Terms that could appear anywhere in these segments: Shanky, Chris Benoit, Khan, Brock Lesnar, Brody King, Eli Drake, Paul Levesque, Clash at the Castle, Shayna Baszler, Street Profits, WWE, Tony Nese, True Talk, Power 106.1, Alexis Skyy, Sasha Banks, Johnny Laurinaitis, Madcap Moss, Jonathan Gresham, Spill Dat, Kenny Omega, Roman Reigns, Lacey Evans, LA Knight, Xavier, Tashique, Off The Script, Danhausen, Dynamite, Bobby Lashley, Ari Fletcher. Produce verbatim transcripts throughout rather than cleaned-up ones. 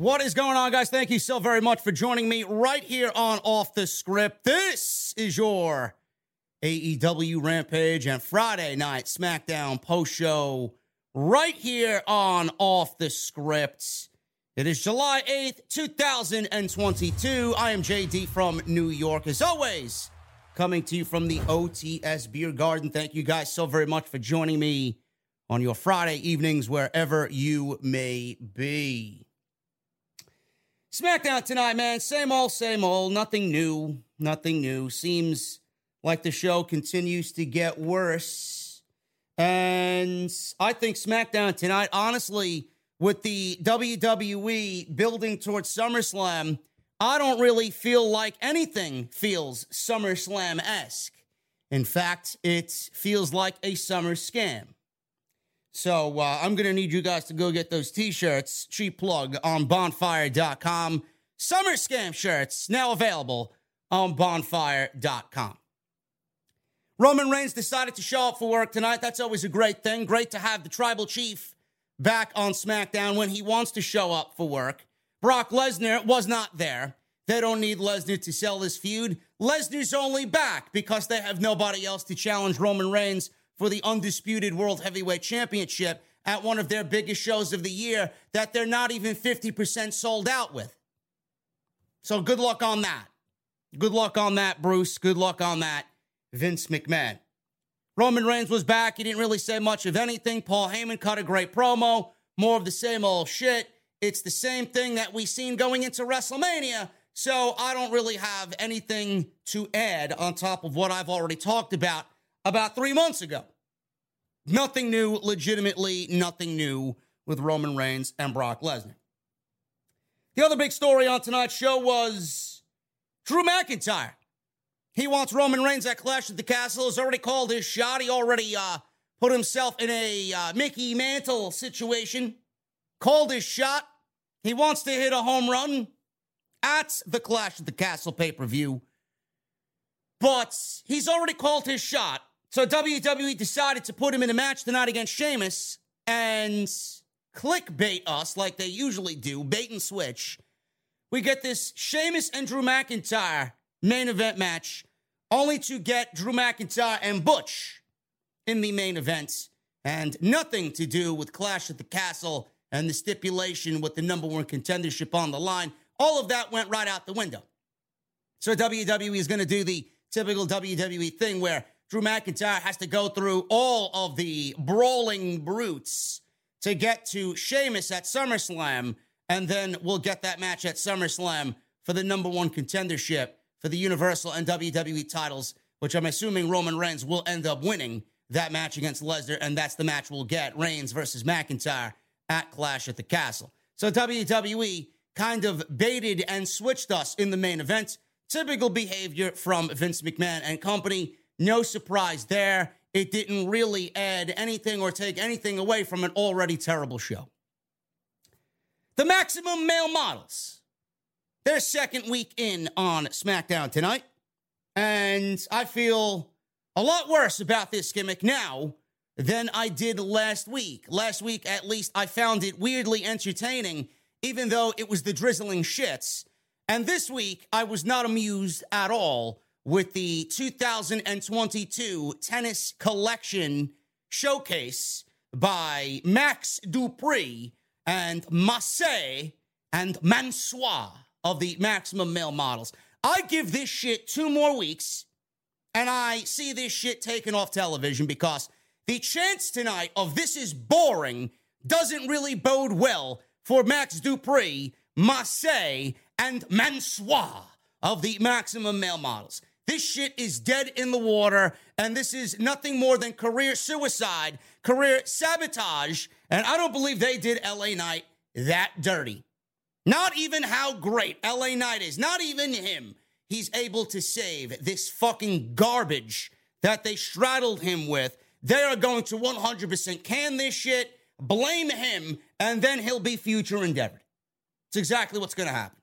What is going on, guys? Thank you so very much for joining me right here on Off the Script. This is your A E W Rampage and Friday Night SmackDown post-show right here on Off the Script. It is July eighth, two thousand twenty-two. I am J D from New York, as always, coming to you from the O T S Beer Garden. Thank you guys so very much for joining me on your Friday evenings, wherever you may be. SmackDown tonight, man. Same old, same old. Nothing new. Nothing new. Seems like the show continues to get worse. And I think SmackDown tonight, honestly, with the W W E building towards SummerSlam, I don't really feel like anything feels SummerSlam-esque. In fact, it feels like a summer scam. So uh, I'm going to need you guys to go get those T-shirts, cheap plug, on bonfire dot com. Summer Scam shirts now available on bonfire dot com. Roman Reigns decided to show up for work tonight. That's always a great thing. Great to have the Tribal Chief back on SmackDown when he wants to show up for work. Brock Lesnar was not there. They don't need Lesnar to sell this feud. Lesnar's only back because they have nobody else to challenge Roman Reigns for the undisputed World Heavyweight Championship at one of their biggest shows of the year that they're not even fifty percent sold out with. So good luck on that. Good luck on that, Bruce. Good luck on that, Vince McMahon. Roman Reigns was back. He didn't really say much of anything. Paul Heyman cut a great promo. More of the same old shit. It's the same thing that we seen going into WrestleMania. So I don't really have anything to add on top of what I've already talked about about three months ago. Nothing new, legitimately nothing new with Roman Reigns and Brock Lesnar. The other big story on tonight's show was Drew McIntyre. He wants Roman Reigns at Clash at the Castle. He's already called his shot. He already uh, put himself in a uh, Mickey Mantle situation. Called his shot. He wants to hit a home run at the Clash at the Castle pay-per-view. But he's already called his shot. So W W E decided to put him in a match tonight against Sheamus and clickbait us like they usually do, bait and switch. We get this Sheamus and Drew McIntyre main event match, only to get Drew McIntyre and Butch in the main event, and nothing to do with Clash at the Castle and the stipulation with the number one contendership on the line. All of that went right out the window. So W W E is going to do the typical W W E thing where Drew McIntyre has to go through all of the brawling brutes to get to Sheamus at SummerSlam, and then we'll get that match at SummerSlam for the number one contendership for the Universal and W W E titles, which I'm assuming Roman Reigns will end up winning that match against Lesnar, and that's the match we'll get, Reigns versus McIntyre at Clash at the Castle. So W W E kind of baited and switched us in the main event. Typical behavior from Vince McMahon and company. No surprise there. It didn't really add anything or take anything away from an already terrible show. The Maximum Male Models. Their second week in on SmackDown tonight. And I feel a lot worse about this gimmick now than I did last week. Last week, at least, I found it weirdly entertaining, even though it was the drizzling shits. And this week, I was not amused at all with the two thousand twenty-two Tennis Collection Showcase by Max Dupri and Massey and Mansoor of the Maximum Male Models. I give this shit two more weeks, and I see this shit taken off television because the chance tonight of this is boring doesn't really bode well for Max Dupri, Massey, and Mansoor of the Maximum Male Models. This shit is dead in the water, and this is nothing more than career suicide, career sabotage, and I don't believe they did L A Knight that dirty. Not even how great L A Knight is, not even him, he's able to save this fucking garbage that they straddled him with. They are going to one hundred percent can this shit, blame him, and then he'll be future endeavored. It's exactly what's going to happen.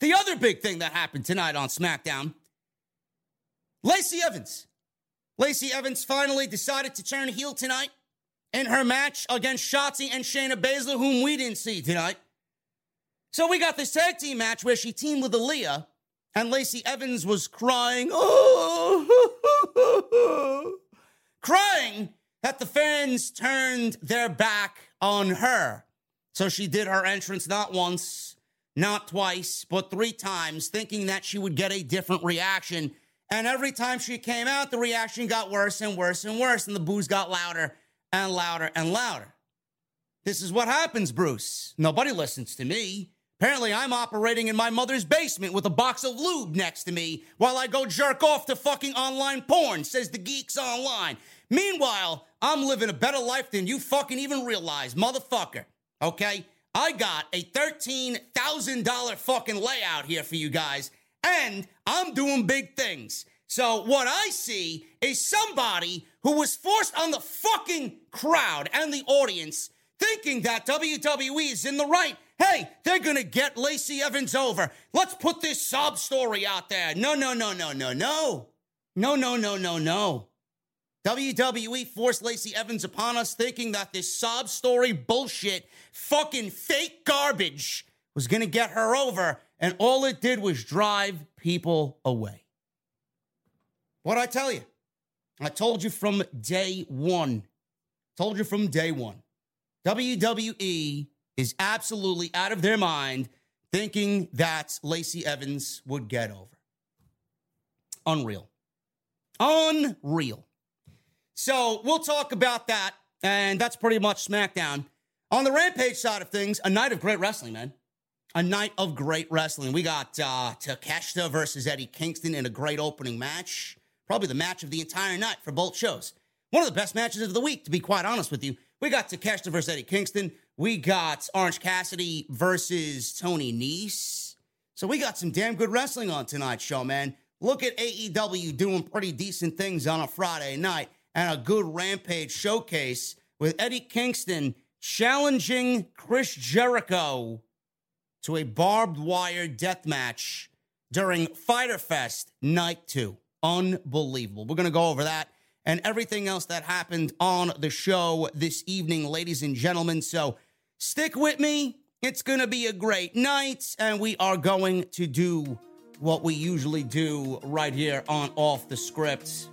The other big thing that happened tonight on SmackDown, Lacey Evans. Lacey Evans finally decided to turn heel tonight in her match against Shotzi and Shayna Baszler, whom we didn't see tonight. So we got this tag team match where she teamed with Aaliyah, and Lacey Evans was crying, oh, crying that the fans turned their back on her. So she did her entrance not once, not twice, but three times, thinking that she would get a different reaction. And every time she came out, the reaction got worse and worse and worse, and the boos got louder and louder and louder. This is what happens, Bruce. Nobody listens to me. Apparently, I'm operating in my mother's basement with a box of lube next to me while I go jerk off to fucking online porn, says the geeks online. Meanwhile, I'm living a better life than you fucking even realize, motherfucker. Okay? I got a thirteen thousand dollars fucking layout here for you guys, and I'm doing big things. So what I see is somebody who was forced on the fucking crowd and the audience thinking that W W E is in the right. Hey, they're going to get Lacey Evans over. Let's put this sob story out there. No, no, no, no, no, no. No, no, no, no, no. W W E forced Lacey Evans upon us thinking that this sob story bullshit, fucking fake garbage was going to get her over, and all it did was drive people away. What'd I tell you? I told you from day one. Told you from day one. W W E is absolutely out of their mind thinking that Lacey Evans would get over. Unreal. Unreal. So we'll talk about that, and that's pretty much SmackDown. On the Rampage side of things, a night of great wrestling, man. A night of great wrestling. We got uh, Takeshita versus Eddie Kingston in a great opening match. Probably the match of the entire night for both shows. One of the best matches of the week, to be quite honest with you. We got Takeshita versus Eddie Kingston. We got Orange Cassidy versus Tony Nese. So we got some damn good wrestling on tonight's show, man. Look at A E W doing pretty decent things on a Friday night. And a good Rampage showcase with Eddie Kingston challenging Chris Jericho to a barbed wire death match during Fyter Fest Night two. Unbelievable. We're going to go over that and everything else that happened on the show this evening, ladies and gentlemen. So stick with me. It's going to be a great night, and we are going to do what we usually do right here on Off the Script.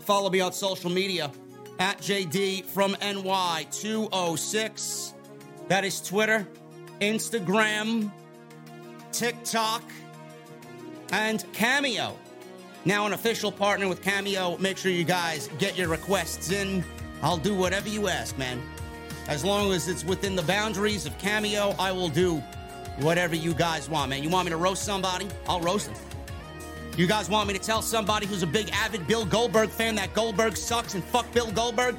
Follow me on social media at J D from N Y two oh six. That is Twitter, Instagram, TikTok, and Cameo. Now an official partner with Cameo. Make sure you guys get your requests in. I'll do whatever you ask, man. As long as it's within the boundaries of Cameo, I will do whatever you guys want, man. You want me to roast somebody? I'll roast them. You guys want me to tell somebody who's a big, avid Bill Goldberg fan that Goldberg sucks and fuck Bill Goldberg?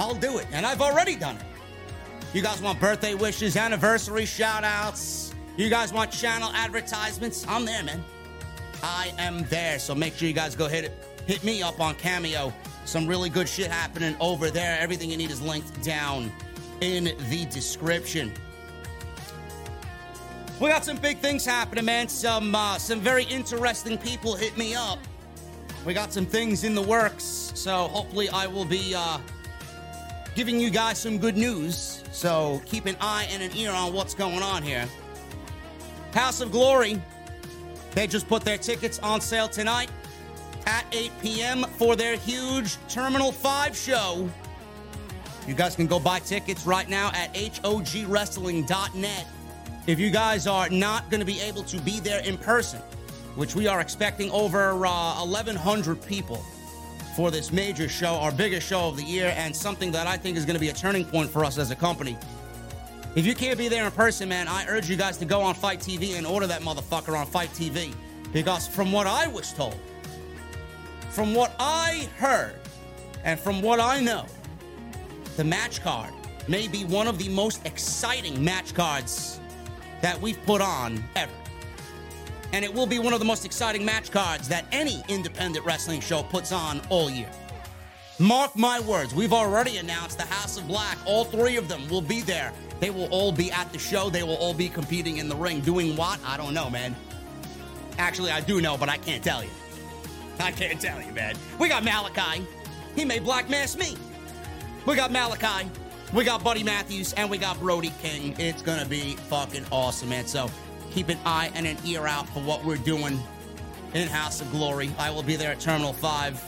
I'll do it, and I've already done it. You guys want birthday wishes, anniversary shout-outs? You guys want channel advertisements? I'm there, man. I am there, so make sure you guys go hit it. Hit me up on Cameo. Some really good shit happening over there. Everything you need is linked down in the description. We got some big things happening, man. Some uh, some very interesting people hit me up. We got some things in the works, so hopefully I will be uh, giving you guys some good news. So keep an eye and an ear on what's going on here. House of Glory, they just put their tickets on sale tonight at eight p.m. for their huge Terminal five show. You guys can go buy tickets right now at H O G wrestling dot net. If you guys are not going to be able to be there in person, which we are expecting over uh, eleven hundred people for this major show, our biggest show of the year, and something that I think is going to be a turning point for us as a company. If you can't be there in person, man, I urge you guys to go on Fight T V and order that motherfucker on Fight T V. Because from what I was told, from what I heard, and from what I know, the match card may be one of the most exciting match cards that we've put on ever. And it will be one of the most exciting match cards that any independent wrestling show puts on all year. Mark my words, we've already announced the House of Black. All three of them will be there. They will all be at the show. They will all be competing in the ring. Doing what? I don't know, man. Actually, I do know, but I can't tell you. I can't tell you, man. We got Malachi. He may black mask me. We got Malachi. We got Buddy Matthews. And we got Brody King. It's going to be fucking awesome, man. So keep an eye and an ear out for what we're doing in House of Glory. I will be there at Terminal five.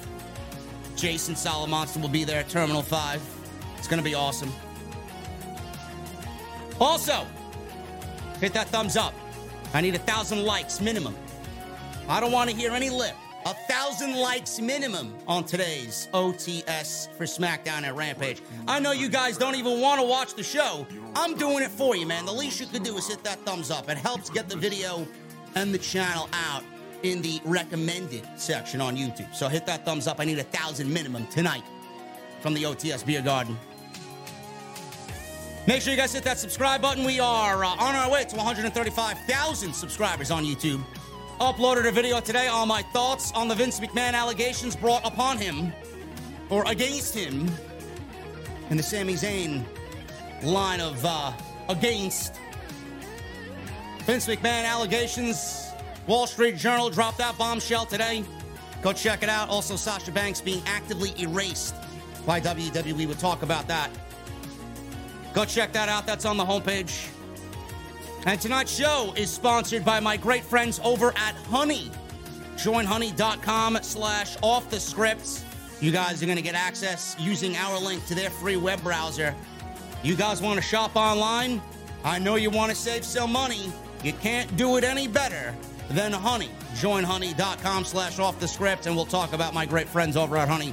Jason Salamonster will be there at Terminal five. It's going to be awesome. Also, hit that thumbs up. I need a thousand likes minimum. I don't want to hear any lip. A thousand likes minimum on today's O T S for SmackDown at Rampage. I know you guys don't even want to watch the show. I'm doing it for you, man. The least you could do is hit that thumbs up. It helps get the video and the channel out in the recommended section on YouTube. So hit that thumbs up. I need a thousand minimum tonight from the O T S Beer Garden. Make sure you guys hit that subscribe button. We are uh, on our way to one hundred thirty-five thousand subscribers on YouTube. Uploaded a video today on my thoughts on the Vince McMahon allegations brought upon him or against him in the Sami Zayn line of uh, against. Vince McMahon allegations. Wall Street Journal dropped that bombshell today. Go check it out. Also, Sasha Banks being actively erased by W W E. We'll talk about that. Go check that out. That's on the homepage. And tonight's show is sponsored by my great friends over at Honey. Join honey.com slash off the script. You guys are going to get access using our link to their free web browser. You guys want to shop online? I know you want to save some money. You can't do it any better than Honey. Join honey.com slash off the script. And we'll talk about my great friends over at Honey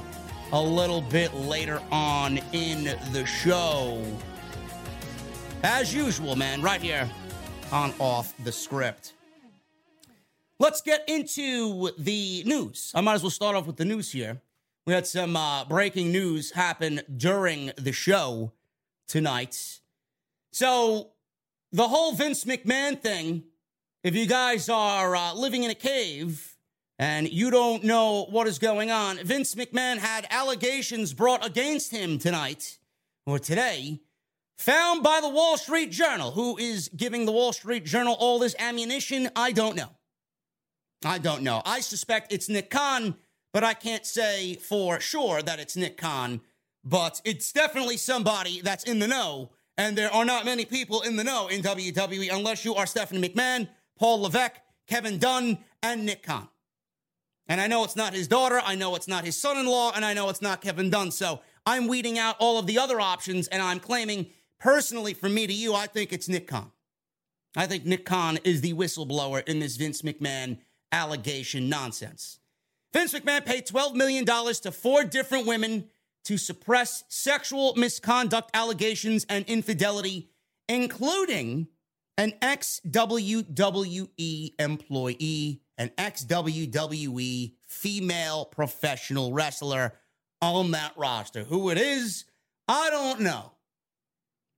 a little bit later on in the show. As usual, man, right here on Off the Script. Let's get into the news. I might as well start off with the news here. We had some uh, breaking news happen during the show tonight. So the whole Vince McMahon thing, if you guys are uh, living in a cave and you don't know what is going on, Vince McMahon had allegations brought against him tonight or today, found by the Wall Street Journal. Who is giving the Wall Street Journal all this ammunition? I don't know. I don't know. I suspect it's Nick Khan, but I can't say for sure that it's Nick Khan. But it's definitely somebody that's in the know, and there are not many people in the know in W W E unless you are Stephanie McMahon, Paul Levesque, Kevin Dunn, and Nick Khan. And I know it's not his daughter, I know it's not his son-in-law, and I know it's not Kevin Dunn. So I'm weeding out all of the other options, and I'm claiming personally, from me to you, I think it's Nick Khan. I think Nick Khan is the whistleblower in this Vince McMahon allegation nonsense. Vince McMahon paid twelve million dollars to four different women to suppress sexual misconduct allegations and infidelity, including an ex-W W E employee, an ex-W W E female professional wrestler on that roster. Who it is, I don't know.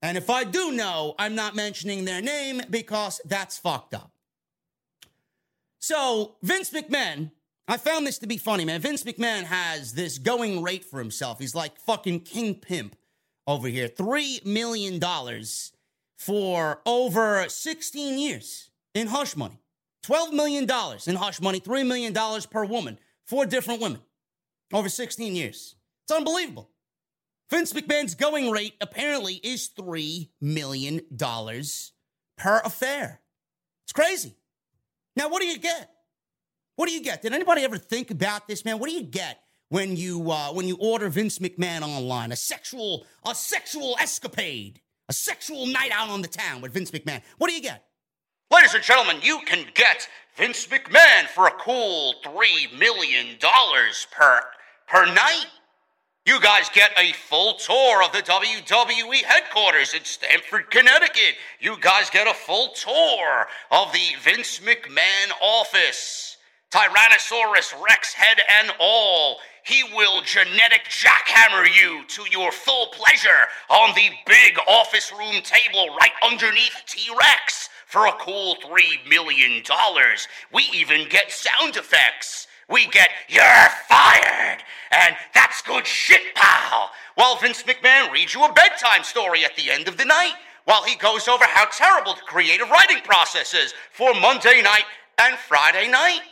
And if I do know, I'm not mentioning their name because that's fucked up. So Vince McMahon, I found this to be funny, man. Vince McMahon has this going rate for himself. He's like fucking King Pimp over here. three million dollars for over sixteen years in hush money. twelve million dollars in hush money, three million dollars per woman, four different women over sixteen years. It's unbelievable. Vince McMahon's going rate apparently is three million dollars per affair. It's crazy. Now, what do you get? What do you get? Did anybody ever think about this, man? What do you get when you uh, when you order Vince McMahon online? A sexual, a sexual escapade. A sexual night out on the town with Vince McMahon. What do you get? Ladies and gentlemen, you can get Vince McMahon for a cool three million dollars per per night. You guys get a full tour of the W W E headquarters in Stamford, Connecticut. You guys get a full tour of the Vince McMahon office. Tyrannosaurus Rex head and all. He will genetic jackhammer you to your full pleasure on the big office room table right underneath T-Rex For a cool three million dollars, we even get sound effects. We get, "You're fired," and "That's good shit, pal," while Vince McMahon reads you a bedtime story at the end of the night, while he goes over how terrible the creative writing process is for Monday night and Friday night.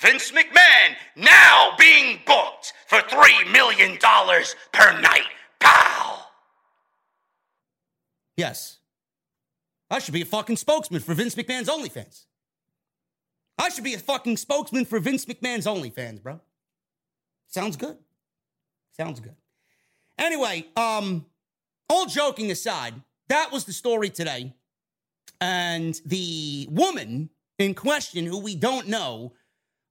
Vince McMahon now being booked for three million dollars per night, pal. Yes. I should be a fucking spokesman for Vince McMahon's OnlyFans. I should be a fucking spokesman for Vince McMahon's OnlyFans, bro. Sounds good. Sounds good. Anyway, um, all joking aside, that was the story today. And the woman in question, who we don't know,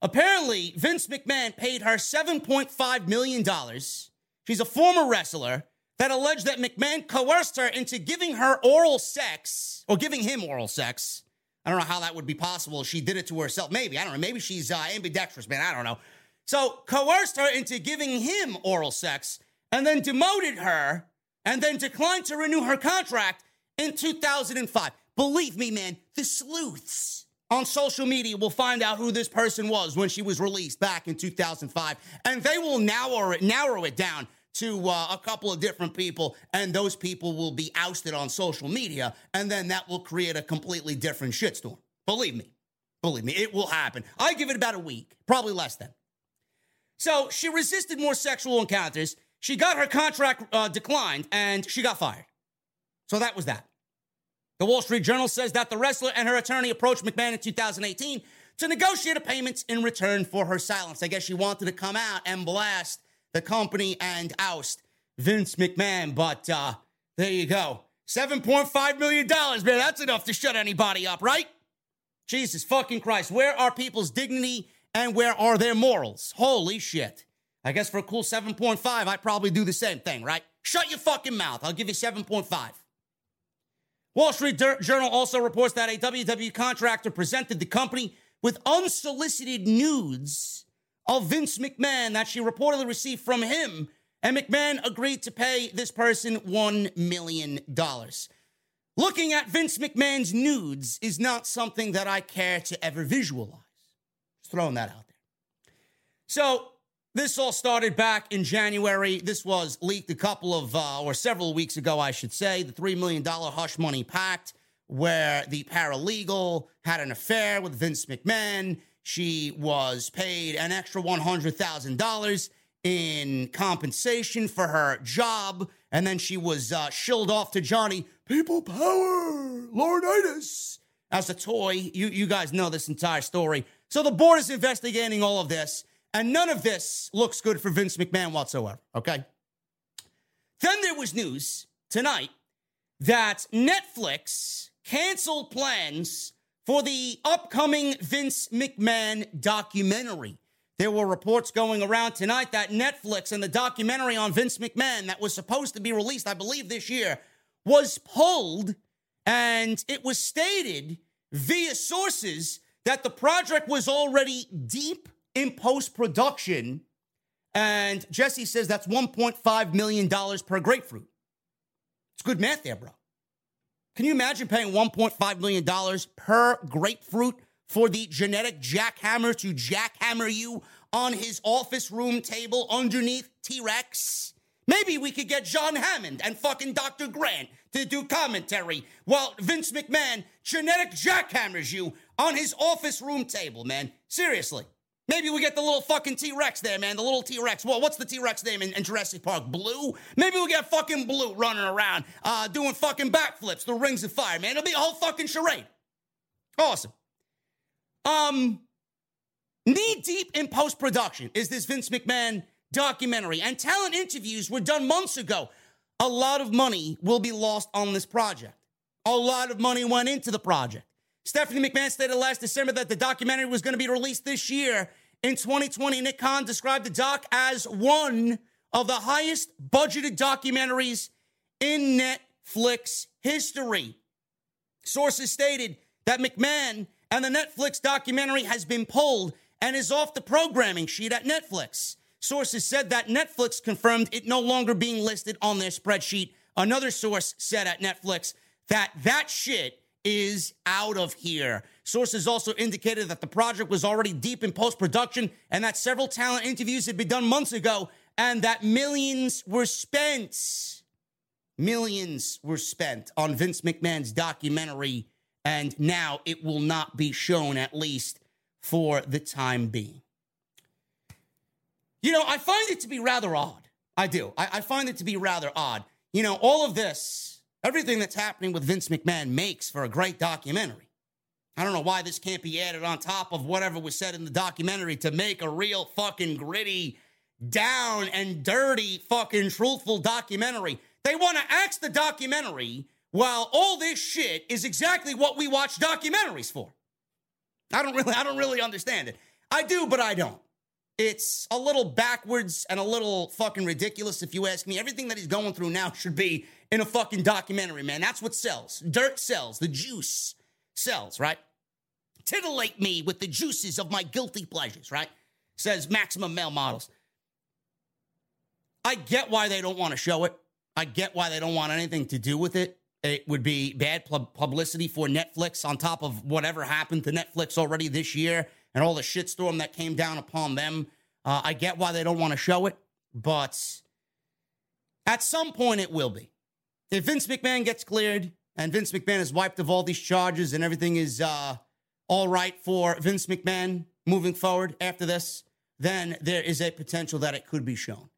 apparently Vince McMahon paid her seven point five million dollars. She's a former wrestler that alleged that McMahon coerced her into giving her oral sex, or giving him oral sex. I don't know how that would be possible. She did it to herself. Maybe, I don't know. Maybe she's uh, ambidextrous, man. I don't know. So coerced her into giving him oral sex and then demoted her and then declined to renew her contract in two thousand five. Believe me, man, the sleuths on social media will find out who this person was when she was released back in two thousand five. And they will narrow it, narrow it down to uh, a couple of different people, and those people will be ousted on social media, and then that will create a completely different shitstorm. Believe me. Believe me, it will happen. I give it about a week, probably less than. So she resisted more sexual encounters. She got her contract uh, declined, and she got fired. So that was that. The Wall Street Journal says that the wrestler and her attorney approached McMahon in two thousand eighteen to negotiate a payment in return for her silence. I guess she wanted to come out and blast the company and oust Vince McMahon, but uh, there you go. seven point five million dollars, man, that's enough to shut anybody up, right? Jesus fucking Christ, where are people's dignity and where are their morals? Holy shit. I guess for a cool seven point five, I'd probably do the same thing, right? Shut your fucking mouth, I'll give you seven point five. Wall Street Journal also reports that a W W E contractor presented the company with unsolicited nudes of Vince McMahon that she reportedly received from him, and McMahon agreed to pay this person one million dollars. Looking at Vince McMahon's nudes is not something that I care to ever visualize. Just throwing that out there. So this all started back in January. This was leaked a couple of, uh, or several weeks ago, I should say, the three million dollars hush money pact where the paralegal had an affair with Vince McMahon. She was paid an extra one hundred thousand dollars in compensation for her job. And then she was uh, shilled off to Johnny People Power Laurinaitis as a toy. You, you guys know this entire story. So the board is investigating all of this. And none of this looks good for Vince McMahon whatsoever, okay? Then there was news tonight that Netflix canceled plans for the upcoming Vince McMahon documentary. There were reports going around tonight that Netflix and the documentary on Vince McMahon that was supposed to be released, I believe this year, was pulled, and it was stated via sources that the project was already deep in post-production, and Jesse says that's one point five million dollars per grapefruit. It's good math there, bro. Can you imagine paying one point five million dollars per grapefruit for the genetic jackhammer to jackhammer you on his office room table underneath T-Rex? Maybe we could get John Hammond and fucking Doctor Grant to do commentary while Vince McMahon genetic jackhammers you on his office room table, man. Seriously. Maybe we get the little fucking T-Rex there, man. The little T-Rex. Well, what's the T-Rex name in, in Jurassic Park? Blue? Maybe we'll get fucking Blue running around uh, doing fucking backflips through rings of fire, man. It'll be a whole fucking charade. Awesome. Um, knee-deep in post-production is this Vince McMahon documentary. And talent interviews were done months ago. A lot of money will be lost on this project. A lot of money went into the project. Stephanie McMahon stated last December that the documentary was going to be released this year. In twenty twenty, Nick Khan described the doc as one of the highest budgeted documentaries in Netflix history. Sources stated that McMahon and the Netflix documentary has been pulled and is off the programming sheet at Netflix. Sources said that Netflix confirmed it no longer being listed on their spreadsheet. Another source said at Netflix that that shit is out of here. Sources also indicated that the project was already deep in post-production and that several talent interviews had been done months ago and that millions were spent. Millions were spent on Vince McMahon's documentary, and now it will not be shown, at least for the time being. You know, I find it to be rather odd. I do. I, I find it to be rather odd. You know, all of this, everything that's happening with Vince McMahon makes for a great documentary. I don't know why this can't be added on top of whatever was said in the documentary to make a real fucking gritty, down and dirty fucking truthful documentary. They want to axe the documentary while all this shit is exactly what we watch documentaries for. I don't really, I don't really understand it. I do, but I don't. It's a little backwards and a little fucking ridiculous, if you ask me. Everything that he's going through now should be in a fucking documentary, man. That's what sells. Dirt sells. The juice sells, right? Titillate me with the juices of my guilty pleasures, right? Says Maximum Male Models. I get why they don't want to show it. I get why they don't want anything to do with it. It would be bad publicity for Netflix on top of whatever happened to Netflix already this year and all the shitstorm that came down upon them. Uh, I get why they don't want to show it, but at some point it will be. If Vince McMahon gets cleared and Vince McMahon is wiped of all these charges and everything is uh, all right for Vince McMahon moving forward after this, then there is a potential that it could be shown.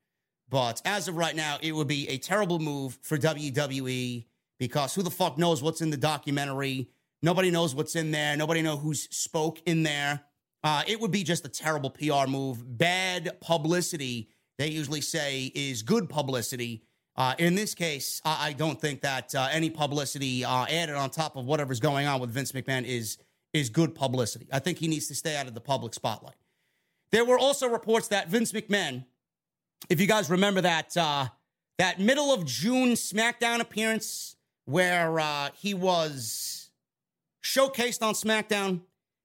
But as of right now, it would be a terrible move for W W E because who the fuck knows what's in the documentary? Nobody knows what's in there. Nobody knows who's spoke in there. Uh, it would be just a terrible P R move. Bad publicity, they usually say, is good publicity. Uh, in this case, I, I don't think that uh, any publicity uh, added on top of whatever's going on with Vince McMahon is is good publicity. I think he needs to stay out of the public spotlight. There were also reports that Vince McMahon, if you guys remember that uh, that middle of June SmackDown appearance where uh, he was showcased on SmackDown,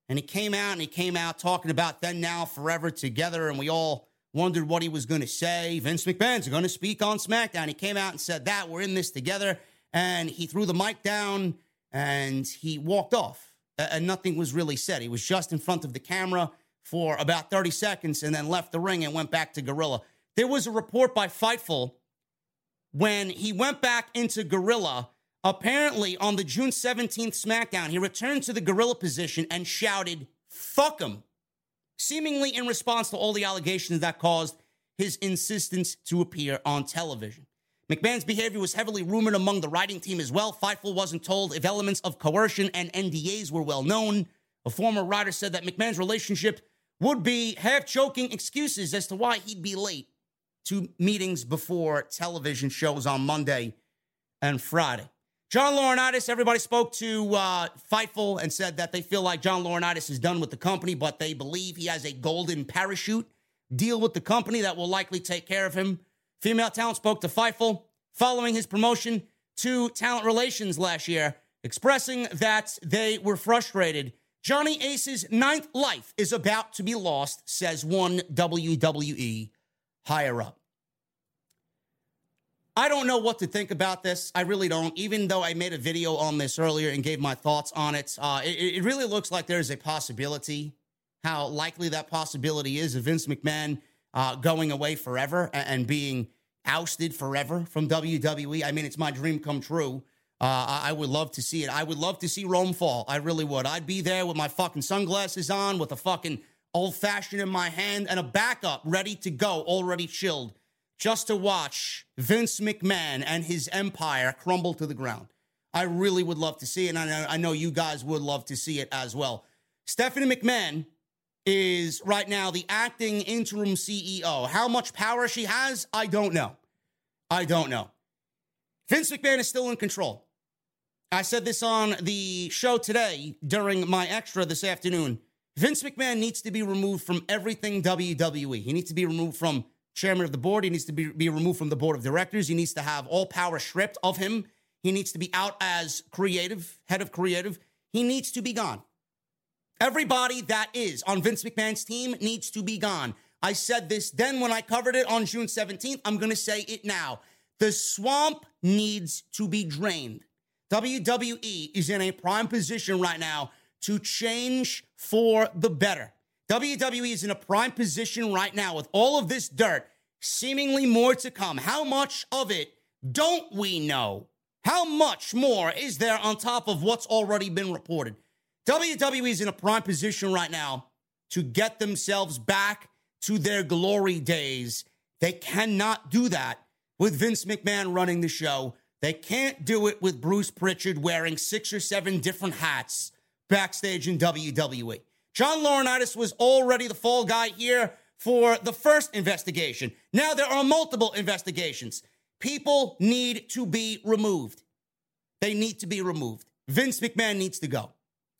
and he came out and he came out talking about then, now, forever, together, and we all wondered what he was going to say. Vince McMahon's going to speak on SmackDown. He came out and said that, we're in this together, and he threw the mic down and he walked off, and nothing was really said. He was just in front of the camera for about thirty seconds and then left the ring and went back to Gorilla. There was a report by Fightful when he went back into Gorilla. Apparently, on the June seventeenth SmackDown, he returned to the Gorilla position and shouted, "Fuck him," seemingly in response to all the allegations that caused his insistence to appear on television. McMahon's behavior was heavily rumored among the writing team as well. Fightful wasn't told if elements of coercion and N D As were well known. A former writer said that McMahon's relationship would be half-joking excuses as to why he'd be late to meetings before television shows on Monday and Friday. John Laurinaitis, everybody spoke to uh, Fightful and said that they feel like John Laurinaitis is done with the company, but they believe he has a golden parachute deal with the company that will likely take care of him. Female talent spoke to Fightful following his promotion to talent relations last year, expressing that they were frustrated. Johnny Ace's ninth life is about to be lost, says one W W E higher up. I don't know what to think about this. I really don't, even though I made a video on this earlier and gave my thoughts on it. Uh, it, it really looks like there is a possibility, how likely that possibility is of Vince McMahon uh, going away forever and, and being ousted forever from W W E. I mean, it's my dream come true. Uh, I, I would love to see it. I would love to see Rome fall. I really would. I'd be there with my fucking sunglasses on, with a fucking old-fashioned in my hand, and a backup ready to go, already chilled, just to watch Vince McMahon and his empire crumble to the ground. I really would love to see it, and I know, I know you guys would love to see it as well. Stephanie McMahon is right now the acting interim C E O. How much power she has, I don't know. I don't know. Vince McMahon is still in control. I said this on the show today during my extra this afternoon. Vince McMahon needs to be removed from everything W W E. He needs to be removed from chairman of the board. He needs to be, be removed from the board of directors. He needs to have all power stripped of him. He needs to be out as creative, head of creative. He needs to be gone. Everybody that is on Vince McMahon's team needs to be gone. I said this then when I covered it on June seventeenth. I'm going to say it now. The swamp needs to be drained. W W E is in a prime position right now to change for the better. W W E is in a prime position right now with all of this dirt, seemingly more to come. How much of it don't we know? How much more is there on top of what's already been reported? W W E is in a prime position right now to get themselves back to their glory days. They cannot do that with Vince McMahon running the show. They can't do it with Bruce Pritchard wearing six or seven different hats backstage in W W E. John Laurinaitis was already the fall guy here for the first investigation. Now there are multiple investigations. People need to be removed. They need to be removed. Vince McMahon needs to go.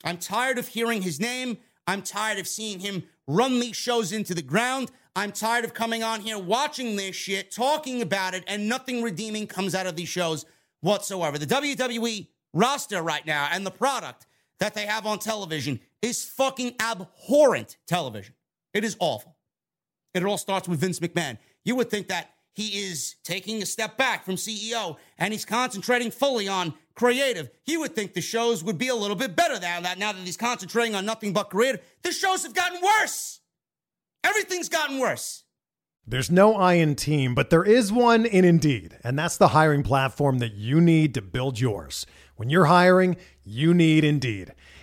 I'm tired of hearing his name. I'm tired of seeing him run these shows into the ground. I'm tired of coming on here, watching this shit, talking about it, and nothing redeeming comes out of these shows whatsoever. The W W E roster right now and the product that they have on television is fucking abhorrent television. It is awful. And it all starts with Vince McMahon. You would think that he is taking a step back from C E O and he's concentrating fully on creative. You would think the shows would be a little bit better than that now that he's concentrating on nothing but creative. The shows have gotten worse. Everything's gotten worse. There's no I in team, but there is one in Indeed, and that's the hiring platform that you need to build yours. When you're hiring, you need Indeed.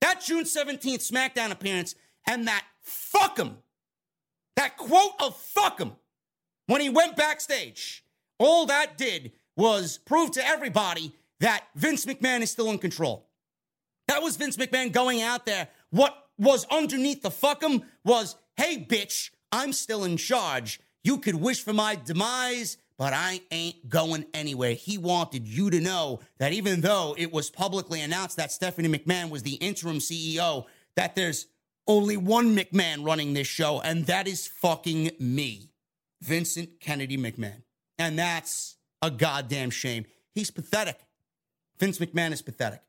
That June seventeenth SmackDown appearance and that fuck him, that quote of fuck him, when he went backstage, all that did was prove to everybody that Vince McMahon is still in control. That was Vince McMahon going out there. What was underneath the fuck him was, hey, bitch, I'm still in charge. You could wish for my demise, but I ain't going anywhere. He wanted you to know that even though it was publicly announced that Stephanie McMahon was the interim C E O, that there's only one McMahon running this show, and that is fucking me, Vincent Kennedy McMahon. And that's a goddamn shame. He's pathetic. Vince McMahon is pathetic.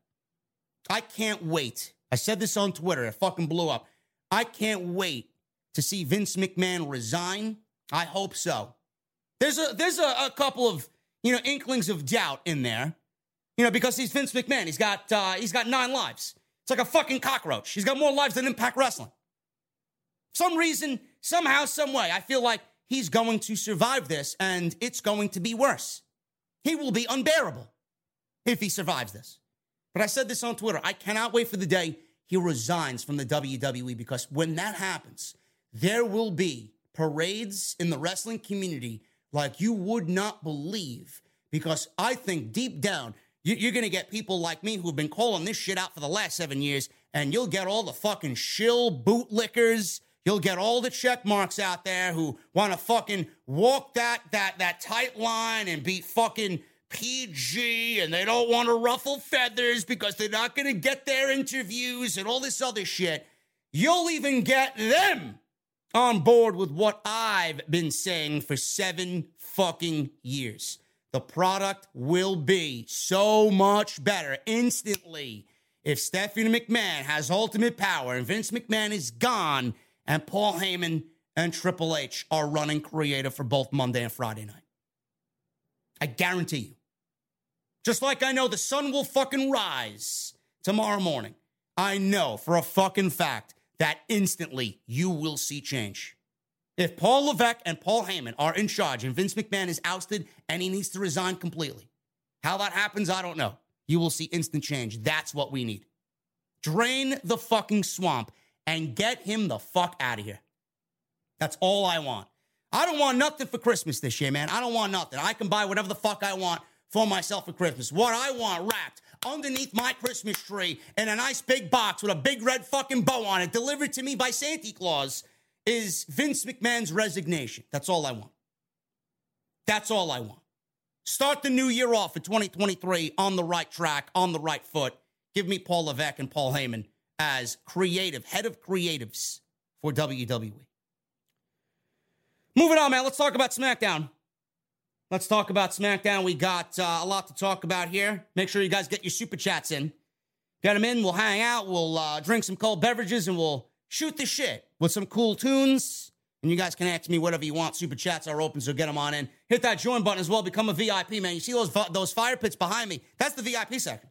I can't wait. I said this on Twitter. It fucking blew up. I can't wait to see Vince McMahon resign. I hope so. There's a there's a, a couple of, you know, inklings of doubt in there, you know, because he's Vince McMahon. He's got uh, he's got nine lives. It's like a fucking cockroach. He's got more lives than Impact Wrestling. For some reason, somehow, some way, I feel like he's going to survive this, and it's going to be worse. He will be unbearable if he survives this. But I said this on Twitter. I cannot wait for the day he resigns from the W W E, because when that happens, there will be parades in the wrestling community like you would not believe, because I think deep down, you're going to get people like me who've been calling this shit out for the last seven years, and you'll get all the fucking shill bootlickers. You'll get all the check marks out there who want to fucking walk that, that, that tight line and be fucking P G, and they don't want to ruffle feathers because they're not going to get their interviews and all this other shit. You'll even get them on board with what I've been saying for seven fucking years. The product will be so much better instantly if Stephanie McMahon has ultimate power and Vince McMahon is gone and Paul Heyman and Triple H are running creative for both Monday and Friday night. I guarantee you. Just like I know the sun will fucking rise tomorrow morning, I know for a fucking fact that instantly you will see change. If Paul Levesque and Paul Heyman are in charge and Vince McMahon is ousted and he needs to resign completely, how that happens, I don't know. you will see instant change. That's what we need. Drain the fucking swamp and get him the fuck out of here. That's all I want. I don't want nothing for Christmas this year, man. I don't want nothing. I can buy whatever the fuck I want for myself for Christmas. What I want wrapped underneath my Christmas tree in a nice big box with a big red fucking bow on it, delivered to me by Santa Claus, is Vince McMahon's resignation. That's all I want. That's all I want. Start the new year off in twenty twenty-three on the right track, on the right foot. Give me Paul Levesque and Paul Heyman as creative, head of creatives for W W E. Moving on, man. Let's talk about SmackDown. Let's talk about SmackDown. We got uh, a lot to talk about here. Make sure you guys get your super chats in. Get them in. We'll hang out. We'll uh, drink some cold beverages, and we'll shoot the shit with some cool tunes. And you guys can ask me whatever you want. Super chats are open, so get them on in. Hit that join button as well. Become a V I P, man. You see those those fire pits behind me? That's the V I P section.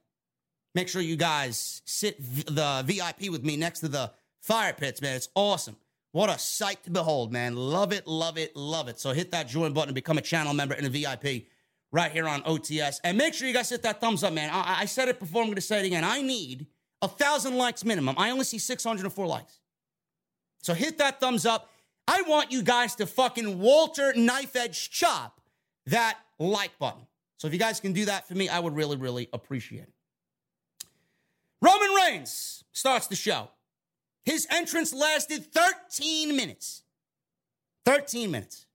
Make sure you guys sit the V I P with me next to the fire pits, man. It's awesome. What a sight to behold, man. Love it, love it, love it. So hit that join button and become a channel member and a V I P right here on O T S. And make sure you guys hit that thumbs up, man. I, I said it before. I'm going to say it again. I need one thousand likes minimum. I only see six hundred four likes. So hit that thumbs up. I want you guys to fucking Walter Knife Edge chop that like button. So if you guys can do that for me, I would really, really appreciate it. Roman Reigns starts the show. His entrance lasted thirteen minutes. thirteen minutes.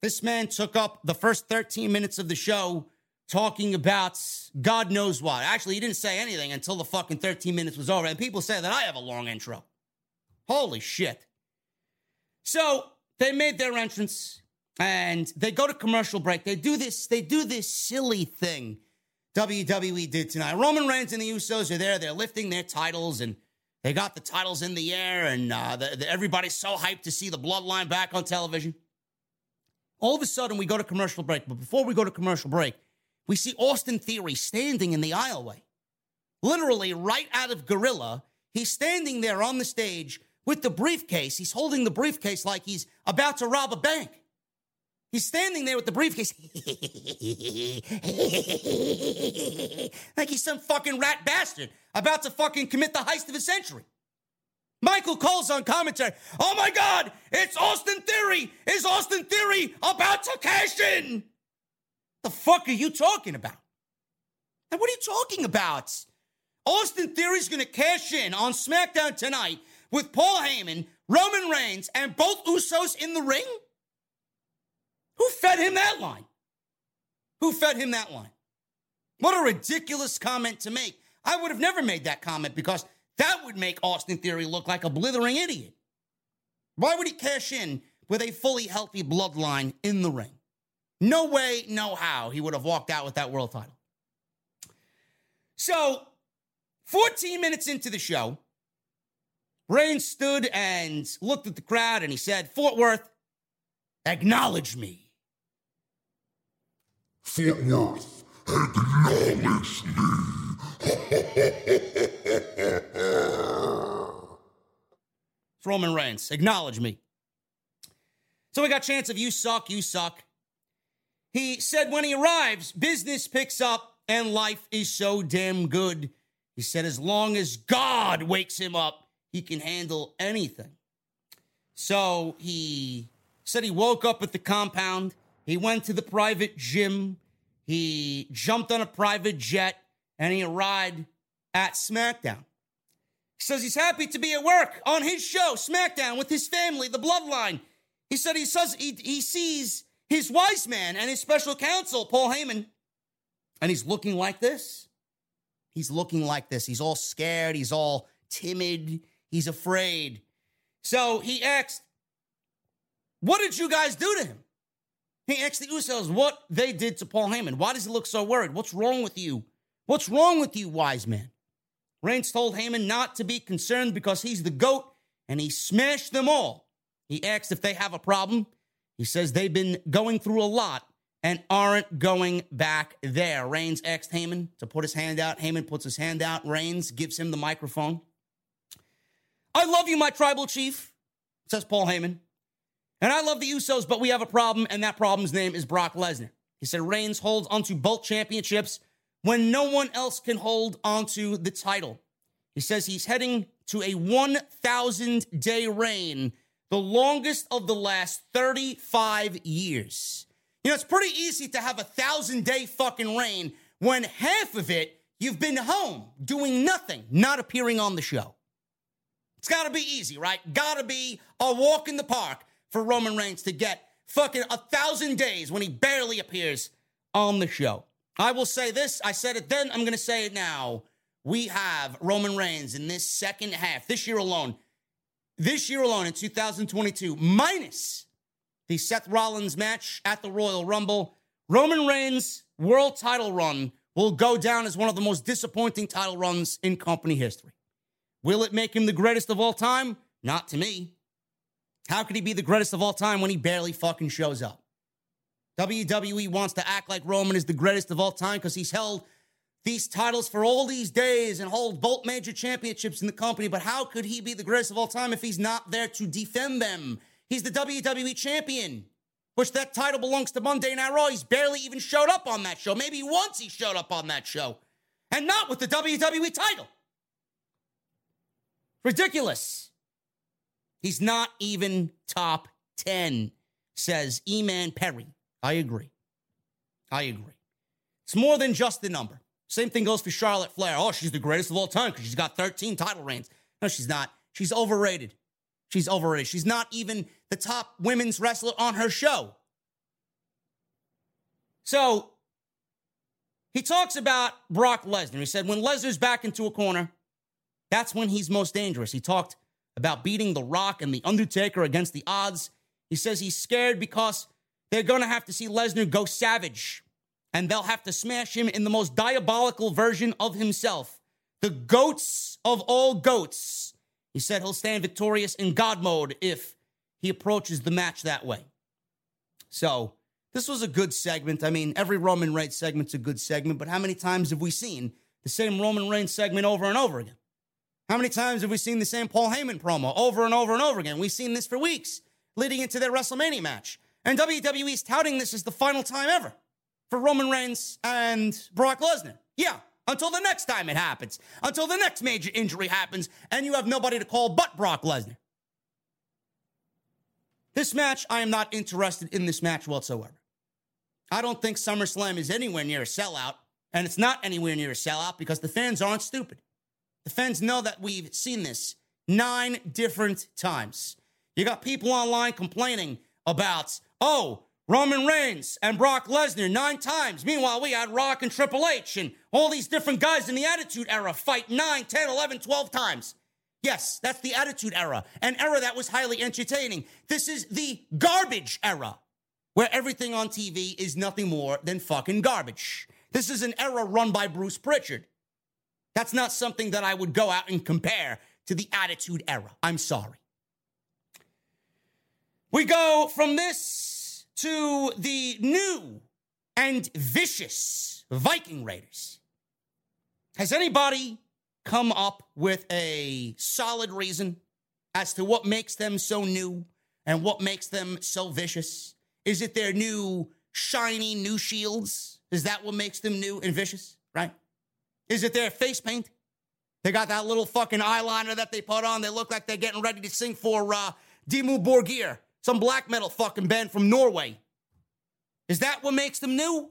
This man took up the first thirteen minutes of the show talking about God knows what. Actually, he didn't say anything until the fucking thirteen minutes was over. And people say that I have a long intro. Holy shit. So they made their entrance and they go to commercial break. They do this, they do this silly thing W W E did tonight. Roman Reigns and the Usos are there. They're lifting their titles and they got the titles in the air, and uh, the, the, everybody's so hyped to see the bloodline back on television. All of a sudden, we go to commercial break. But before we go to commercial break, we see Austin Theory standing in the aisleway. Literally right out of Gorilla, he's standing there on the stage with the briefcase. He's holding the briefcase like he's about to rob a bank. He's standing there with the briefcase. Like he's some fucking rat bastard about to fucking commit the heist of a century. Michael Cole's on commentary. Oh my God, it's Austin Theory. Is Austin Theory about to cash in? The fuck are you talking about? And what are you talking about? Austin Theory's going to cash in on SmackDown tonight with Paul Heyman, Roman Reigns, and both Usos in the ring? Who fed him that line? Who fed him that line? What a ridiculous comment to make. I would have never made that comment because that would make Austin Theory look like a blithering idiot. Why would he cash in with a fully healthy bloodline in the ring? No way, no how he would have walked out with that world title. So, fourteen minutes into the show, Reigns stood and looked at the crowd and he said, Fort Worth, acknowledge me. Fort Worth, acknowledge me. Roman Reigns, acknowledge me. So we got chants of you suck, you suck. He said when he arrives, business picks up and life is so damn good. He said as long as God wakes him up, he can handle anything. So he said he woke up at the compound. He went to the private gym. He jumped on a private jet, and he arrived at SmackDown. He says he's happy to be at work on his show, SmackDown, with his family, the bloodline. He said he says he, he sees his wise man and his special counsel, Paul Heyman, and he's looking like this. He's looking like this. He's all scared. He's all timid. He's afraid. So he asked, what did you guys do to him? He asked the Usos what they did to Paul Heyman. Why does he look so worried? What's wrong with you? What's wrong with you, wise man? Reigns told Heyman not to be concerned because he's the GOAT, and he smashed them all. He asked if they have a problem. He says they've been going through a lot and aren't going back there. Reigns asked Heyman to put his hand out. Heyman puts his hand out. Reigns gives him the microphone. I love you, my tribal chief, says Paul Heyman. And I love the Usos, but we have a problem, and that problem's name is Brock Lesnar. He said Reigns holds onto both championships when no one else can hold onto the title. He says he's heading to a one thousand day reign, the longest of the last thirty-five years. You know, it's pretty easy to have a one thousand day fucking reign when half of it you've been home doing nothing, not appearing on the show. It's got to be easy, right? Got to be a walk in the park for Roman Reigns to get fucking a thousand days when he barely appears on the show. I will say this. I said it then. I'm going to say it now. We have Roman Reigns in this second half, this year alone, this year alone in two thousand twenty-two, minus the Seth Rollins match at the Royal Rumble. Roman Reigns' world title run will go down as one of the most disappointing title runs in company history. Will it make him the greatest of all time? Not to me. How could he be the greatest of all time when he barely fucking shows up? W W E wants to act like Roman is the greatest of all time because he's held these titles for all these days and hold both major championships in the company, but how could he be the greatest of all time if he's not there to defend them? He's the W W E champion, which that title belongs to Monday Night Raw. He's barely even showed up on that show. Maybe once he showed up on that show, and not with the W W E title. Ridiculous. He's not even top ten, says E-Man Perry. I agree. I agree. It's more than just the number. Same thing goes for Charlotte Flair. Oh, she's the greatest of all time because she's got thirteen title reigns. No, she's not. She's overrated. She's overrated. She's not even the top women's wrestler on her show. So, he talks about Brock Lesnar. He said, when Lesnar's back into a corner, that's when he's most dangerous. He talked about beating The Rock and The Undertaker against the odds. He says he's scared because they're going to have to see Lesnar go savage, and they'll have to smash him in the most diabolical version of himself. The goats of all goats. He said he'll stand victorious in God mode if he approaches the match that way. So, this was a good segment. I mean, every Roman Reigns segment's a good segment, but how many times have we seen the same Roman Reigns segment over and over again? How many times have we seen the same Paul Heyman promo over and over and over again? We've seen this for weeks leading into their WrestleMania match. And W W E is touting this as the final time ever for Roman Reigns and Brock Lesnar. Yeah, until the next time it happens. Until the next major injury happens and you have nobody to call but Brock Lesnar. This match, I am not interested in this match whatsoever. I don't think SummerSlam is anywhere near a sellout. And it's not anywhere near a sellout because the fans aren't stupid. The fans know that we've seen this nine different times. You got people online complaining about, oh, Roman Reigns and Brock Lesnar nine times. Meanwhile, we had Rock and Triple H and all these different guys in the Attitude Era fight nine, ten, eleven, twelve times. Yes, that's the Attitude Era, an era that was highly entertaining. This is the garbage era, where everything on T V is nothing more than fucking garbage. This is an era run by Bruce Pritchard. That's not something that I would go out and compare to the Attitude Era. I'm sorry. We go from this to the new and vicious Viking Raiders. Has anybody come up with a solid reason as to what makes them so new and what makes them so vicious? Is it their new shiny new shields? Is that what makes them new and vicious, right? Is it their face paint? They got that little fucking eyeliner that they put on. They look like they're getting ready to sing for uh, Dimmu Borgir, some black metal fucking band from Norway. Is that what makes them new?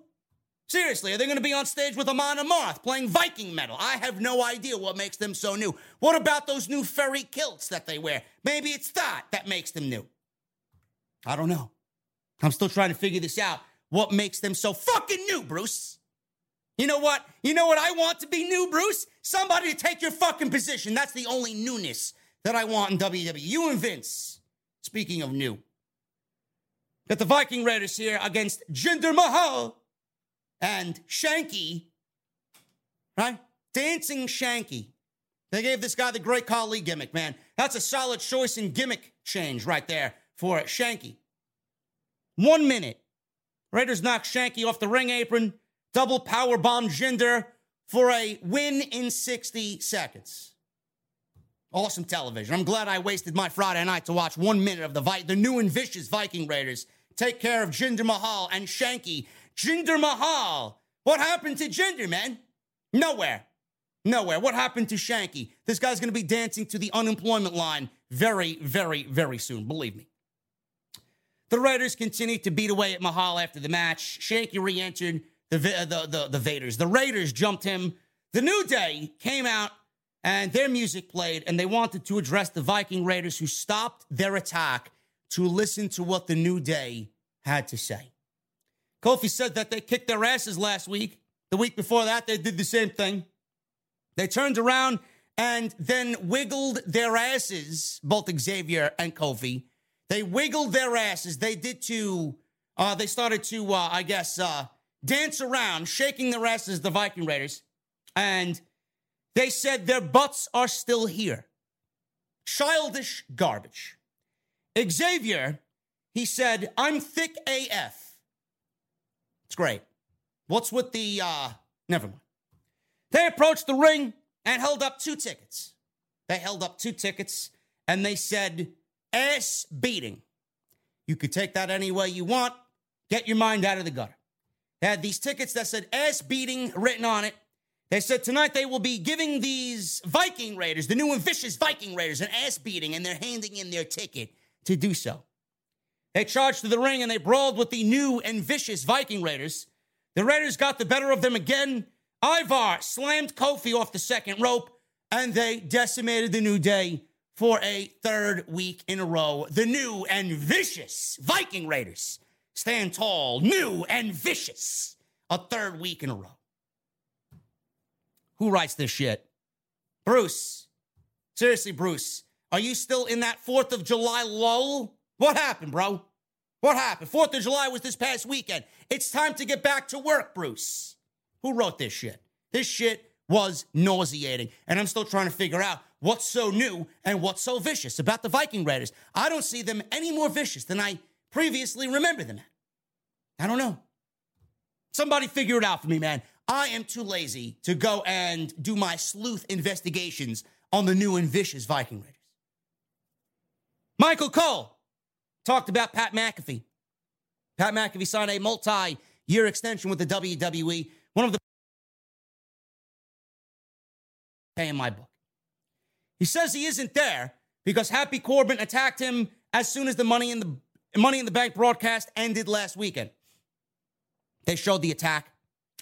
Seriously, are they going to be on stage with Amon Amarth playing Viking metal? I have no idea what makes them so new. What about those new furry kilts that they wear? Maybe it's that that makes them new. I don't know. I'm still trying to figure this out. What makes them so fucking new, Bruce? You know what? You know what I want to be new, Bruce? Somebody to take your fucking position. That's the only newness that I want in W W E. You and Vince. Speaking of new. Got the Viking Raiders here against Jinder Mahal and Shanky. Right? Dancing Shanky. They gave this guy the Great Khali gimmick, man. That's a solid choice and gimmick change right there for Shanky. One minute. Raiders knock Shanky off the ring apron. Double power bomb Jinder for a win in sixty seconds. Awesome television. I'm glad I wasted my Friday night to watch one minute of the Vi- the new and vicious Viking Raiders take care of Jinder Mahal and Shanky. Jinder Mahal What happened to gender, man? Nowhere. Nowhere. What happened to Shanky? This guy's going to be dancing to the unemployment line very, very, very soon. Believe me. The Raiders continued to beat away at Mahal after the match. Shanky re-entered the, the, the, the Vaders. The Raiders jumped him. The New Day came out and their music played, and they wanted to address the Viking Raiders, who stopped their attack to listen to what the New Day had to say. Kofi said that they kicked their asses last week. The week before that, they did the same thing. They turned around and then wiggled their asses, both Xavier and Kofi. They wiggled their asses. They did to, uh, they started to, uh, I guess, uh, dance around, shaking their asses, the Viking Raiders. And they said their butts are still here. Childish garbage. Xavier, he said, I'm thick A F. It's great. What's with the, uh, never mind. They approached the ring and held up two tickets. They held up two tickets and they said, ass beating. You could take that any way you want. Get your mind out of the gutter. They had these tickets that said ass beating written on it. They said tonight they will be giving these Viking Raiders, the new and vicious Viking Raiders, an ass beating, and they're handing in their ticket to do so. They charged to the ring and they brawled with the new and vicious Viking Raiders. The Raiders got the better of them again. Ivar slammed Kofi off the second rope, and they decimated the New Day for a third week in a row. The new and vicious Viking Raiders stand tall, new and vicious, a third week in a row. Who writes this shit? Bruce. Seriously, Bruce, are you still in that fourth of July lull? What happened, bro? What happened? fourth of July was this past weekend. It's time to get back to work, Bruce. Who wrote this shit? This shit was nauseating, and I'm still trying to figure out what's so new and what's so vicious about the Viking Raiders. I don't see them any more vicious than I previously remember them at. I don't know. Somebody figure it out for me, man. I am too lazy to go and do my sleuth investigations on the new and vicious Viking Raiders. Michael Cole talked about Pat McAfee. Pat McAfee signed a multi-year extension with the W W E. One of the pay in my book. He says he isn't there because Happy Corbin attacked him as soon as the Money in the Money in the Bank broadcast ended last weekend. They showed the attack,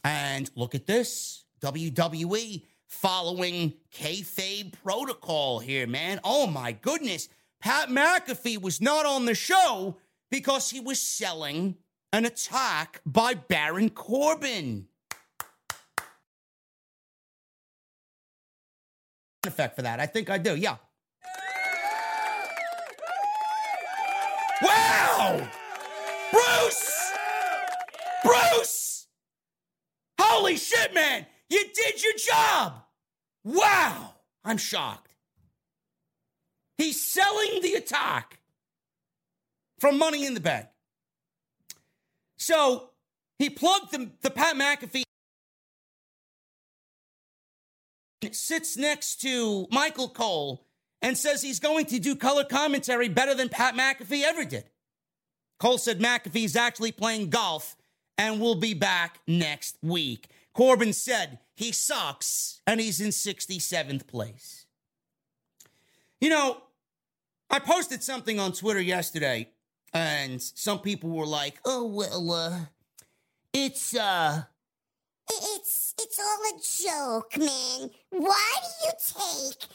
and look at this. W W E following kayfabe protocol here, man. Oh my goodness. Pat McAfee was not on the show because he was selling an attack by Baron Corbin. Effect for that. I think I do. Yeah. Wow! Bruce! Bruce! Holy shit, man! You did your job! Wow! I'm shocked. He's selling the attack from Money in the Bank. So, he plugged the, the Pat McAfee. Sits next to Michael Cole and says he's going to do color commentary better than Pat McAfee ever did. Cole said McAfee's actually playing golf and will be back next week. Corbin said he sucks and he's in sixty-seventh place. You know, I posted something on Twitter yesterday and some people were like, oh, well, uh, it's, uh, It's it's all a joke, man. Why do you take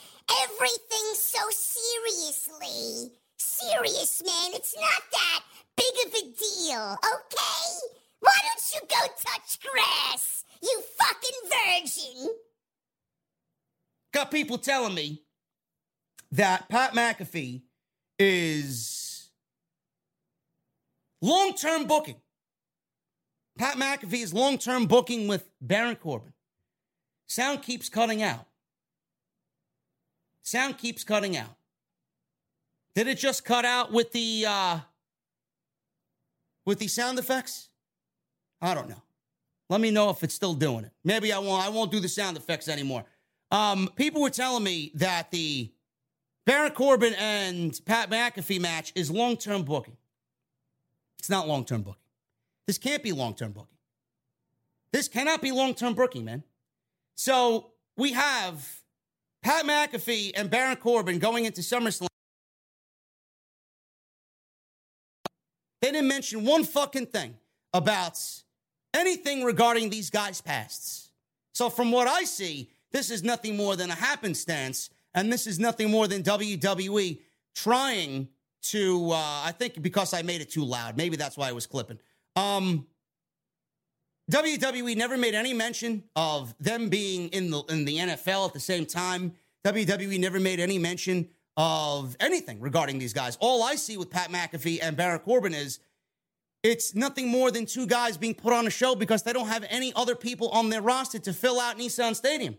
everything so seriously? Serious, man. It's not that big of a deal, okay? Why don't you go touch grass, you fucking virgin? Got people telling me that Pat McAfee is long-term booking. Pat McAfee's long-term booking with Baron Corbin. Sound keeps cutting out. Sound keeps cutting out. Did it just cut out with the, uh, with the sound effects? I don't know. Let me know if it's still doing it. Maybe I won't, I won't do the sound effects anymore. Um, people were telling me that the Baron Corbin and Pat McAfee match is long-term booking. It's not long-term booking. This can't be long-term booking. This cannot be long-term booking, man. So we have Pat McAfee and Baron Corbin going into SummerSlam. They didn't mention one fucking thing about anything regarding these guys' pasts. So from what I see, this is nothing more than a happenstance, and this is nothing more than W W E trying to, uh, I think because I made it too loud, maybe that's why I was clipping. Um, W W E never made any mention of them being in the in the N F L at the same time. W W E never made any mention of anything regarding these guys. All I see with Pat McAfee and Baron Corbin is it's nothing more than two guys being put on a show because they don't have any other people on their roster to fill out Nissan Stadium.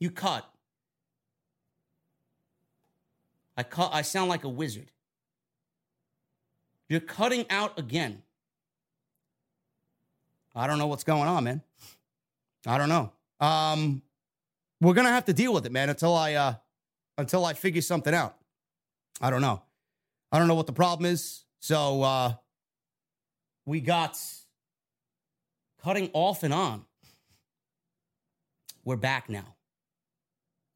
You cut. I cut. I sound like a wizard. You're cutting out again. I don't know what's going on, man. I don't know. Um, we're gonna have to deal with it, man, until I uh, until I figure something out. I don't know. I don't know what the problem is. So uh, we got cutting off and on. We're back now.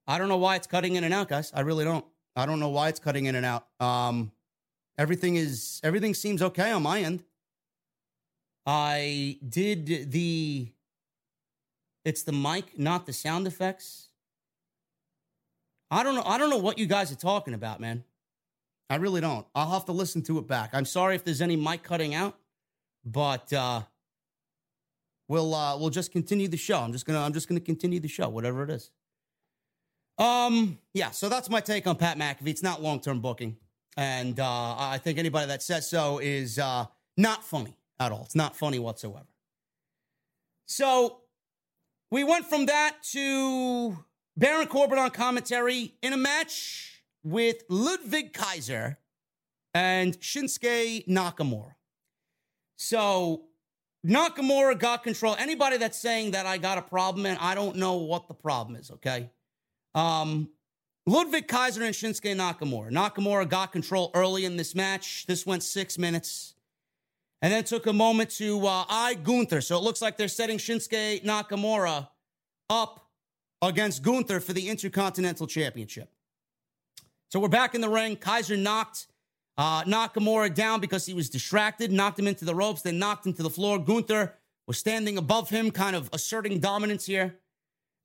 I don't know why it's cutting in and out, guys. I really don't. I don't know why it's cutting in and out. Um, everything is everything seems okay on my end. I did the, it's the mic, not the sound effects. I don't know. I don't know what you guys are talking about, man. I really don't. I'll have to listen to it back. I'm sorry if there's any mic cutting out, but uh, we'll uh, we'll just continue the show. I'm just gonna I'm just gonna continue the show, whatever it is. Um, yeah. So that's my take on Pat McAfee. It's not long-term booking, and uh, I think anybody that says so is uh, not funny. At all. It's not funny whatsoever. So we went from that to Baron Corbin on commentary in a match with Ludwig Kaiser and Shinsuke Nakamura. So Nakamura got control. Anybody that's saying that I got a problem, and I don't know what the problem is, okay? Um, Ludwig Kaiser and Shinsuke Nakamura. Nakamura got control early in this match. This went six minutes. And then took a moment to uh, eye Gunther. So it looks like they're setting Shinsuke Nakamura up against Gunther for the Intercontinental Championship. So we're back in the ring. Kaiser knocked uh, Nakamura down because he was distracted, knocked him into the ropes, then knocked him to the floor. Gunther was standing above him, kind of asserting dominance here.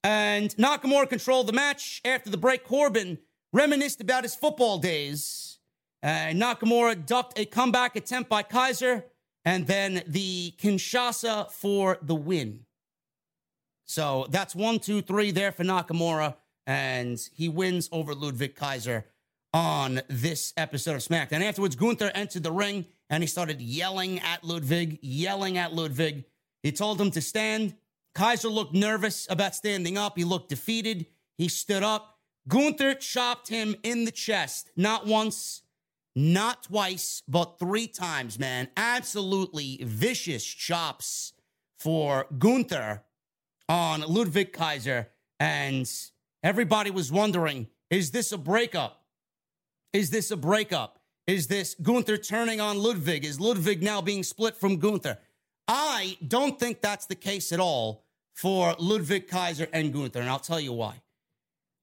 And Nakamura controlled the match. After the break, Corbin reminisced about his football days. And uh, Nakamura ducked a comeback attempt by Kaiser. And then the Kinshasa for the win. So that's one, two, three there for Nakamura. And he wins over Ludwig Kaiser on this episode of SmackDown. Afterwards, Gunther entered the ring and he started yelling at Ludwig, yelling at Ludwig. He told him to stand. Kaiser looked nervous about standing up. He looked defeated. He stood up. Gunther chopped him in the chest. Not once. Not twice, but three times, man. Absolutely vicious chops for Gunther on Ludwig Kaiser. And everybody was wondering, is this a breakup? Is this a breakup? Is this Gunther turning on Ludwig? Is Ludwig now being split from Gunther? I don't think that's the case at all for Ludwig Kaiser and Gunther, and I'll tell you why.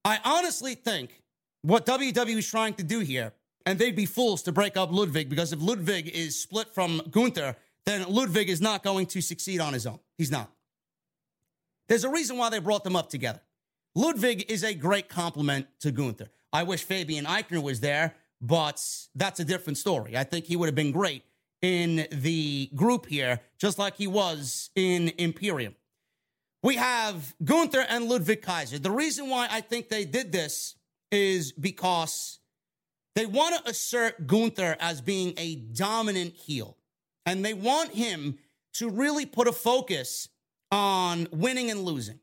I honestly think what W W E is trying to do here, and they'd be fools to break up Ludwig, because if Ludwig is split from Gunther, then Ludwig is not going to succeed on his own. He's not. There's a reason why they brought them up together. Ludwig is a great compliment to Gunther. I wish Fabian Eichner was there, but that's a different story. I think he would have been great in the group here, just like he was in Imperium. We have Gunther and Ludwig Kaiser. The reason why I think they did this is because they want to assert Gunther as being a dominant heel. And they want him to really put a focus on winning and losing.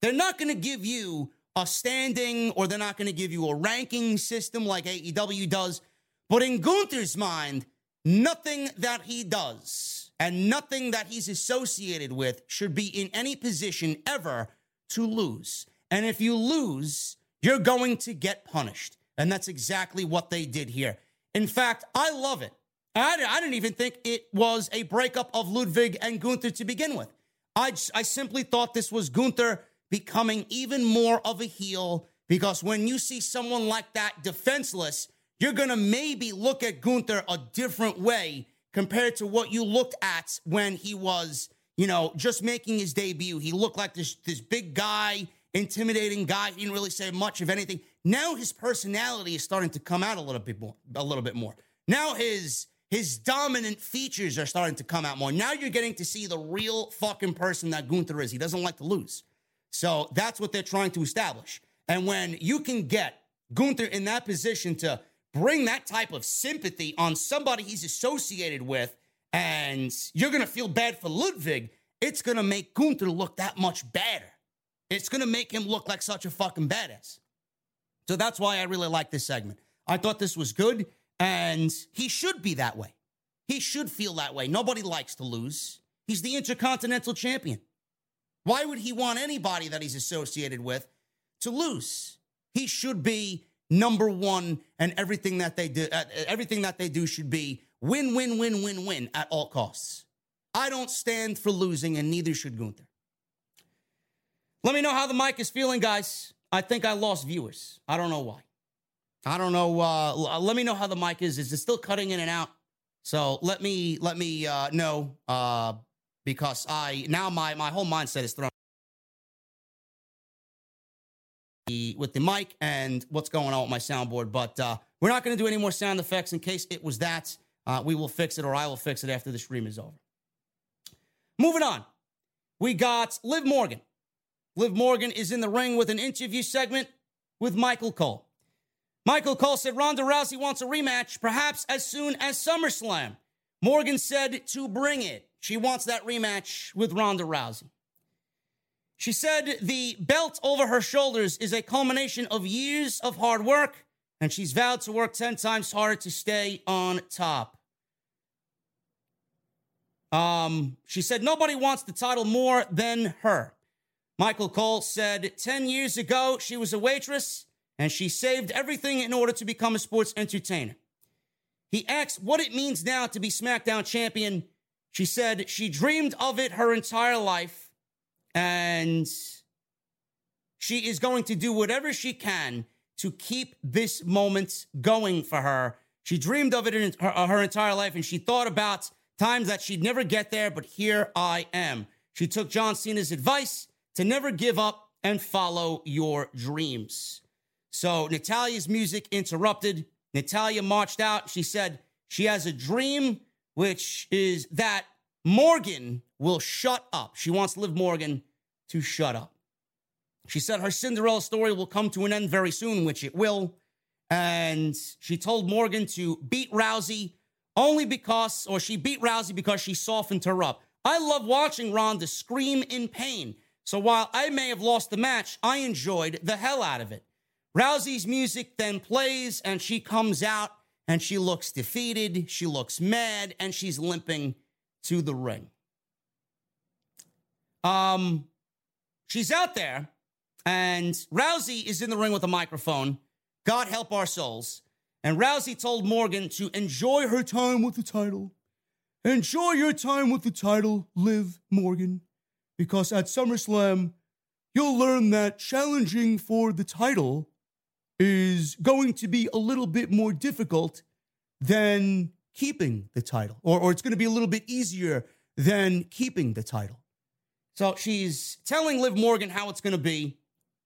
They're not going to give you a standing, or they're not going to give you a ranking system like A E W does. But in Gunther's mind, nothing that he does and nothing that he's associated with should be in any position ever to lose. And if you lose, you're going to get punished. And that's exactly what they did here. In fact, I love it. I, I didn't even think it was a breakup of Ludwig and Gunther to begin with. I, just, I simply thought this was Gunther becoming even more of a heel, because when you see someone like that defenseless, you're going to maybe look at Gunther a different way compared to what you looked at when he was, you know, just making his debut. He looked like this, this big guy, intimidating guy. He didn't really say much of anything. Now his personality is starting to come out a little bit more, a little bit more. Now his his dominant features are starting to come out more. Now you're getting to see the real fucking person that Gunther is. He doesn't like to lose. So that's what they're trying to establish. And when you can get Gunther in that position to bring that type of sympathy on somebody he's associated with, and you're going to feel bad for Ludwig, it's going to make Gunther look that much better. It's going to make him look like such a fucking badass. So that's why I really like this segment. I thought this was good, and he should be that way. He should feel that way. Nobody likes to lose. He's the Intercontinental Champion. Why would he want anybody that he's associated with to lose? He should be number one, and everything that they do, uh, everything that they do should be win, win, win, win, win at all costs. I don't stand for losing, and neither should Gunther. Let me know how the mic is feeling, guys. I think I lost viewers. I don't know why. I don't know. Uh, let me know how the mic is. Is it still cutting in and out? So let me let me uh, know uh, because I now my my whole mindset is thrown with the mic and what's going on with my soundboard. But uh, we're not going to do any more sound effects in case it was that. Uh, we will fix it, or I will fix it after the stream is over. Moving on. We got Liv Morgan. Liv Morgan is in the ring with an interview segment with Michael Cole. Michael Cole said Ronda Rousey wants a rematch, perhaps as soon as SummerSlam. Morgan said to bring it. She wants that rematch with Ronda Rousey. She said the belt over her shoulders is a culmination of years of hard work, and she's vowed to work ten times harder to stay on top. Um, she said nobody wants the title more than her. Michael Cole said ten years ago she was a waitress, and she saved everything in order to become a sports entertainer. He asked what it means now to be SmackDown champion. She said she dreamed of it her entire life, and she is going to do whatever she can to keep this moment going for her. She dreamed of it in her, her entire life, and she thought about times that she'd never get there, but here I am. She took John Cena's advice to never give up and follow your dreams. So Natalya's music interrupted. Natalya marched out. She said she has a dream, which is that Morgan will shut up. She wants Liv Morgan to shut up. She said her Cinderella story will come to an end very soon, which it will. And she told Morgan to beat Rousey only because, or she beat Rousey because she softened her up. I love watching Ronda scream in pain. So while I may have lost the match, I enjoyed the hell out of it. Rousey's music then plays, and she comes out, and she looks defeated, she looks mad, and she's limping to the ring. Um, she's out there, and Rousey is in the ring with a microphone. God help our souls. And Rousey told Morgan to enjoy her time with the title. Enjoy your time with the title, Liv Morgan. Because at SummerSlam, you'll learn that challenging for the title is going to be a little bit more difficult than keeping the title. Or, or it's going to be a little bit easier than keeping the title. So she's telling Liv Morgan how it's going to be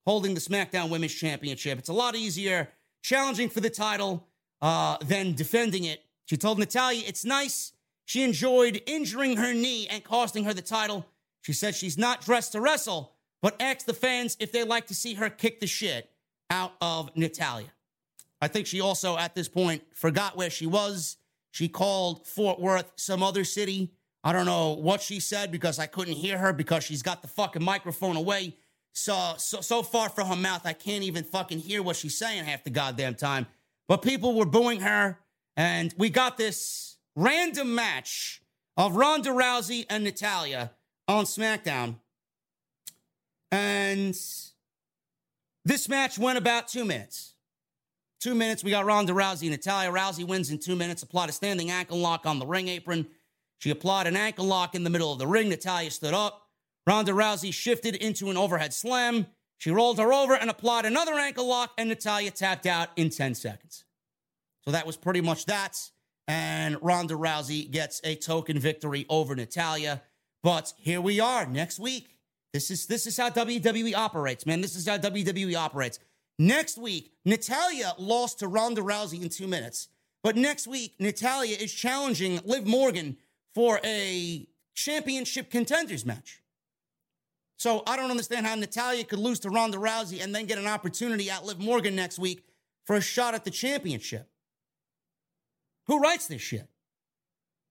holding the SmackDown Women's Championship. It's a lot easier challenging for the title uh, than defending it. She told Natalya it's nice. She enjoyed injuring her knee and costing her the title. She said she's not dressed to wrestle, but asked the fans if they like to see her kick the shit out of Natalya. I think she also, at this point, forgot where she was. She called Fort Worth some other city. I don't know what she said because I couldn't hear her because she's got the fucking microphone away. So, so, so far from her mouth, I can't even fucking hear what she's saying half the goddamn time. But people were booing her, and we got this random match of Ronda Rousey and Natalya on SmackDown. And this match went about two minutes. Two minutes, we got Ronda Rousey and Natalya. Rousey wins in two minutes, applied a standing ankle lock on the ring apron. She applied an ankle lock in the middle of the ring. Natalya stood up. Ronda Rousey shifted into an overhead slam. She rolled her over and applied another ankle lock, and Natalya tapped out in ten seconds. So that was pretty much that. And Ronda Rousey gets a token victory over Natalya. But here we are next week. This is this is how W W E operates, man. This is how W W E operates. Next week, Natalya lost to Ronda Rousey in two minutes. But next week, Natalya is challenging Liv Morgan for a championship contenders match. So I don't understand how Natalya could lose to Ronda Rousey and then get an opportunity at Liv Morgan next week for a shot at the championship. Who writes this shit?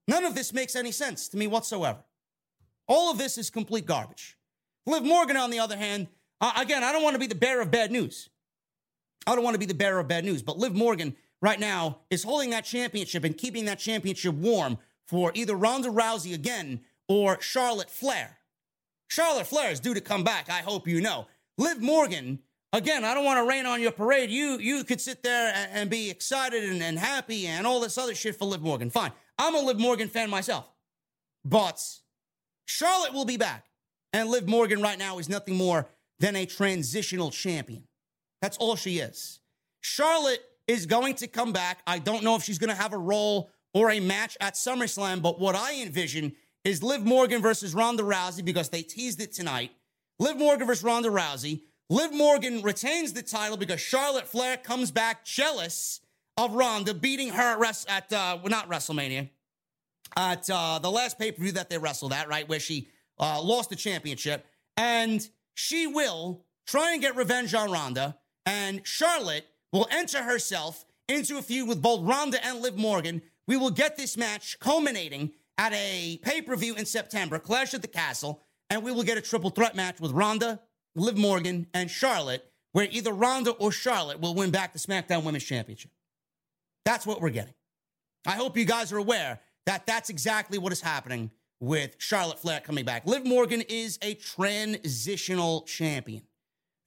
None of this makes any sense to me whatsoever. All of this is complete garbage. Liv Morgan, on the other hand, uh, again, I don't want to be the bearer of bad news. I don't want to be the bearer of bad news, but Liv Morgan right now is holding that championship and keeping that championship warm for either Ronda Rousey again or Charlotte Flair. Charlotte Flair is due to come back, I hope you know. Liv Morgan, again, I don't want to rain on your parade. You you could sit there and, and be excited and, and happy and all this other shit for Liv Morgan. Fine. I'm a Liv Morgan fan myself. But Charlotte will be back. And Liv Morgan right now is nothing more than a transitional champion. That's all she is. Charlotte is going to come back. I don't know if she's going to have a role or a match at SummerSlam, but what I envision is Liv Morgan versus Ronda Rousey because they teased it tonight. Liv Morgan versus Ronda Rousey. Liv Morgan retains the title because Charlotte Flair comes back jealous of Ronda beating her at, res- at uh, well, not WrestleMania, at uh, the last pay-per-view that they wrestled at, right, where she uh, lost the championship. And she will try and get revenge on Ronda, and Charlotte will enter herself into a feud with both Ronda and Liv Morgan. We will get this match culminating at a pay-per-view in September, Clash at the Castle, and we will get a triple threat match with Ronda, Liv Morgan, and Charlotte, where either Ronda or Charlotte will win back the SmackDown Women's Championship. That's what we're getting. I hope you guys are aware that that's exactly what is happening with Charlotte Flair coming back. Liv Morgan is a transitional champion.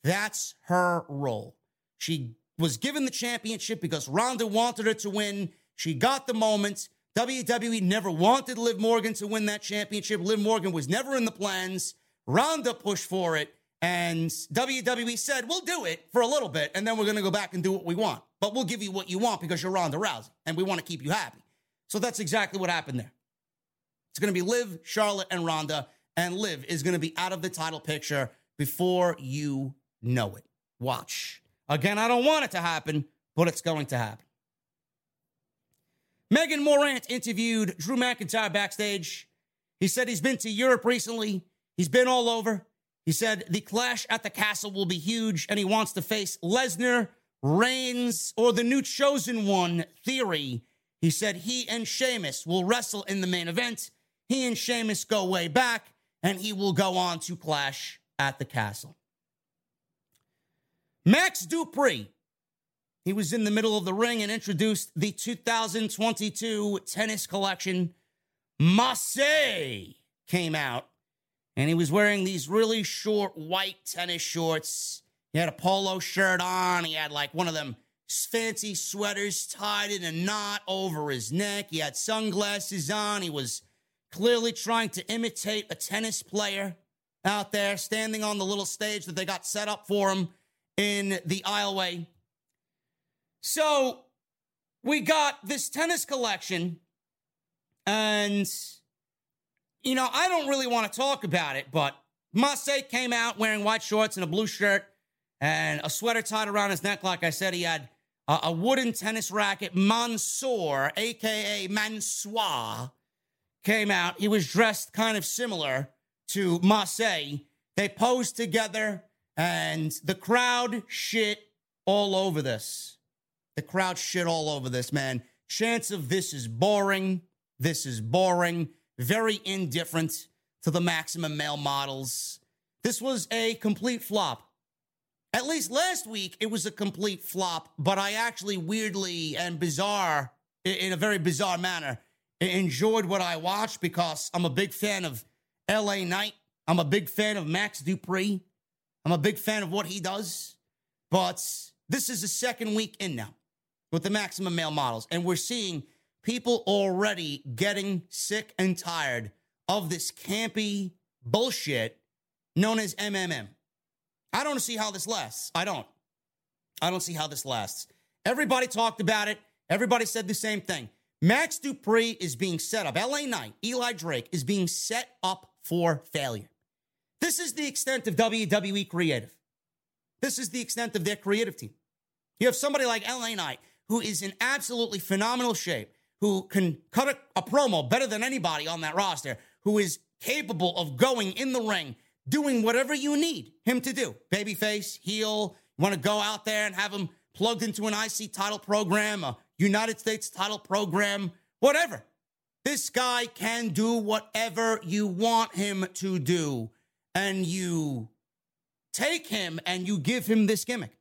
That's her role. She was given the championship because Ronda wanted her to win. She got the moment. W W E never wanted Liv Morgan to win that championship. Liv Morgan was never in the plans. Ronda pushed for it. And W W E said, we'll do it for a little bit, and then we're going to go back and do what we want. But we'll give you what you want because you're Ronda Rousey, and we want to keep you happy. So that's exactly what happened there. It's going to be Liv, Charlotte, and Ronda, and Liv is going to be out of the title picture before you know it. Watch. Again, I don't want it to happen, but it's going to happen. Megan Morant interviewed Drew McIntyre backstage. He said he's been to Europe recently. He's been all over. He said the clash at the castle will be huge, and he wants to face Lesnar, Reigns, or the new chosen one, Theory. He said he and Sheamus will wrestle in the main event. He and Sheamus go way back, and he will go on to clash at the castle. Max Dupri, he was in the middle of the ring and introduced the two thousand twenty-two tennis collection. Marseille came out. And he was wearing these really short white tennis shorts. He had a polo shirt on. He had like one of them fancy sweaters tied in a knot over his neck. He had sunglasses on. He was clearly trying to imitate a tennis player out there standing on the little stage that they got set up for him in the aisleway. So we got this tennis collection and... You know, I don't really want to talk about it, but Marseille came out wearing white shorts and a blue shirt and a sweater tied around his neck. Like I said, he had a, a wooden tennis racket. Mansoor, a k a. Mansoor, came out. He was dressed kind of similar to Marseille. They posed together, and the crowd shit all over this. The crowd shit all over this, man. Chants of this is boring. This is boring. Very indifferent to the Maximum Male Models. This was a complete flop. At least last week, it was a complete flop, but I actually weirdly and bizarre, in a very bizarre manner, enjoyed what I watched because I'm a big fan of L A Knight. I'm a big fan of Max Dupri. I'm a big fan of what he does. But this is the second week in now. with the Maximum Male Models. And we're seeing people already getting sick and tired of this campy bullshit known as M M M. I don't see how this lasts. I don't. I don't see how this lasts. Everybody talked about it. Everybody said the same thing. Max Dupri is being set up. L A Knight, Eli Drake is being set up for failure. This is the extent of W W E creative. This is the extent of their creative team. You have somebody like L A Knight, who is in absolutely phenomenal shape, who can cut a, a promo better than anybody on that roster, who is capable of going in the ring, doing whatever you need him to do. Babyface, heel, you want to go out there and have him plugged into an I C title program, a United States title program, whatever. This guy can do whatever you want him to do, and you take him and you give him this gimmick.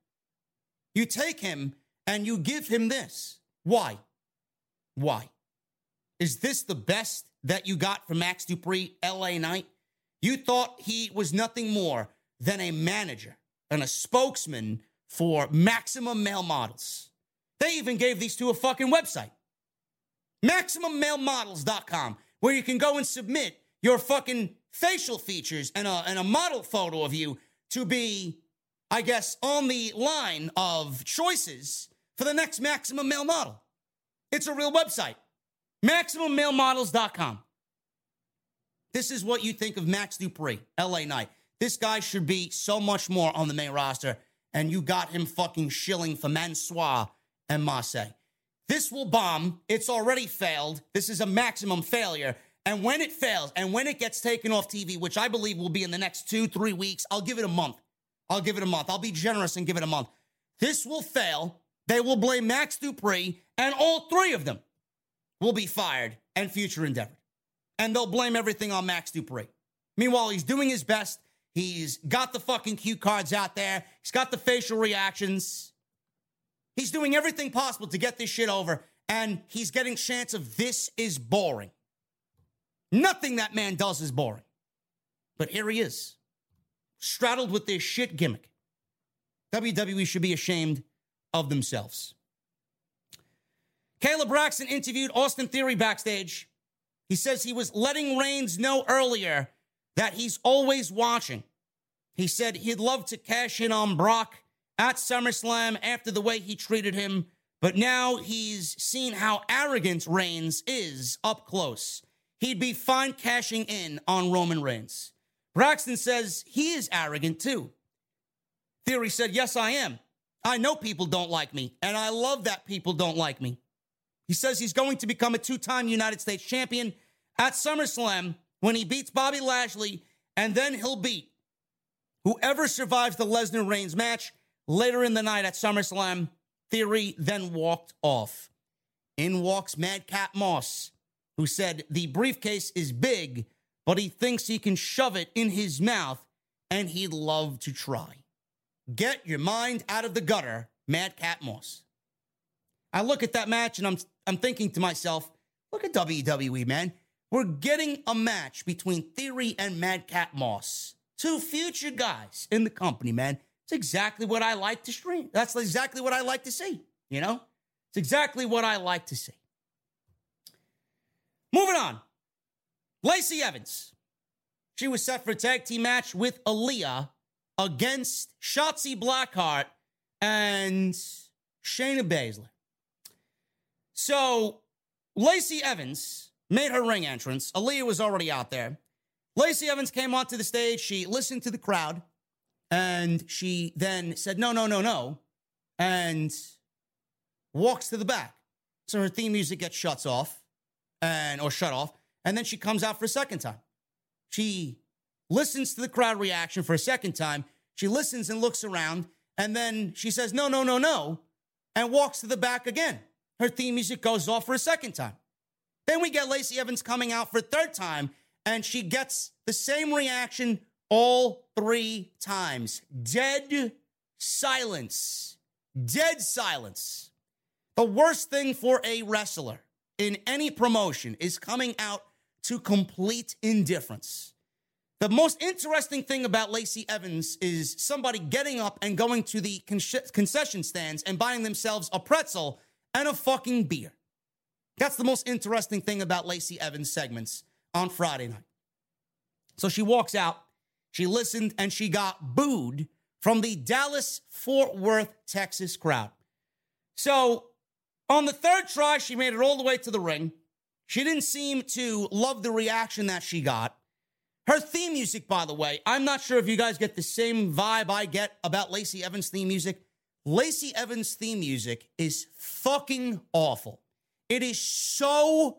You take him and you give him this. Why? Why? Is this the best that you got from Max Dupri, L A Knight? You thought he was nothing more than a manager and a spokesman for Maximum Male Models. They even gave these two a fucking website. Maximum Male Models dot com, where you can go and submit your fucking facial features and a, and a model photo of you to be, I guess, on the line of choices for the next Maximum Male Model. It's a real website. Maximum Male Models dot com. This is what you think of Max Dupri, L A Knight. This guy should be so much more on the main roster, and you got him fucking shilling for Mansoor and Marseille. This will bomb. It's already failed. This is a maximum failure. And when it fails, and when it gets taken off T V, which I believe will be in the next two, three weeks, I'll give it a month. I'll give it a month. I'll be generous and give it a month. This will fail. They will blame Max Dupri, and all three of them will be fired and future endeavored. And they'll blame everything on Max Dupri. Meanwhile, he's doing his best. He's got the fucking cue cards out there. He's got the facial reactions. He's doing everything possible to get this shit over. And he's getting chance of this is boring. Nothing that man does is boring. But here he is, straddled with this shit gimmick. W W E should be ashamed of themselves. Caleb Braxton interviewed Austin Theory backstage. He says he was letting Reigns know earlier that he's always watching. He said he'd love to cash in on Brock at SummerSlam after the way he treated him, but now he's seen how arrogant Reigns is up close. He'd be fine cashing in on Roman Reigns. Braxton says he is arrogant too. Theory said, yes, I am. I know people don't like me, and I love that people don't like me. He says he's going to become a two-time United States champion at SummerSlam when he beats Bobby Lashley, and then he'll beat whoever survives the Lesnar-Reigns match later in the night at SummerSlam. Theory then walked off. In walks Madcap Moss, who said the briefcase is big, but he thinks he can shove it in his mouth, and he'd love to try. Get your mind out of the gutter, Madcap Moss. I look at that match, and I'm I'm thinking to myself, look at W W E, man. We're getting a match between Theory and Madcap Moss. Two future guys in the company, man. It's exactly what I like to stream. That's exactly what I like to see, you know? It's exactly what I like to see. Moving on. Lacey Evans. She was set for a tag team match with Aaliyah against Shotzi Blackheart and Shayna Baszler. So, Lacey Evans made her ring entrance. Aaliyah was already out there. Lacey Evans came onto the stage. She listened to the crowd, and she then said, no, no, no, no, and walks to the back. So, her theme music gets shuts off, and or shut off, and then she comes out for a second time. She listens to the crowd reaction for a second time. She listens and looks around, and then she says, no, no, no, no, and walks to the back again. Her theme music goes off for a second time. Then we get Lacey Evans coming out for a third time, and she gets the same reaction all three times. Dead silence. Dead silence. The worst thing for a wrestler in any promotion is coming out to complete indifference. The most interesting thing about Lacey Evans is somebody getting up and going to the con- concession stands and buying themselves a pretzel and a fucking beer. That's the most interesting thing about Lacey Evans' segments on Friday night. So she walks out, she listened, and she got booed from the Dallas-Fort Worth, Texas crowd. So on the third try, she made it all the way to the ring. She didn't seem to love the reaction that she got. Her theme music, by the way, I'm not sure if you guys get the same vibe I get about Lacey Evans' theme music. Lacey Evans' theme music is fucking awful. It is so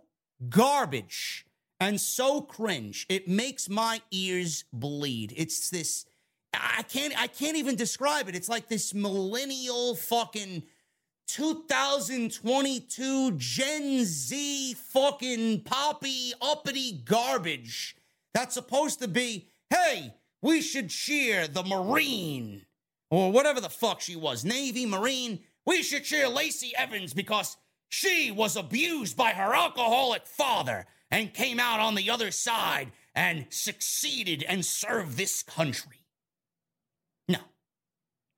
garbage and so cringe. It makes my ears bleed. It's this, I can't, I can't even describe it. It's like this millennial fucking two thousand twenty-two Gen Z fucking poppy uppity garbage that's supposed to be, hey, we should cheer the Marine or whatever the fuck she was, Navy, Marine. We should cheer Lacey Evans because she was abused by her alcoholic father and came out on the other side and succeeded and served this country. No.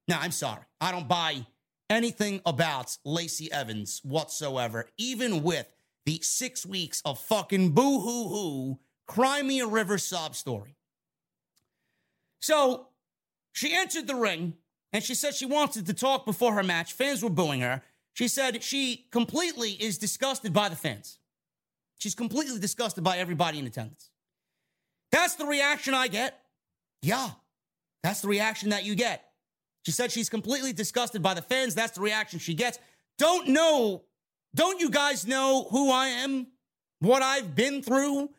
No, I'm sorry. I don't buy anything about Lacey Evans whatsoever, even with the six weeks of fucking boo-hoo-hoo, Crimea River sob story. So she entered the ring, and she said she wanted to talk before her match. Fans were booing her. She said she completely is disgusted by the fans. She's completely disgusted by everybody in attendance. That's the reaction I get. Yeah, that's the reaction that you get. She said she's completely disgusted by the fans. That's the reaction she gets. Don't know, don't you guys know who I am? What I've been through?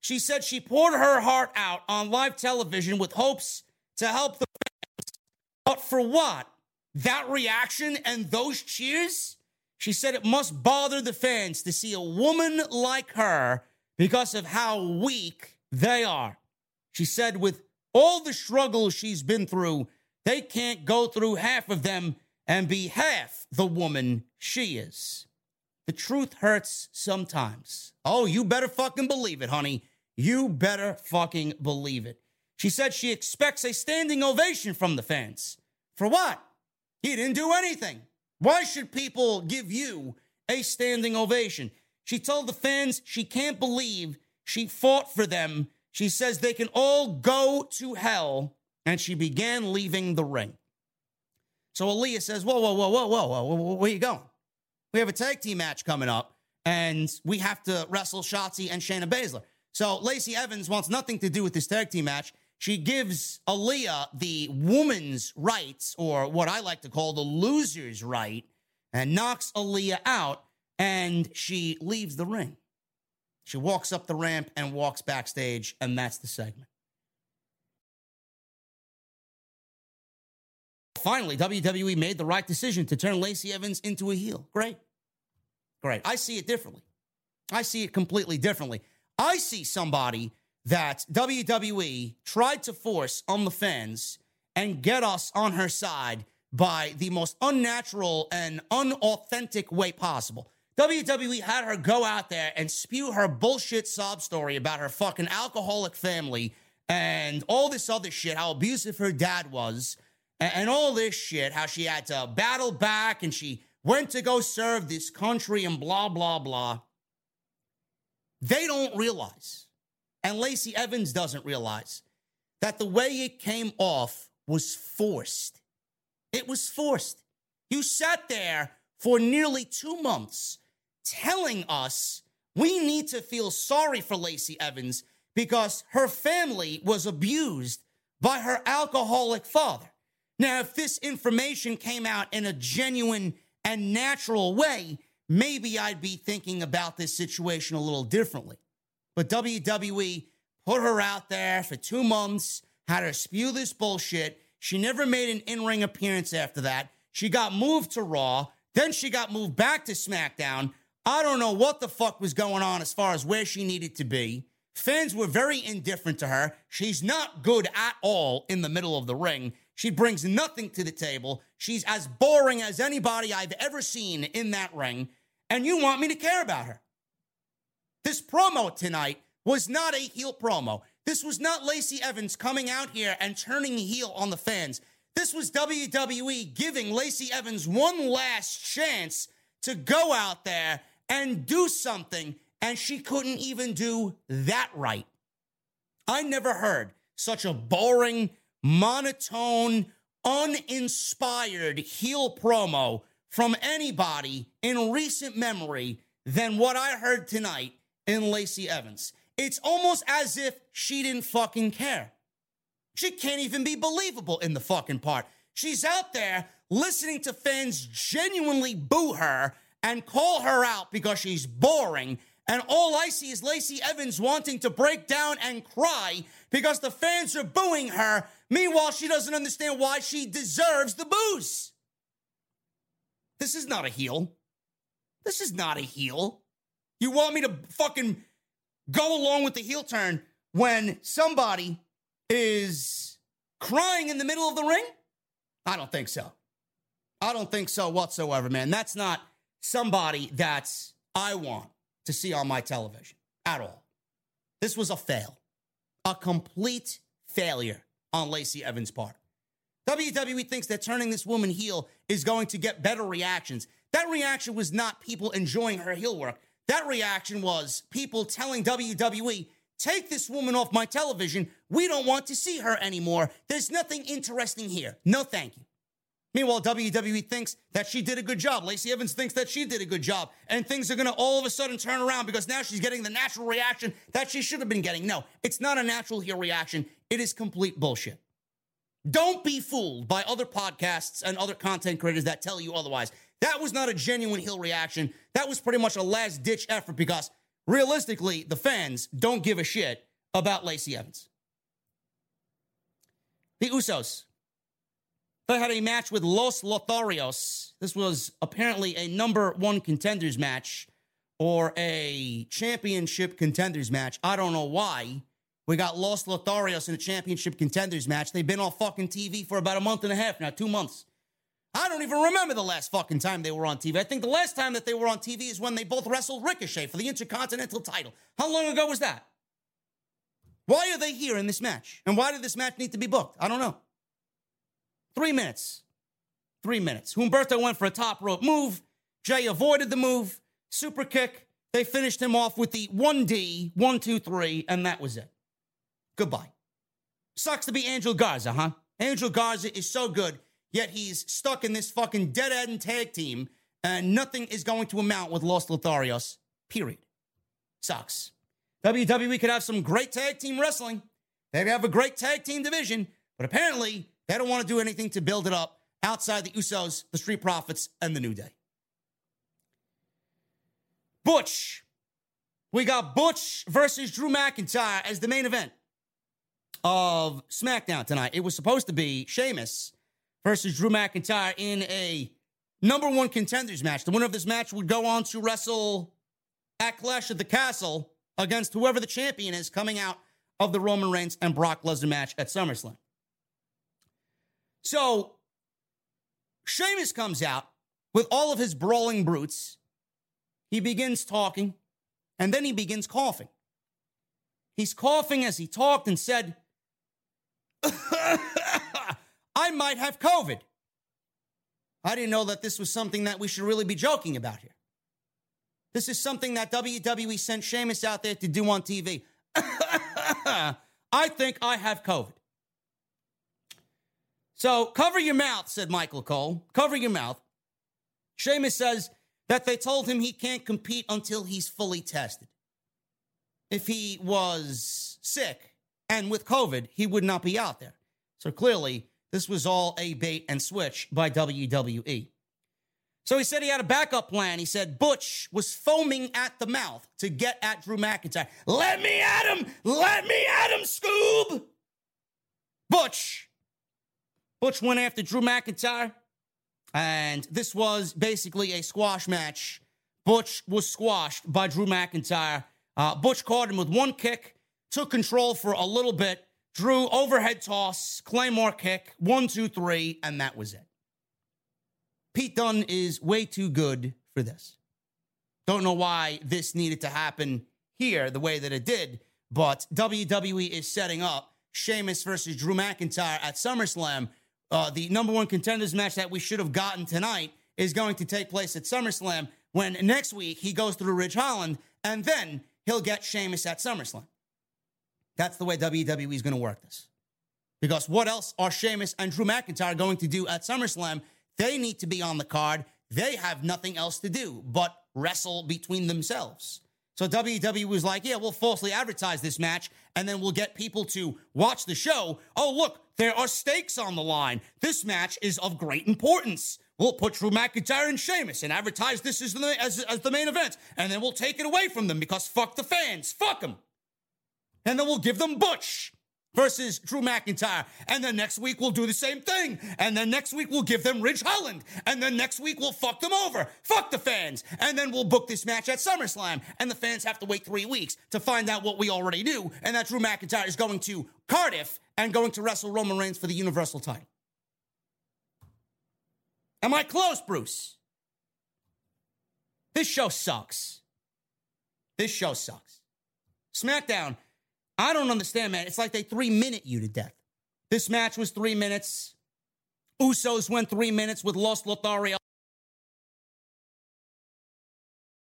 She said she poured her heart out on live television with hopes to help the fans. But for what? That reaction and those cheers? She said it must bother the fans to see a woman like her because of how weak they are. She said with all the struggles she's been through, they can't go through half of them and be half the woman she is. The truth hurts sometimes. Oh, you better fucking believe it, honey. You better fucking believe it. She said she expects a standing ovation from the fans. For what? He didn't do anything. Why should people give you a standing ovation? She told the fans she can't believe she fought for them. She says they can all go to hell. And she began leaving the ring. So Aaliyah says, whoa, whoa, whoa, whoa, whoa, whoa, whoa, where you going? We have a tag team match coming up, and we have to wrestle Shotzi and Shayna Baszler. So Lacey Evans wants nothing to do with this tag team match. She gives Aaliyah the woman's rights, or what I like to call the loser's right, and knocks Aaliyah out, and she leaves the ring. She walks up the ramp and walks backstage, and that's the segment. Finally, W W E made the right decision to turn Lacey Evans into a heel. Great. Great. I see it differently. I see it completely differently. I see somebody that W W E tried to force on the fans and get us on her side by the most unnatural and unauthentic way possible. W W E had her go out there and spew her bullshit sob story about her fucking alcoholic family and all this other shit, how abusive her dad was, and, and all this shit, how she had to battle back and she went to go serve this country and blah, blah, blah. They don't realize, and Lacey Evans doesn't realize, that the way it came off was forced. It was forced. You sat there for nearly two months telling us we need to feel sorry for Lacey Evans because her family was abused by her alcoholic father. Now, if this information came out in a genuine and natural way, maybe I'd be thinking about this situation a little differently. But W W E put her out there for two months, had her spew this bullshit. She never made an in-ring appearance after that. She got moved to Raw. Then she got moved back to SmackDown. I don't know what the fuck was going on as far as where she needed to be. Fans were very indifferent to her. She's not good at all in the middle of the ring. She brings nothing to the table. She's as boring as anybody I've ever seen in that ring. And you want me to care about her. This promo tonight was not a heel promo. This was not Lacey Evans coming out here and turning heel on the fans. This was W W E giving Lacey Evans one last chance to go out there and do something, and she couldn't even do that right. I never heard such a boring, monotone, uninspired heel promo from anybody in recent memory than what I heard tonight in Lacey Evans. It's almost as if she didn't fucking care. She can't even be believable in the fucking part. She's out there listening to fans genuinely boo her and call her out because she's boring. And all I see is Lacey Evans wanting to break down and cry because the fans are booing her. Meanwhile, she doesn't understand why she deserves the boos. This is not a heel. This is not a heel. You want me to fucking go along with the heel turn when somebody is crying in the middle of the ring? I don't think so. I don't think so whatsoever, man. That's not somebody that I want to see on my television at all. This was a fail. A complete failure on Lacey Evans' part. W W E thinks that turning this woman heel is going to get better reactions. That reaction was not people enjoying her heel work. That reaction was people telling W W E, take this woman off my television. We don't want to see her anymore. There's nothing interesting here. No, thank you. Meanwhile, W W E thinks that she did a good job. Lacey Evans thinks that she did a good job. And things are going to all of a sudden turn around because now she's getting the natural reaction that she should have been getting. No, it's not a natural heel reaction. It is complete bullshit. Don't be fooled by other podcasts and other content creators that tell you otherwise. That was not a genuine heel reaction. That was pretty much a last-ditch effort because, realistically, the fans don't give a shit about Lacey Evans. The Usos. They had a match with Los Lotharios. This was apparently a number one contenders match or a championship contenders match. I don't know why we got Los Lotharios in a championship contenders match. They've been on fucking T V for about a month and a half now, two months. I don't even remember the last fucking time they were on T V. I think the last time that they were on T V is when they both wrestled Ricochet for the Intercontinental title. How long ago was that? Why are they here in this match? And why did this match need to be booked? I don't know. Three minutes. Three minutes. Humberto went for a top rope move. Jay avoided the move. Super kick. They finished him off with the one D, one, two, three, and that was it. Goodbye. Sucks to be Angel Garza, huh? Angel Garza is so good, yet he's stuck in this fucking dead-end tag team, and nothing is going to amount with Los Lotharios, period. Sucks. W W E could have some great tag team wrestling. They have a great tag team division, but apparently they don't want to do anything to build it up outside the Usos, the Street Profits, and the New Day. Butch. We got Butch versus Drew McIntyre as the main event of SmackDown tonight. It was supposed to be Sheamus versus Drew McIntyre in a number one contenders match. The winner of this match would go on to wrestle at Clash at the Castle against whoever the champion is coming out of the Roman Reigns and Brock Lesnar match at SummerSlam. So, Sheamus comes out with all of his brawling brutes. He begins talking, and then he begins coughing. He's coughing as he talked and said, I might have COVID. I didn't know that this was something that we should really be joking about here. This is something that W W E sent Sheamus out there to do on T V. I think I have COVID. So, cover your mouth, said Michael Cole. Cover your mouth. Sheamus says that they told him he can't compete until he's fully tested. If he was sick and with COVID, he would not be out there. So, clearly, this was all a bait and switch by W W E. So, he said he had a backup plan. He said Butch was foaming at the mouth to get at Drew McIntyre. Let me at him! Let me at him, Scoob! Butch! Butch went after Drew McIntyre, and this was basically a squash match. Butch was squashed by Drew McIntyre. Uh, Butch caught him with one kick, took control for a little bit. Drew, overhead toss, Claymore kick, one, two, three, and that was it. Pete Dunne is way too good for this. Don't know why this needed to happen here the way that it did, but W W E is setting up Sheamus versus Drew McIntyre at SummerSlam. Uh, the number one contenders match that we should have gotten tonight is going to take place at SummerSlam, when next week he goes through Ridge Holland, and then he'll get Sheamus at SummerSlam. That's the way W W E is going to work this. Because what else are Sheamus and Drew McIntyre going to do at SummerSlam? They need to be on the card. They have nothing else to do but wrestle between themselves. So W W E was like, yeah, we'll falsely advertise this match, and then we'll get people to watch the show. Oh, look, there are stakes on the line. This match is of great importance. We'll put Drew McIntyre and Sheamus and advertise this as the, as, as the main event, and then we'll take it away from them because fuck the fans. Fuck them. And then we'll give them Butch versus Drew McIntyre. And then next week we'll do the same thing. And then next week we'll give them Ridge Holland. And then next week we'll fuck them over. Fuck the fans. And then we'll book this match at SummerSlam. And the fans have to wait three weeks to find out what we already knew. And that Drew McIntyre is going to Cardiff and going to wrestle Roman Reigns for the Universal title. Am I close, Bruce? This show sucks. This show sucks. SmackDown, I don't understand, man. It's like they three-minute you to death. This match was three minutes. Usos went three minutes with Los Lothario.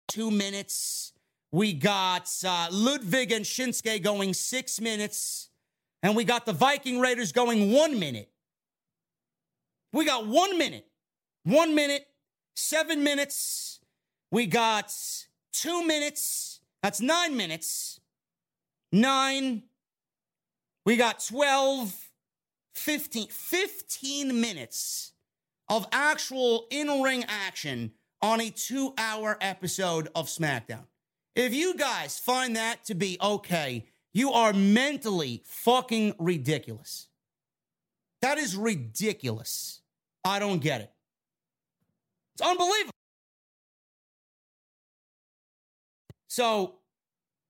Two minutes. We got uh, Ludwig and Shinsuke going six minutes. And we got the Viking Raiders going one minute. We got one minute. One minute. Seven minutes. We got two minutes. That's nine minutes. Nine, we got twelve, fifteen, fifteen minutes of actual in-ring action on a two-hour episode of SmackDown. If you guys find that to be okay, you are mentally fucking ridiculous. That is ridiculous. I don't get it. It's unbelievable. So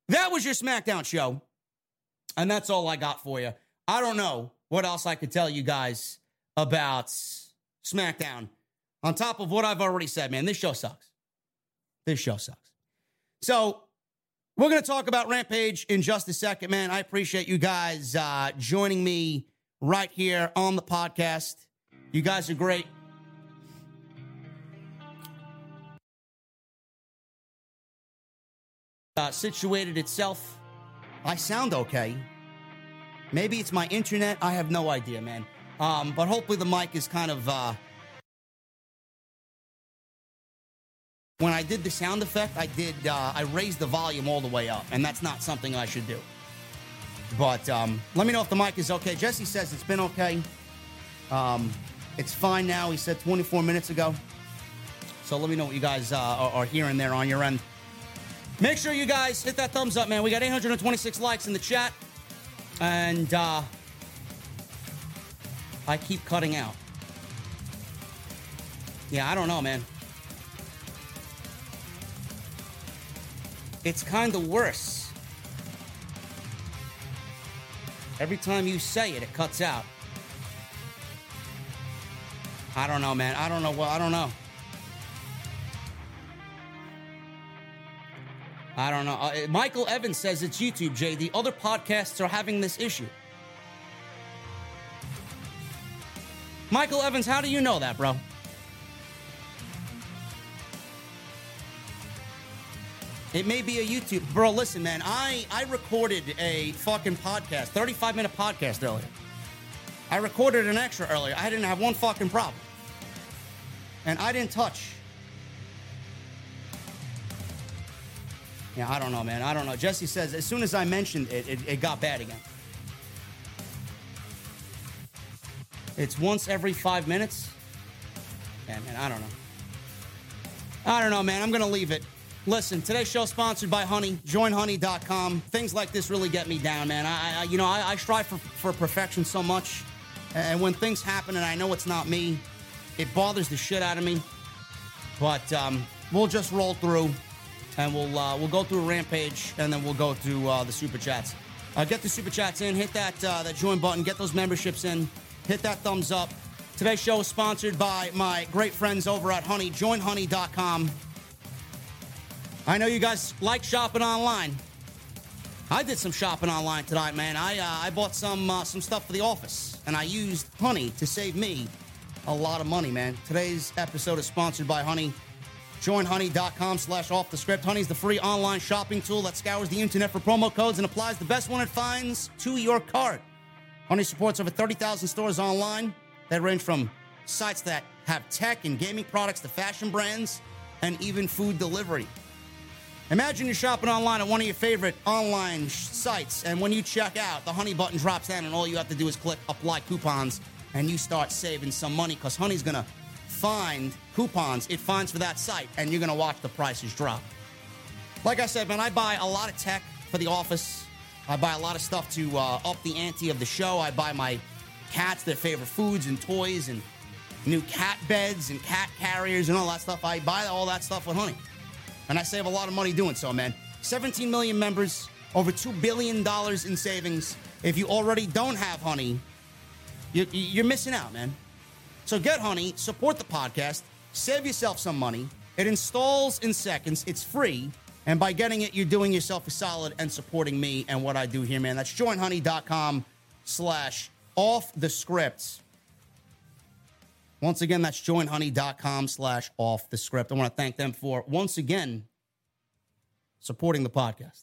that was your SmackDown show, and that's all I got for you. I don't know what else I could tell you guys about SmackDown. On top of what I've already said, man, this show sucks. This show sucks. So we're going to talk about Rampage in just a second, man. I appreciate you guys uh, joining me right here on the podcast. You guys are great. Uh, situated itself. I sound okay. Maybe it's my internet. I have no idea, man. Um, but hopefully the mic is kind of... Uh... When I did the sound effect, I did. Uh, I raised the volume all the way up, and that's not something I should do. But um, let me know if the mic is okay. Jesse says it's been okay. Um, it's fine now. He said twenty-four minutes ago. So let me know what you guys uh, are, are hearing there on your end. Make sure you guys hit that thumbs up, man. We got eight hundred twenty-six likes in the chat. And uh, I keep cutting out. Yeah, I don't know, man. It's kind of worse. Every time you say it, it cuts out. I don't know, man. I don't know. Well, I don't know. I don't know. Uh, Michael Evans says it's YouTube, Jay. The other podcasts are having this issue. Michael Evans, how do you know that, bro? It may be a YouTube. Bro, listen, man. I, I recorded a fucking podcast, thirty-five minute podcast earlier. I recorded an extra earlier. I didn't have one fucking problem. And I didn't touch... Yeah, I don't know, man. I don't know. Jesse says, as soon as I mentioned it, it, it got bad again. It's once every five minutes? Yeah, man, I don't know. I don't know, man. I'm going to leave it. Listen, today's show sponsored by Honey. join honey dot com. Things like this really get me down, man. I, I you know, I, I strive for, for perfection so much. And when things happen and I know it's not me, it bothers the shit out of me. But um, we'll just roll through. And we'll uh, we'll go through a Rampage, and then we'll go through uh, the Super Chats. Uh, get the Super Chats in. Hit that uh, that join button. Get those memberships in. Hit that thumbs up. Today's show is sponsored by my great friends over at Honey. join honey dot com. I know you guys like shopping online. I did some shopping online tonight, man. I uh, I bought some uh, some stuff for the office, and I used Honey to save me a lot of money, man. Today's episode is sponsored by Honey. Join honey.com slash off the script. Honey's the free online shopping tool that scours the internet for promo codes and applies the best one it finds to your cart. Honey supports over thirty thousand stores online that range from sites that have tech and gaming products to fashion brands and even food delivery. Imagine you're shopping online at one of your favorite online sh- sites, and when you check out, the Honey button drops down, and all you have to do is click apply coupons, and you start saving some money because Honey's going to find coupons it finds for that site, and you're going to watch the prices drop. Like I said, man, I buy a lot of tech for the office. I buy a lot of stuff to uh, up the ante of the show. I buy my cats their favorite foods and toys and new cat beds and cat carriers and all that stuff. I buy all that stuff with Honey, and I save a lot of money doing so, man. seventeen million members, over two billion dollars in savings. If you already don't have Honey, you're, you're missing out, man. So get Honey, support the podcast, save yourself some money. It installs in seconds. It's free. And by getting it, you're doing yourself a solid and supporting me and what I do here, man. That's joinhoney.com slash off the script. Once again, that's joinhoney.com slash off the script. I want to thank them for, once again, supporting the podcast.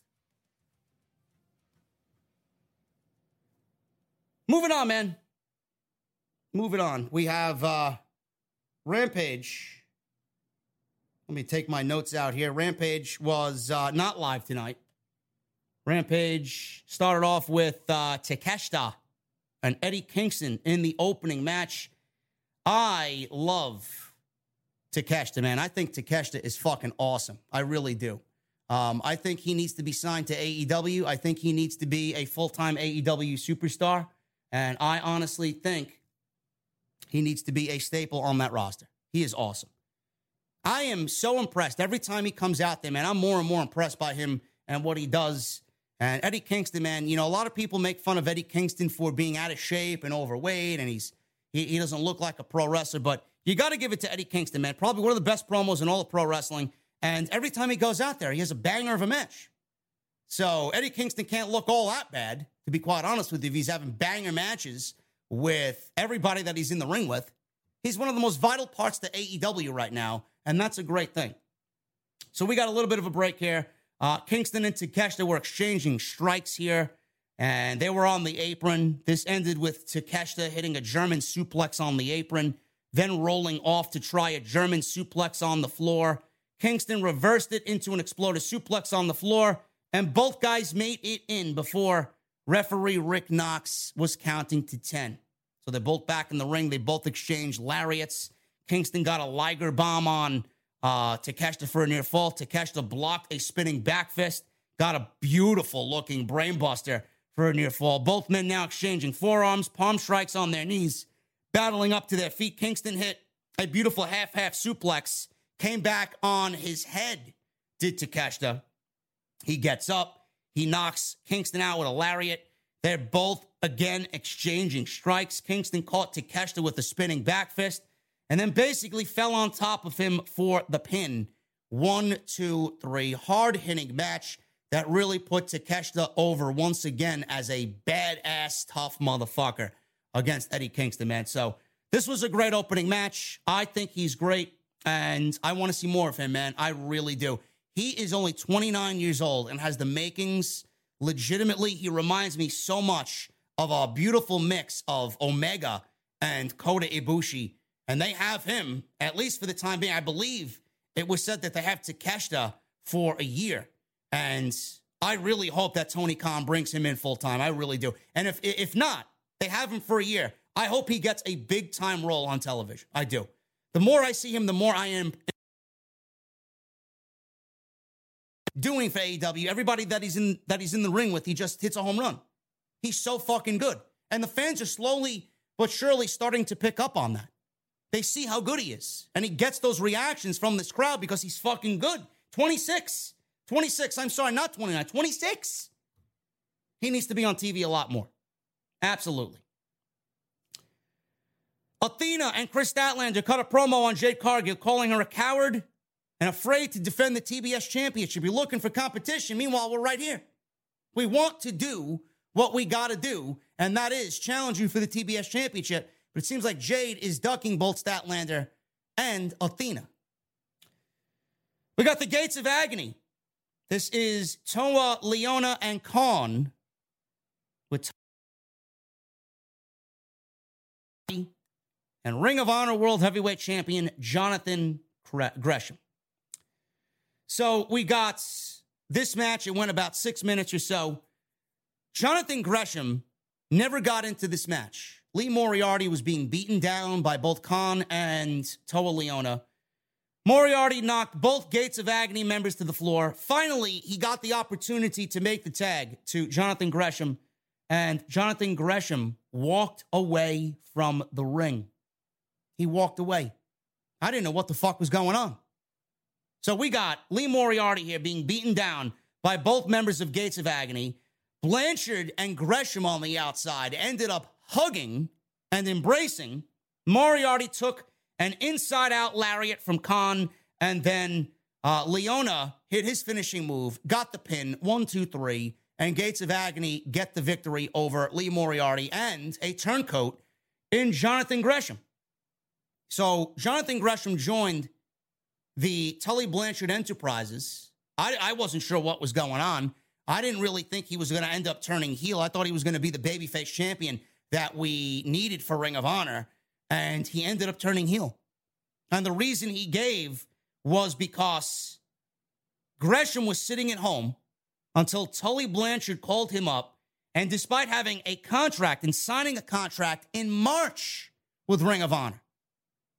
Moving on, man. Moving on, we have uh, Rampage. Let me take my notes out here. Rampage was uh, not live tonight. Rampage started off with uh, Takeshita and Eddie Kingston in the opening match. I love Takeshita, man. I think Takeshita is fucking awesome. I really do. Um, I think he needs to be signed to A E W. I think he needs to be a full-time A E W superstar. And I honestly think he needs to be a staple on that roster. He is awesome. I am so impressed. Every time he comes out there, man, I'm more and more impressed by him and what he does. And Eddie Kingston, man, you know, a lot of people make fun of Eddie Kingston for being out of shape and overweight, and he's he, he doesn't look like a pro wrestler. But you got to give it to Eddie Kingston, man. Probably one of the best promos in all of pro wrestling. And every time he goes out there, he has a banger of a match. So Eddie Kingston can't look all that bad, to be quite honest with you, if he's having banger matches with everybody that he's in the ring with. He's one of the most vital parts to A E W right now, and that's a great thing. So we got a little bit of a break here. Uh, Kingston and Takeshita were exchanging strikes here, and they were on the apron. This ended with Takeshita hitting a German suplex on the apron, then rolling off to try a German suplex on the floor. Kingston reversed it into an exploder suplex on the floor, and both guys made it in before referee Rick Knox was counting to ten. So they're both back in the ring. They both exchanged lariats. Kingston got a Liger bomb on uh, Takeshita for a near fall. Takeshita blocked a spinning back fist. Got a beautiful-looking brainbuster for a near fall. Both men now exchanging forearms, palm strikes on their knees, battling up to their feet. Kingston hit a beautiful half-half suplex, came back on his head, did Takeshita. He gets up. He knocks Kingston out with a lariat. They're both, again, exchanging strikes. Kingston caught Takeshita with a spinning back fist and then basically fell on top of him for the pin. One, two, three. Hard-hitting match that really put Takeshita over once again as a badass, tough motherfucker against Eddie Kingston, man. So this was a great opening match. I think he's great, and I want to see more of him, man. I really do. He is only twenty-nine years old and has the makings. Legitimately, he reminds me so much of a beautiful mix of Omega and Kota Ibushi. And they have him, at least for the time being. I believe it was said that they have Takeshita for a year. And I really hope that Tony Khan brings him in full-time. I really do. And if if not, they have him for a year. I hope he gets a big-time role on television. I do. The more I see him, the more I am doing for A E W. Everybody that he's in that he's in the ring with, he just hits a home run. He's so fucking good. And the fans are slowly but surely starting to pick up on that. They see how good he is. And he gets those reactions from this crowd because he's fucking good. twenty-six. twenty-six. I'm sorry, not twenty-nine. twenty-six. He needs to be on T V a lot more. Absolutely. Athena and Chris Statlander cut a promo on Jade Cargill, calling her a coward and afraid to defend the T B S championship. You're looking for competition. Meanwhile, we're right here. We want to do what we got to do, and that is challenge you for the T B S championship. But it seems like Jade is ducking both Statlander and Athena. We got the Gates of Agony. This is Toa, Leona, and Khan with and Ring of Honor World Heavyweight Champion Jonathan Gresham. So we got this match. It went about six minutes or so. Jonathan Gresham never got into this match. Lee Moriarty was being beaten down by both Khan and Toa Leona. Moriarty knocked both Gates of Agony members to the floor. Finally, he got the opportunity to make the tag to Jonathan Gresham, and Jonathan Gresham walked away from the ring. He walked away. I didn't know what the fuck was going on. So we got Lee Moriarty here being beaten down by both members of Gates of Agony. Blanchard and Gresham on the outside ended up hugging and embracing. Moriarty took an inside-out lariat from Khan, and then uh, Leona hit his finishing move, got the pin, one, two, three, and Gates of Agony get the victory over Lee Moriarty and a turncoat in Jonathan Gresham. So Jonathan Gresham joined the Tully Blanchard Enterprises. I, I wasn't sure what was going on. I didn't really think he was going to end up turning heel. I thought he was going to be the babyface champion that we needed for Ring of Honor. And he ended up turning heel. And the reason he gave was because Gresham was sitting at home until Tully Blanchard called him up. And despite having a contract and signing a contract in March with Ring of Honor,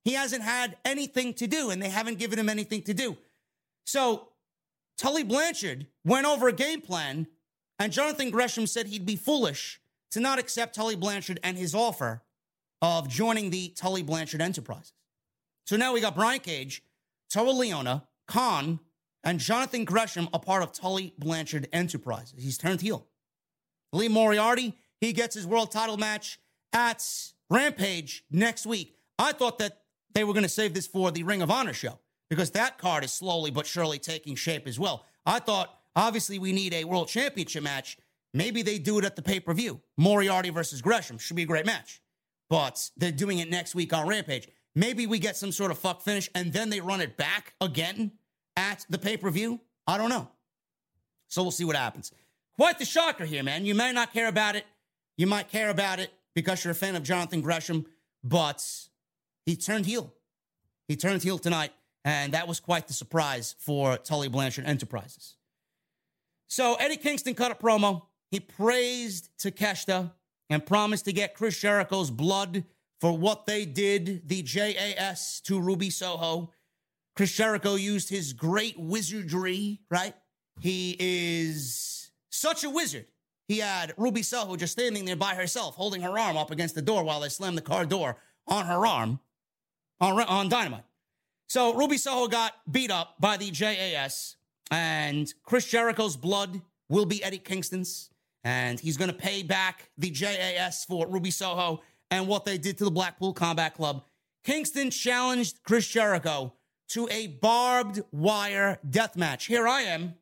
he hasn't had anything to do, and they haven't given him anything to do. So Tully Blanchard went over a game plan, and Jonathan Gresham said he'd be foolish to not accept Tully Blanchard and his offer of joining the Tully Blanchard Enterprises. So now we got Brian Cage, Toa Leona, Khan, and Jonathan Gresham a part of Tully Blanchard Enterprises. He's turned heel. Lee Moriarty, he gets his world title match at Rampage next week. I thought that they were going to save this for the Ring of Honor show because that card is slowly but surely taking shape as well. I thought, obviously, we need a world championship match. Maybe they do it at the pay-per-view. Moriarty versus Gresham should be a great match. But they're doing it next week on Rampage. Maybe we get some sort of fuck finish, and then they run it back again at the pay-per-view. I don't know. So we'll see what happens. Quite the shocker here, man. You may not care about it. You might care about it because you're a fan of Jonathan Gresham, but he turned heel. He turned heel tonight, and that was quite the surprise for Tully Blanchard Enterprises. So Eddie Kingston cut a promo. He praised Takeshita and promised to get Chris Jericho's blood for what they did, the J A S to Ruby Soho. Chris Jericho used his great wizardry, right? He is such a wizard. He had Ruby Soho just standing there by herself, holding her arm up against the door while they slammed the car door on her arm on, on Dynamite. So Ruby Soho got beat up by the J A S, and Chris Jericho's blood will be Eddie Kingston's. And he's going to pay back the J A S for Ruby Soho and what they did to the Blackpool Combat Club. Kingston challenged Chris Jericho to a barbed wire death match. Here I am.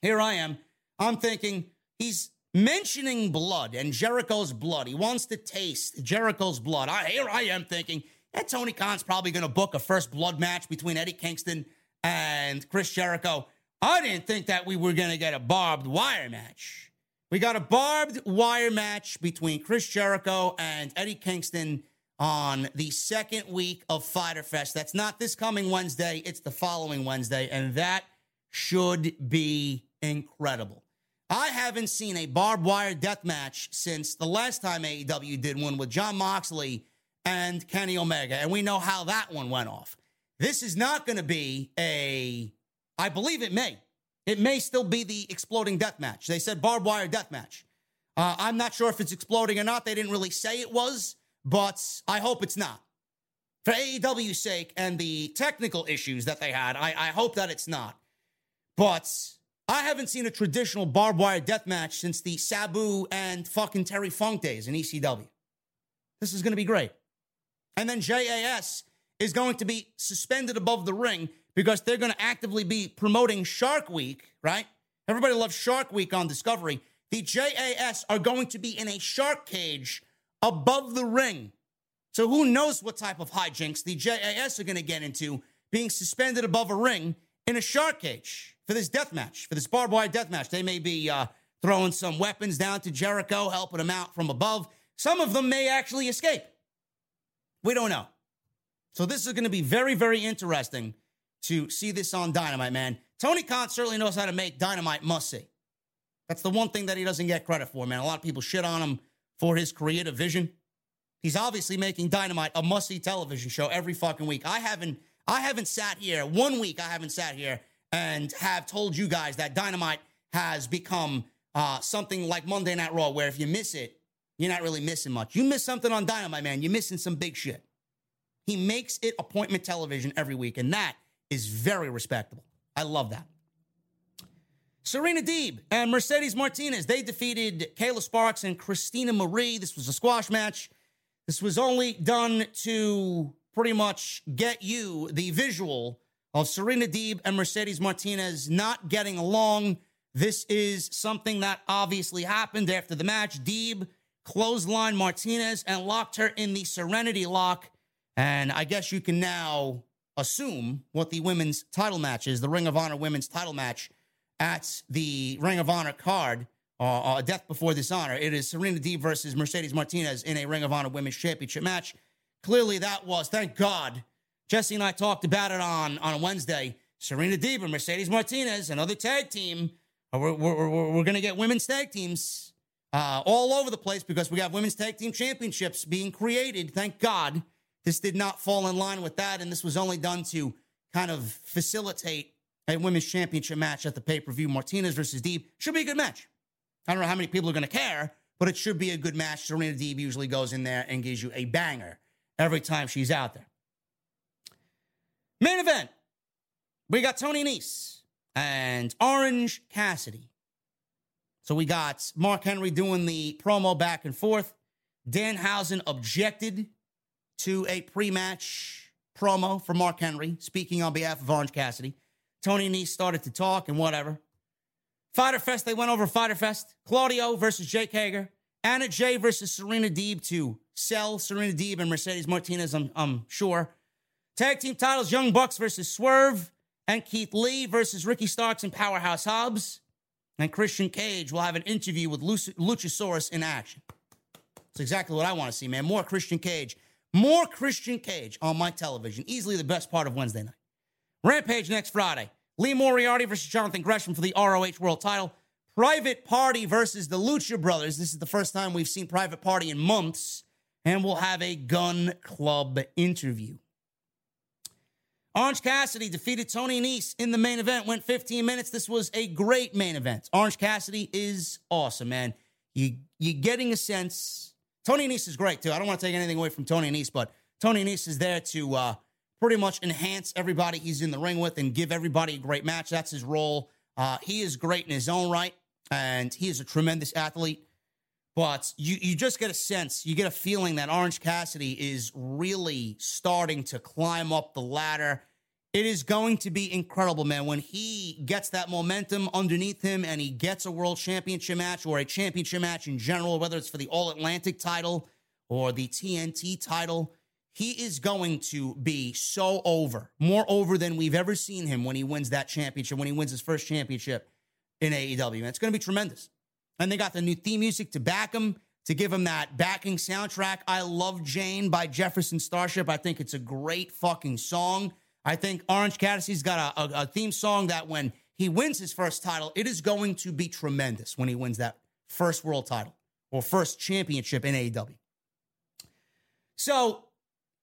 Here I am. I'm thinking he's mentioning blood and Jericho's blood. He wants to taste Jericho's blood. I, here I am thinking that Tony Khan's probably going to book a first blood match between Eddie Kingston and Chris Jericho. I didn't think that we were going to get a barbed wire match. We got a barbed wire match between Chris Jericho and Eddie Kingston on the second week of Fyter Fest. That's not this coming Wednesday. It's the following Wednesday, and that should be incredible. I haven't seen a barbed wire death match since the last time A E W did one with Jon Moxley and Kenny Omega, and we know how that one went off. This is not going to be a, I believe it may. It may still be the exploding death match. They said barbed wire death match. Uh, I'm not sure if it's exploding or not. They didn't really say it was, but I hope it's not. For A E W's sake and the technical issues that they had, I, I hope that it's not. But I haven't seen a traditional barbed wire death match since the Sabu and fucking Terry Funk days in E C W. This is going to be great. And then J A S is going to be suspended above the ring because they're going to actively be promoting Shark Week, right? Everybody loves Shark Week on Discovery. The J A S are going to be in a shark cage above the ring So who knows what type of hijinks the J A S are going to get into, being suspended above a ring in a shark cage for this death match, for this barbed wire death match. They may be uh, throwing some weapons down to Jericho, helping him out from above. Some of them may actually escape. We don't know. So this is going to be very, very interesting to see this on Dynamite, man. Tony Khan certainly knows how to make Dynamite must-see. That's the one thing that he doesn't get credit for, man. A lot of people shit on him for his creative vision. He's obviously making Dynamite a must-see television show every fucking week. I haven't, I haven't sat here, one week I haven't sat here and have told you guys that Dynamite has become uh, something like Monday Night Raw, where if you miss it, you're not really missing much. You miss something on Dynamite, man, you're missing some big shit. He makes it appointment television every week, and that is very respectable. I love that. Serena Deeb and Mercedes Martinez, they defeated Kayla Sparks and Christina Marie. This was a squash match. This was only done to pretty much get you the visual of Serena Deeb and Mercedes Martinez not getting along. This is something that obviously happened after the match. Deeb clotheslined Martinez and locked her in the Serenity Lock. And I guess you can now assume what the women's title match is, the Ring of Honor women's title match at the Ring of Honor card, uh, uh, Death Before Dishonor. It is Serena Deeb versus Mercedes Martinez in a Ring of Honor women's championship match. Clearly that was, thank God, Jesse and I talked about it on, on Wednesday. Serena Deeb and Mercedes Martinez, another tag team. We're, we're, we're, we're going to get women's tag teams uh, all over the place because we have women's tag team championships being created, thank God. This did not fall in line with that, and this was only done to kind of facilitate a women's championship match at the pay-per-view. Martinez versus Deeb should be a good match. I don't know how many people are going to care, but it should be a good match. Serena Deeb usually goes in there and gives you a banger every time she's out there. Main event, we got Tony Nese and Orange Cassidy. So we got Mark Henry doing the promo back and forth. Danhausen objected to a pre-match promo for Mark Henry, speaking on behalf of Orange Cassidy. Tony Nese started to talk and whatever. Fyter Fest, they went over Fyter Fest. Claudio versus Jake Hager. Anna Jay versus Serena Deeb to sell Serena Deeb and Mercedes Martinez, I'm, I'm sure. Tag team titles, Young Bucks versus Swerve. And Keith Lee versus Ricky Starks and Powerhouse Hobbs. And Christian Cage will have an interview with Luchasaurus in action. That's exactly what I want to see, man. More Christian Cage. More Christian Cage on my television. Easily the best part of Wednesday night. Rampage next Friday. Lee Moriarty versus Jonathan Gresham for the R O H World title. Private Party versus the Lucha Brothers. This is the first time we've seen Private Party in months. And we'll have a Gun Club interview. Orange Cassidy defeated Tony Nese in the main event. Went fifteen minutes. This was a great main event. Orange Cassidy is awesome, man. You, you're getting a sense... Tony Nese is great, too. I don't want to take anything away from Tony Nese, but Tony Nese is there to uh, pretty much enhance everybody he's in the ring with and give everybody a great match. That's his role. Uh, he is great in his own right, and he is a tremendous athlete. But you, you just get a sense, you get a feeling that Orange Cassidy is really starting to climb up the ladder. It is going to be incredible, man. When he gets that momentum underneath him and he gets a world championship match or a championship match in general, whether it's for the All-Atlantic title or the T N T title, he is going to be so over, more over than we've ever seen him when he wins that championship, when he wins his first championship in A E W. And it's going to be tremendous. And they got the new theme music to back him, to give him that backing soundtrack. I Love Jane by Jefferson Starship. I think it's a great fucking song. I think Orange Cassidy's got a, a, a theme song that when he wins his first title, it is going to be tremendous when he wins that first world title or first championship in A E W. So,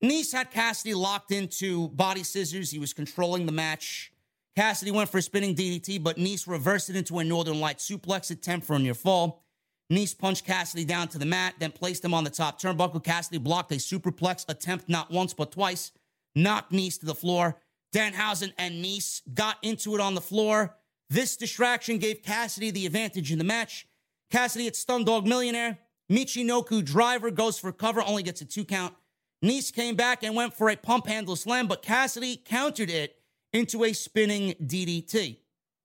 Nese had Cassidy locked into body scissors. He was controlling the match. Cassidy went for a spinning D D T, but Nese reversed it into a Northern Light suplex attempt for a near fall. Nese punched Cassidy down to the mat, then placed him on the top turnbuckle. Cassidy blocked a superplex attempt not once but twice. Knocked Nese to the floor. Danhausen and Nese got into it on the floor. This distraction gave Cassidy the advantage in the match. Cassidy at Stundog Millionaire. Michinoku driver goes for cover, only gets a two count. Nese came back and went for a pump handle slam, but Cassidy countered it into a spinning D D T.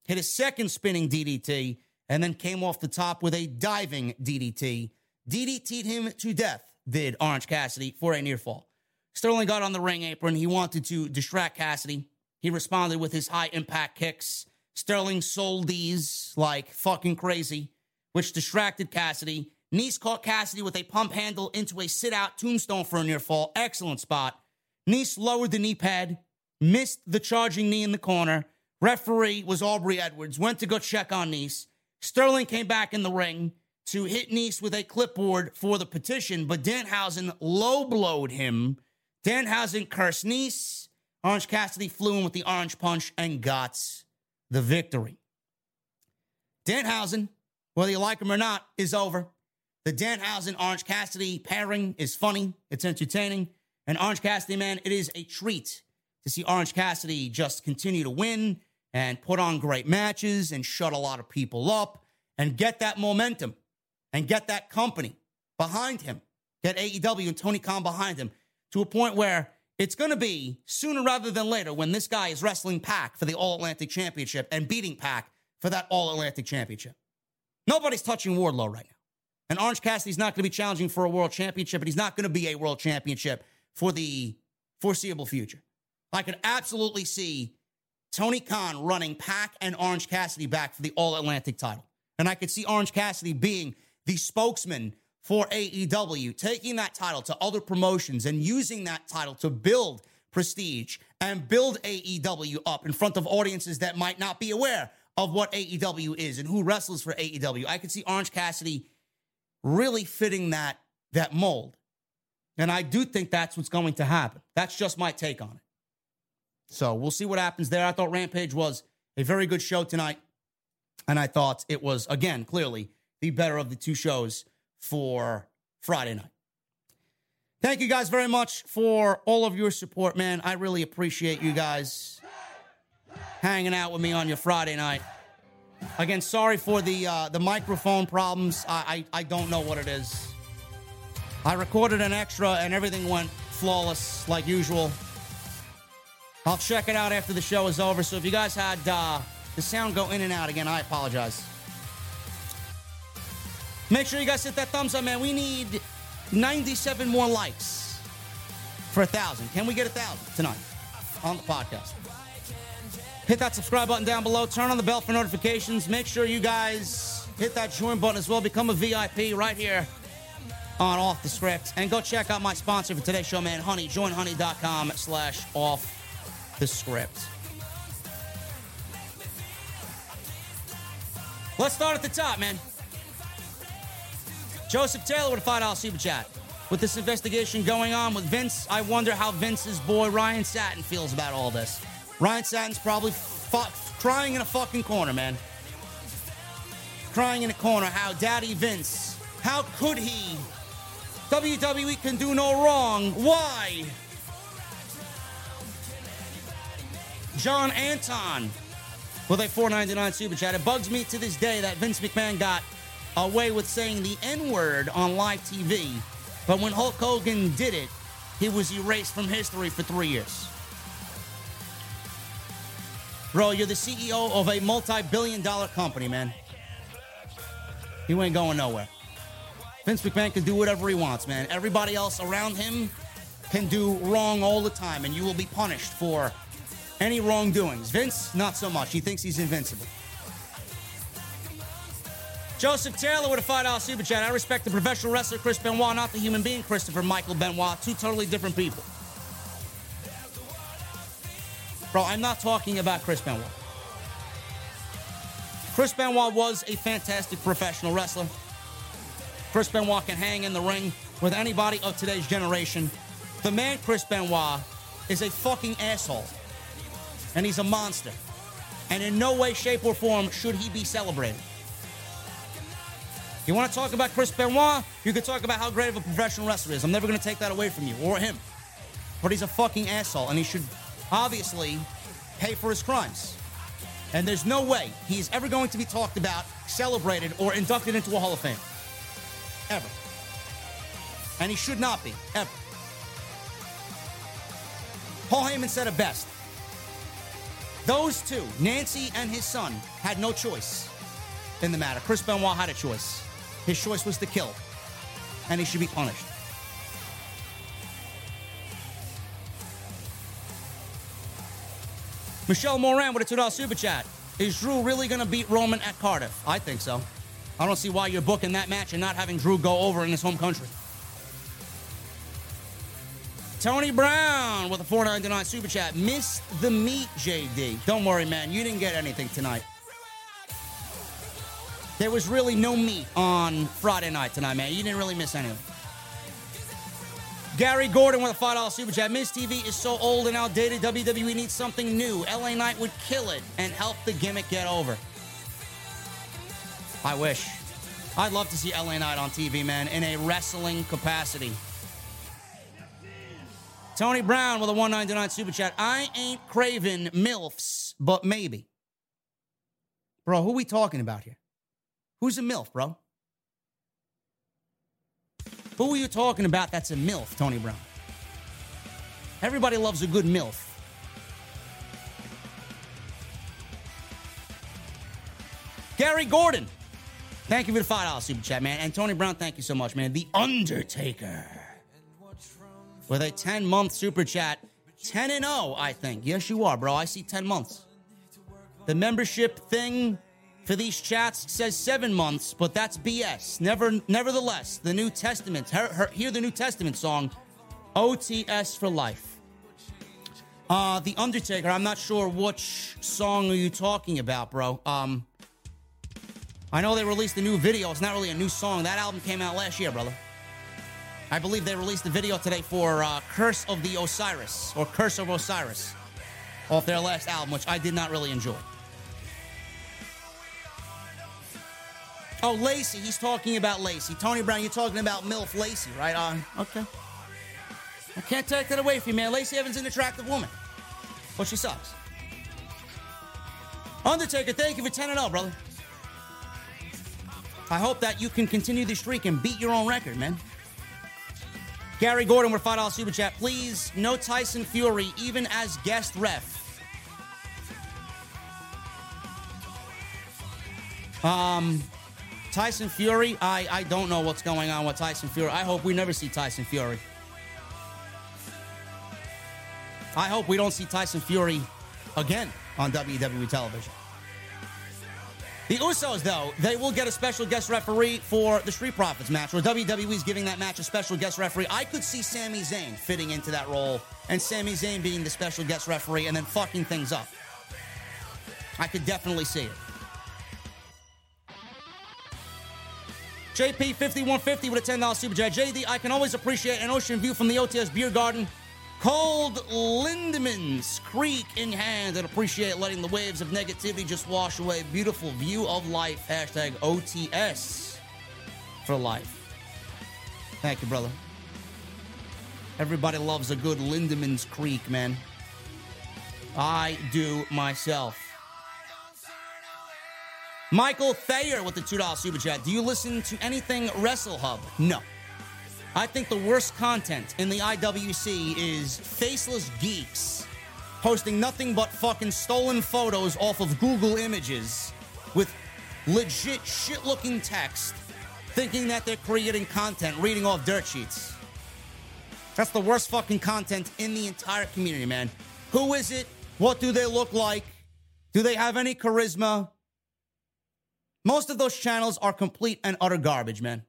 Hit a second spinning D D T, and then came off the top with a diving D D T. D D T'd him to death, did Orange Cassidy for a near fall. Sterling got on the ring apron. He wanted to distract Cassidy. He responded with his high-impact kicks. Sterling sold these like fucking crazy, which distracted Cassidy. Nese caught Cassidy with a pump handle into a sit-out tombstone for a near fall. Excellent spot. Nese lowered the knee pad, missed the charging knee in the corner. Referee was Aubrey Edwards. Went to go check on Nese. Sterling came back in the ring to hit Nese with a clipboard for the petition, but Danhausen low-blowed him. Danhausen cursed Nese. Orange Cassidy flew in with the orange punch and got the victory. Danhausen, whether you like him or not, is over. The Danhausen-Orange Cassidy pairing is funny. It's entertaining. And Orange Cassidy, man, it is a treat to see Orange Cassidy just continue to win and put on great matches and shut a lot of people up and get that momentum and get that company behind him. Get A E W and Tony Khan behind him to a point where it's going to be sooner rather than later when this guy is wrestling Pac for the All-Atlantic Championship and beating Pac for that All-Atlantic Championship. Nobody's touching Wardlow right now. And Orange Cassidy's not going to be challenging for a world championship, and he's not going to be a world championship for the foreseeable future. I could absolutely see Tony Khan running Pac and Orange Cassidy back for the All-Atlantic title. And I could see Orange Cassidy being the spokesman for A E W, taking that title to other promotions and using that title to build prestige and build A E W up in front of audiences that might not be aware of what A E W is and who wrestles for A E W. I could see Orange Cassidy really fitting that, that mold. And I do think that's what's going to happen. That's just my take on it. So we'll see what happens there. I thought Rampage was a very good show tonight. And I thought it was, again, clearly the better of the two shows for Friday night. Thank you guys very much for all of your support, man. I really appreciate you guys hanging out with me on your Friday night. Again, sorry for the uh, the microphone problems. I, I I don't know what it is. I recorded an extra and everything went flawless like usual. I'll check it out after the show is over. So if you guys had uh, the sound go in and out again, I apologize. Make sure you guys hit that thumbs up, man. We need ninety-seven more likes for one thousand. Can we get one thousand tonight on the podcast? Hit that subscribe button down below. Turn on the bell for notifications. Make sure you guys hit that join button as well. Become a V I P right here on Off the Script. And go check out my sponsor for today's show, man, Honey. Join honey.com slash off the script. Let's start at the top, man. Joseph Taylor with a five dollar super chat. With this investigation going on with Vince, I wonder how Vince's boy Ryan Satin feels about all this. Ryan Satin's probably f- crying in a fucking corner, man. Crying in a corner. How Daddy Vince, how could he? W W E can do no wrong. Why? John Anton with a four ninety-nine super chat. It bugs me to this day that Vince McMahon got away with saying the N-word on live T V, but when Hulk Hogan did it, he was erased from history for three years. Bro, you're the C E O of a multi-billion dollar company, man. You ain't going nowhere. Vince McMahon can do whatever he wants, man. Everybody else around him can do wrong all the time, and you will be punished for any wrongdoings. Vince, not so much. He thinks he's invincible. Joseph Taylor with a five dollar super chat. I respect the professional wrestler Chris Benoit, not the human being Christopher Michael Benoit. Two totally different people. Bro, I'm not talking about Chris Benoit. Chris Benoit was a fantastic professional wrestler. Chris Benoit can hang in the ring with anybody of today's generation. The man Chris Benoit is a fucking asshole. And he's a monster. And in no way, shape, or form should he be celebrated. You want to talk about Chris Benoit? You can talk about how great of a professional wrestler he is. I'm never going to take that away from you or him. But he's a fucking asshole, and he should obviously pay for his crimes. And there's no way he's ever going to be talked about, celebrated, or inducted into a Hall of Fame. Ever. And he should not be. Ever. Paul Heyman said it best. Those two, Nancy and his son, had no choice in the matter. Chris Benoit had a choice. His choice was to kill, and he should be punished. Michelle Moran with a two dollar super chat. Is Drew really going to beat Roman at Cardiff? I think so. I don't see why you're booking that match and not having Drew go over in his home country. Tony Brown with a four ninety-nine super chat. Missed the meat, J D. Don't worry, man. You didn't get anything tonight. There was really no meat on Friday night tonight, man. You didn't really miss anything. Gary Gordon with a five dollar super chat. Miz T V is so old and outdated. W W E needs something new. L A Knight would kill it and help the gimmick get over. I wish. I'd love to see L A Knight on T V, man, in a wrestling capacity. Tony Brown with a one ninety-nine super chat. I ain't craving MILFs, but maybe. Bro, who we talking about here? Who's a MILF, bro? Who are you talking about that's a MILF, Tony Brown? Everybody loves a good MILF. Gary Gordon, thank you for the five dollar super chat, man. And Tony Brown, thank you so much, man. The Undertaker with a ten-month super chat. ten and oh, I think. Yes, you are, bro. I see ten months. The membership thing for these chats says seven months, but that's B S. Never, nevertheless, the New Testament, her, her, hear the New Testament song, O T S for life. Uh, the Undertaker, I'm not sure which song are you talking about, bro. Um, I know they released a new video. It's not really a new song. That album came out last year, brother. I believe they released the video today for uh, Curse of the Osiris, or Curse of Osiris, off their last album, which I did not really enjoy. Oh, Lacey. He's talking about Lacey. Tony Brown, you're talking about MILF Lacey, right? Uh, okay. I can't take that away from you, man. Lacey Evans is an attractive woman. But she sucks. Undertaker, thank you for ten and oh, brother. I hope that you can continue the streak and beat your own record, man. Gary Gordon with five dollar super chat. Please, no Tyson Fury, even as guest ref. Um... Tyson Fury, I, I don't know what's going on with Tyson Fury. I hope we never see Tyson Fury. I hope we don't see Tyson Fury again on W W E television. The Usos, though, they will get a special guest referee for the Street Profits match, where W W E is giving that match a special guest referee. I could see Sami Zayn fitting into that role, and Sami Zayn being the special guest referee and then fucking things up. I could definitely see it. J P fifty-one fifty with a ten dollar super chat. J D, I can always appreciate an ocean view from the O T S Beer Garden. Cold Lindemans Creek in hand, and appreciate letting the waves of negativity just wash away. Beautiful view of life. Hashtag O T S for life. Thank you, brother. Everybody loves a good Lindemans Creek, man. I do myself. Michael Thayer with the two dollar super chat. Do you listen to anything WrestleHub? No. I think the worst content in the I W C is faceless geeks posting nothing but fucking stolen photos off of Google Images with legit shit-looking text, thinking that they're creating content, reading off dirt sheets. That's the worst fucking content in the entire community, man. Who is it? What do they look like? Do they have any charisma? Most of those channels are complete and utter garbage, man.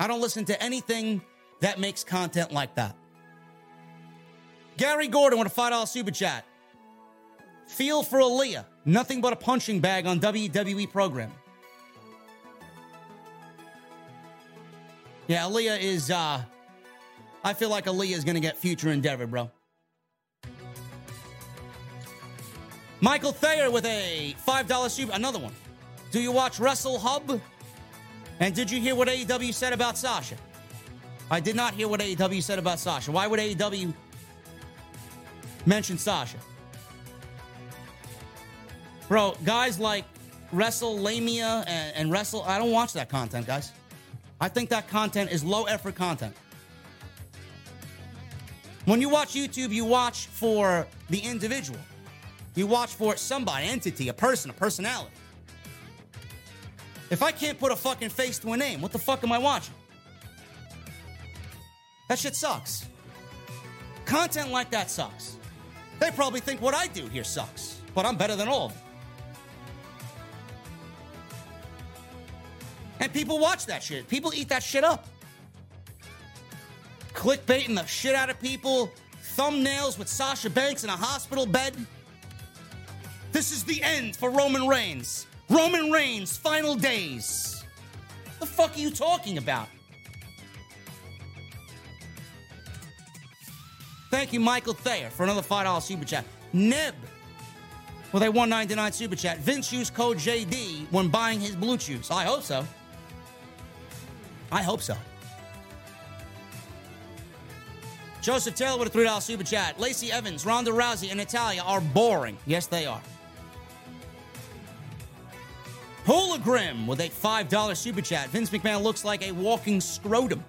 I don't listen to anything that makes content like that. Gary Gordon with a five dollar super chat. Feel for Aaliyah. Nothing but a punching bag on W W E program. Yeah, Aaliyah is, uh... I feel like Aaliyah is going to get future endeavor, bro. Michael Thayer with a five dollar super... Another one. Do you watch WrestleHub? And did you hear what A E W said about Sasha? I did not hear what A E W said about Sasha. Why would A E W mention Sasha? Bro, guys like WrestleLamia and, and Wrestle... I don't watch that content, guys. I think that content is low-effort content. When you watch YouTube, you watch for the individual. You watch for somebody, entity, a person, a personality. If I can't put a fucking face to a name, what the fuck am I watching? That shit sucks. Content like that sucks. They probably think what I do here sucks, but I'm better than all of them. And people watch that shit. People eat that shit up. Clickbaiting the shit out of people. Thumbnails with Sasha Banks in a hospital bed. This is the end for Roman Reigns. Roman Reigns' final days. The fuck are you talking about? Thank you, Michael Thayer, for another five dollars super chat. Neb with a one ninety-nine super chat. Vince used code J D when buying his blue chews. I hope so. I hope so. Joseph Taylor with a three dollars super chat. Lacey Evans, Ronda Rousey, and Natalya are boring. Yes, they are. Hologram with a five dollars super chat. Vince McMahon looks like a walking scrotum.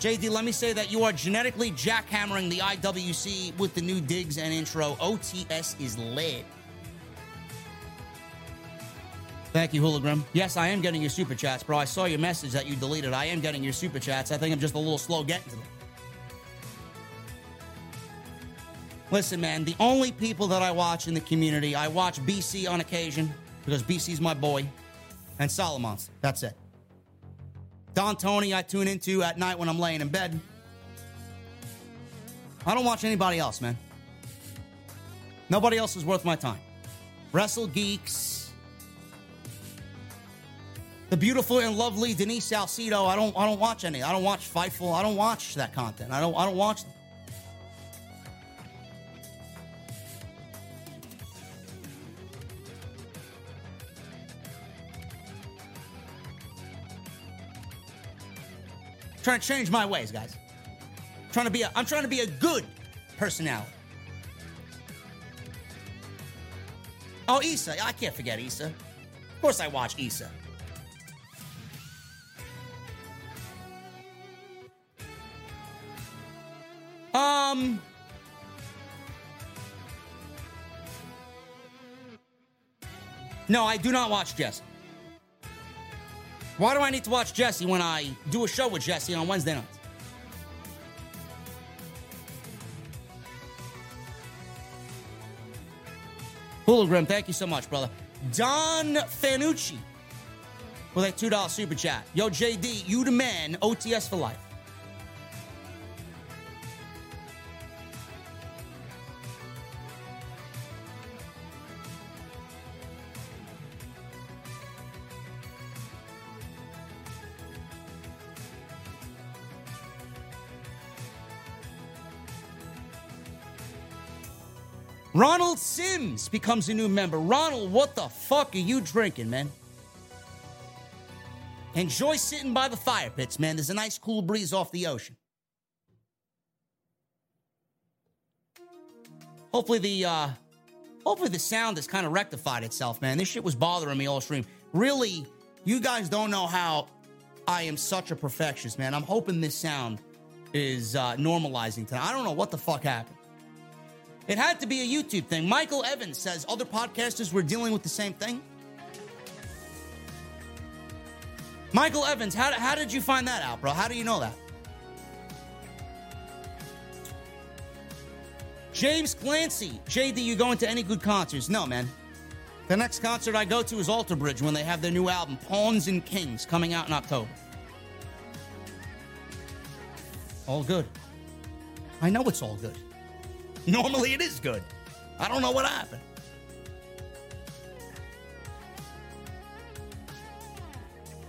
J D, let me say that you are genetically jackhammering the I W C with the new digs and intro. O T S is lit. Thank you, Hologram. Yes, I am getting your super chats, bro. I saw your message that you deleted. I am getting your super chats. I think I'm just a little slow getting to them. Listen, man, the only people that I watch in the community, I watch B C on occasion because B C's my boy, and Solomon's. That's it. Don Tony I tune into at night when I'm laying in bed. I don't watch anybody else, man. Nobody else is worth my time. Wrestle Geeks. The beautiful and lovely Denise Salcido. I don't I don't watch any. I don't watch Fightful. I don't watch that content. I don't I don't watch them. Trying to change my ways, guys. Trying to be a, I'm trying to be a good personality. Oh, Issa. I can't forget Issa. Of course I watch Issa. Um... No, I do not watch Jess. Why do I need to watch Jesse when I do a show with Jesse on Wednesday nights? Hologram, thank you so much, brother. Don Fanucci with a two dollars super chat. Yo, J D, you the man, O T S for life. Ronald Sims becomes a new member. Ronald, what the fuck are you drinking, man? Enjoy sitting by the fire pits, man. There's a nice cool breeze off the ocean. Hopefully the, uh, hopefully the sound has kind of rectified itself, man. This shit was bothering me all stream. Really, you guys don't know how I am such a perfectionist, man. I'm hoping this sound is uh, normalizing tonight. I don't know what the fuck happened. It had to be a YouTube thing. Michael Evans says other podcasters were dealing with the same thing. Michael Evans, how, how did you find that out, bro? How do you know that? James Clancy. J D, you going to any good concerts? No, man. The next concert I go to is Alter Bridge when they have their new album, Pawns and Kings, coming out in October. All good. I know it's all good. Normally it is good. I don't know what happened.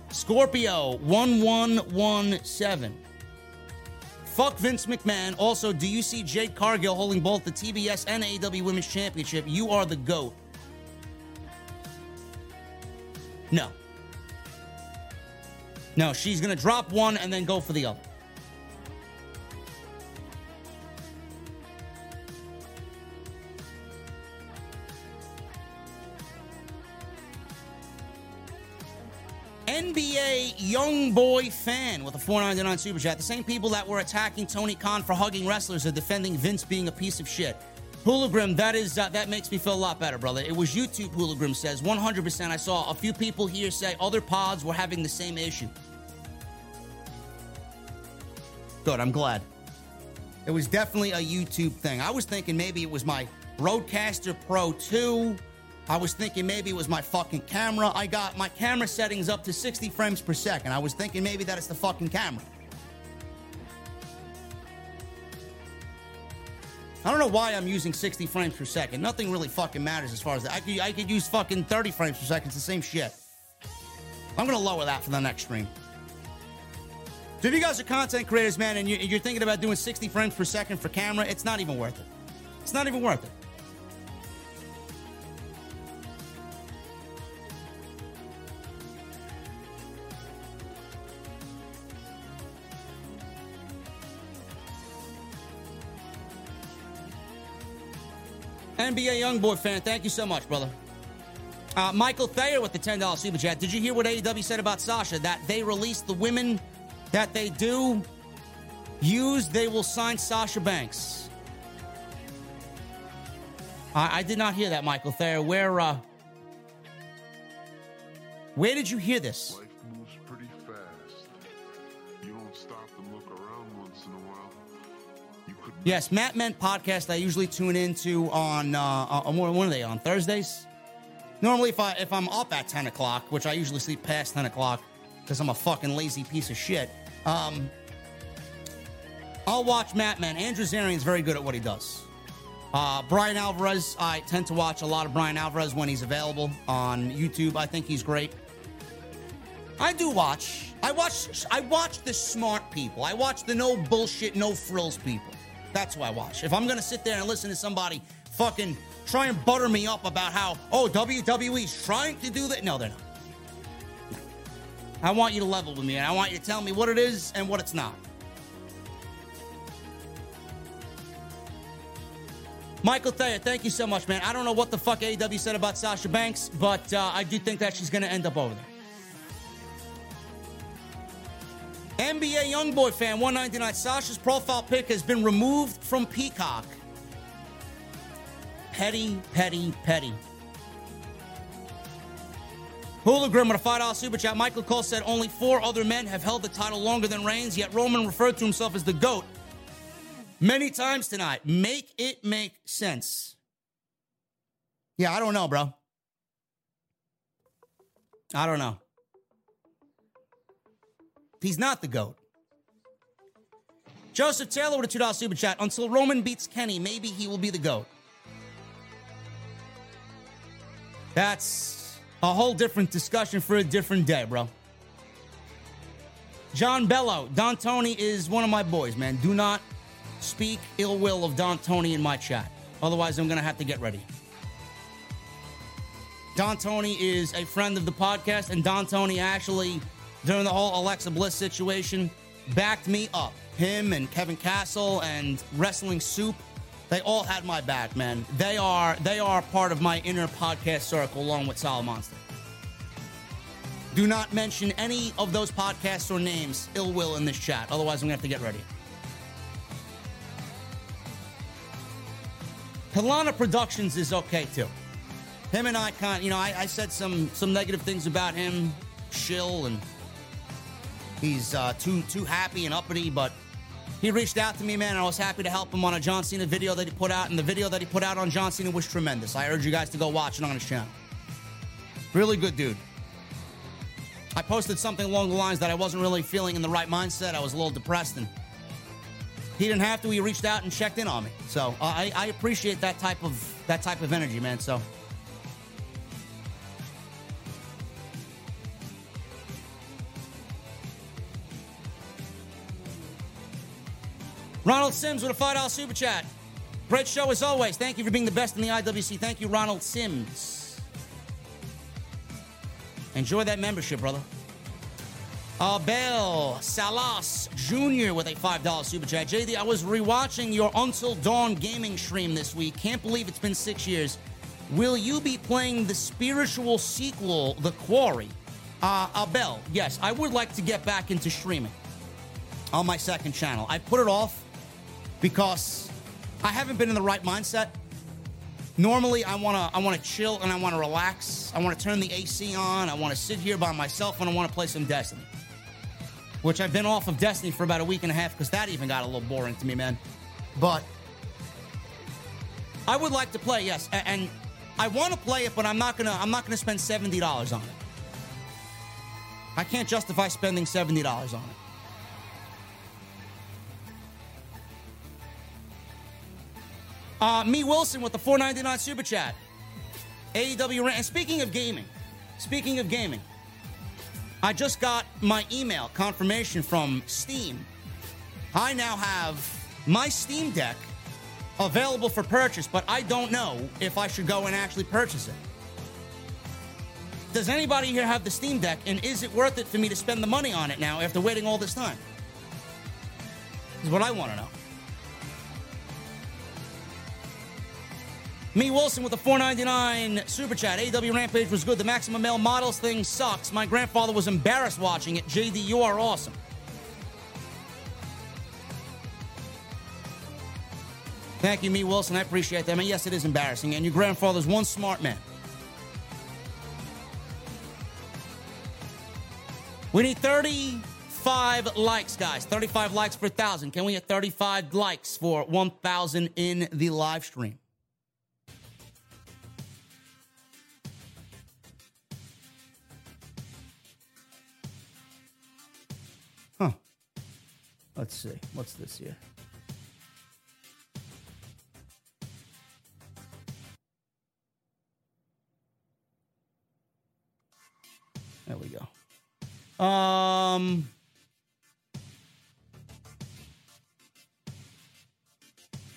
Scorpio one one one seven. Fuck Vince McMahon. Also, do you see Jade Cargill holding both the T B S and A E W Women's Championship? You are the GOAT. No. No, she's going to drop one and then go for the other. N B A young boy fan with a four ninety-nine super chat. The same people that were attacking Tony Khan for hugging wrestlers are defending Vince being a piece of shit. Hologram, that is uh, that makes me feel a lot better, brother. It was YouTube. Hologram says one hundred percent. I saw a few people here say other pods were having the same issue. Good, I'm glad. It was definitely a YouTube thing. I was thinking maybe it was my Roadcaster Pro two. I was thinking maybe it was my fucking camera. I got my camera settings up to sixty frames per second. I was thinking maybe that it's the fucking camera. I don't know why I'm using sixty frames per second. Nothing really fucking matters as far as that. I could, I could use fucking thirty frames per second. It's the same shit. I'm going to lower that for the next stream. So if you guys are content creators, man, and you're thinking about doing sixty frames per second for camera, it's not even worth it. It's not even worth it. N B A Youngboy fan, thank you so much, brother. Uh, Michael Thayer with the ten dollar super chat. Did you hear what A E W said about Sasha? That they released the women that they do use, they will sign Sasha Banks. I, I did not hear that, Michael Thayer. Where, uh, where did you hear this? Life moves pretty fast. You don't stop and look around once in a while. Yes, Matt Men podcast I usually tune into on, uh, on, when are they, on Thursdays? Normally if, I, if I'm up at ten o'clock, which I usually sleep past ten o'clock because I'm a fucking lazy piece of shit, um, I'll watch Matt Men. Andrew Zarian's very good at what he does. Uh, Brian Alvarez, I tend to watch a lot of Brian Alvarez when he's available on YouTube. I think he's great. I do watch. I watch I watch the smart people. I watch the no bullshit, no frills people. That's who I watch. If I'm going to sit there and listen to somebody fucking try and butter me up about how, oh, W W E's trying to do that. No, they're not. I want you to level with me, and I want you to tell me what it is and what it's not. Michael Thayer, thank you so much, man. I don't know what the fuck A E W said about Sasha Banks, but uh, I do think that she's going to end up over there. N B A Youngboy fan, one ninety-nine. Sasha's profile pic has been removed from Peacock. Petty, petty, petty. Hooligram with a five dollar super chat. Michael Cole said only four other men have held the title longer than Reigns, yet Roman referred to himself as the GOAT many times tonight. Make it make sense. Yeah, I don't know, bro. I don't know. He's not the GOAT. Joseph Taylor with a two dollar super chat. Until Roman beats Kenny, maybe he will be the GOAT. That's a whole different discussion for a different day, bro. John Bello. Don Tony is one of my boys, man. Do not speak ill will of Don Tony in my chat. Otherwise, I'm going to have to get ready. Don Tony is a friend of the podcast, and Don Tony actually, during the whole Alexa Bliss situation, backed me up. Him and Kevin Castle and Wrestling Soup, they all had my back, man. They are they are part of my inner podcast circle along with Solid Monster. Do not mention any of those podcasts or names ill will in this chat. Otherwise, I'm going to have to get ready. Pilana Productions is okay, too. Him and I, you know, I, I said some, some negative things about him. Shill and... He's uh, too too happy and uppity, but he reached out to me, man, and I was happy to help him on a John Cena video that he put out, and the video that he put out on John Cena was tremendous. I urge you guys to go watch it on his channel. Really good dude. I posted something along the lines that I wasn't really feeling in the right mindset. I was a little depressed, and he didn't have to. He reached out and checked in on me, so uh, I, I appreciate that type of that type of energy, man. So. Ronald Sims with a five dollar super chat. Great show as always. Thank you for being the best in the I W C. Thank you, Ronald Sims. Enjoy that membership, brother. Abel Salas Junior with a five dollar super chat. J D, I was rewatching your Until Dawn gaming stream this week. Can't believe it's been six years. Will you be playing the spiritual sequel, The Quarry? Uh, Abel, yes, I would like to get back into streaming on my second channel. I put it off because I haven't been in the right mindset. Normally, I want to I want to chill and I want to relax. I want to turn the A C on. I want to sit here by myself and I want to play some Destiny, which I've been off of Destiny for about a week and a half because that even got a little boring to me, man. But I would like to play, yes, and, and I want to play it, but I'm not gonna. I'm not gonna spend seventy dollars on it. I can't justify spending seventy dollars on it. Uh, me Wilson with the four ninety-nine super chat. A E W. And speaking of gaming, speaking of gaming, I just got my email confirmation from Steam. I now have my Steam Deck available for purchase, but I don't know if I should go and actually purchase it. Does anybody here have the Steam Deck, and is it worth it for me to spend the money on it now after waiting all this time? Is what I want to know. Me Wilson with a four ninety-nine super chat. A E W Rampage was good. The Maximum Male Models thing sucks. My grandfather was embarrassed watching it. J D, you are awesome. Thank you, Me Wilson. I appreciate that, man. Yes, it is embarrassing, and your grandfather's one smart man. We need thirty-five likes, guys. thirty-five likes for one thousand. Can we get thirty-five likes for one thousand in the live stream? Let's see. What's this here? There we go. Um,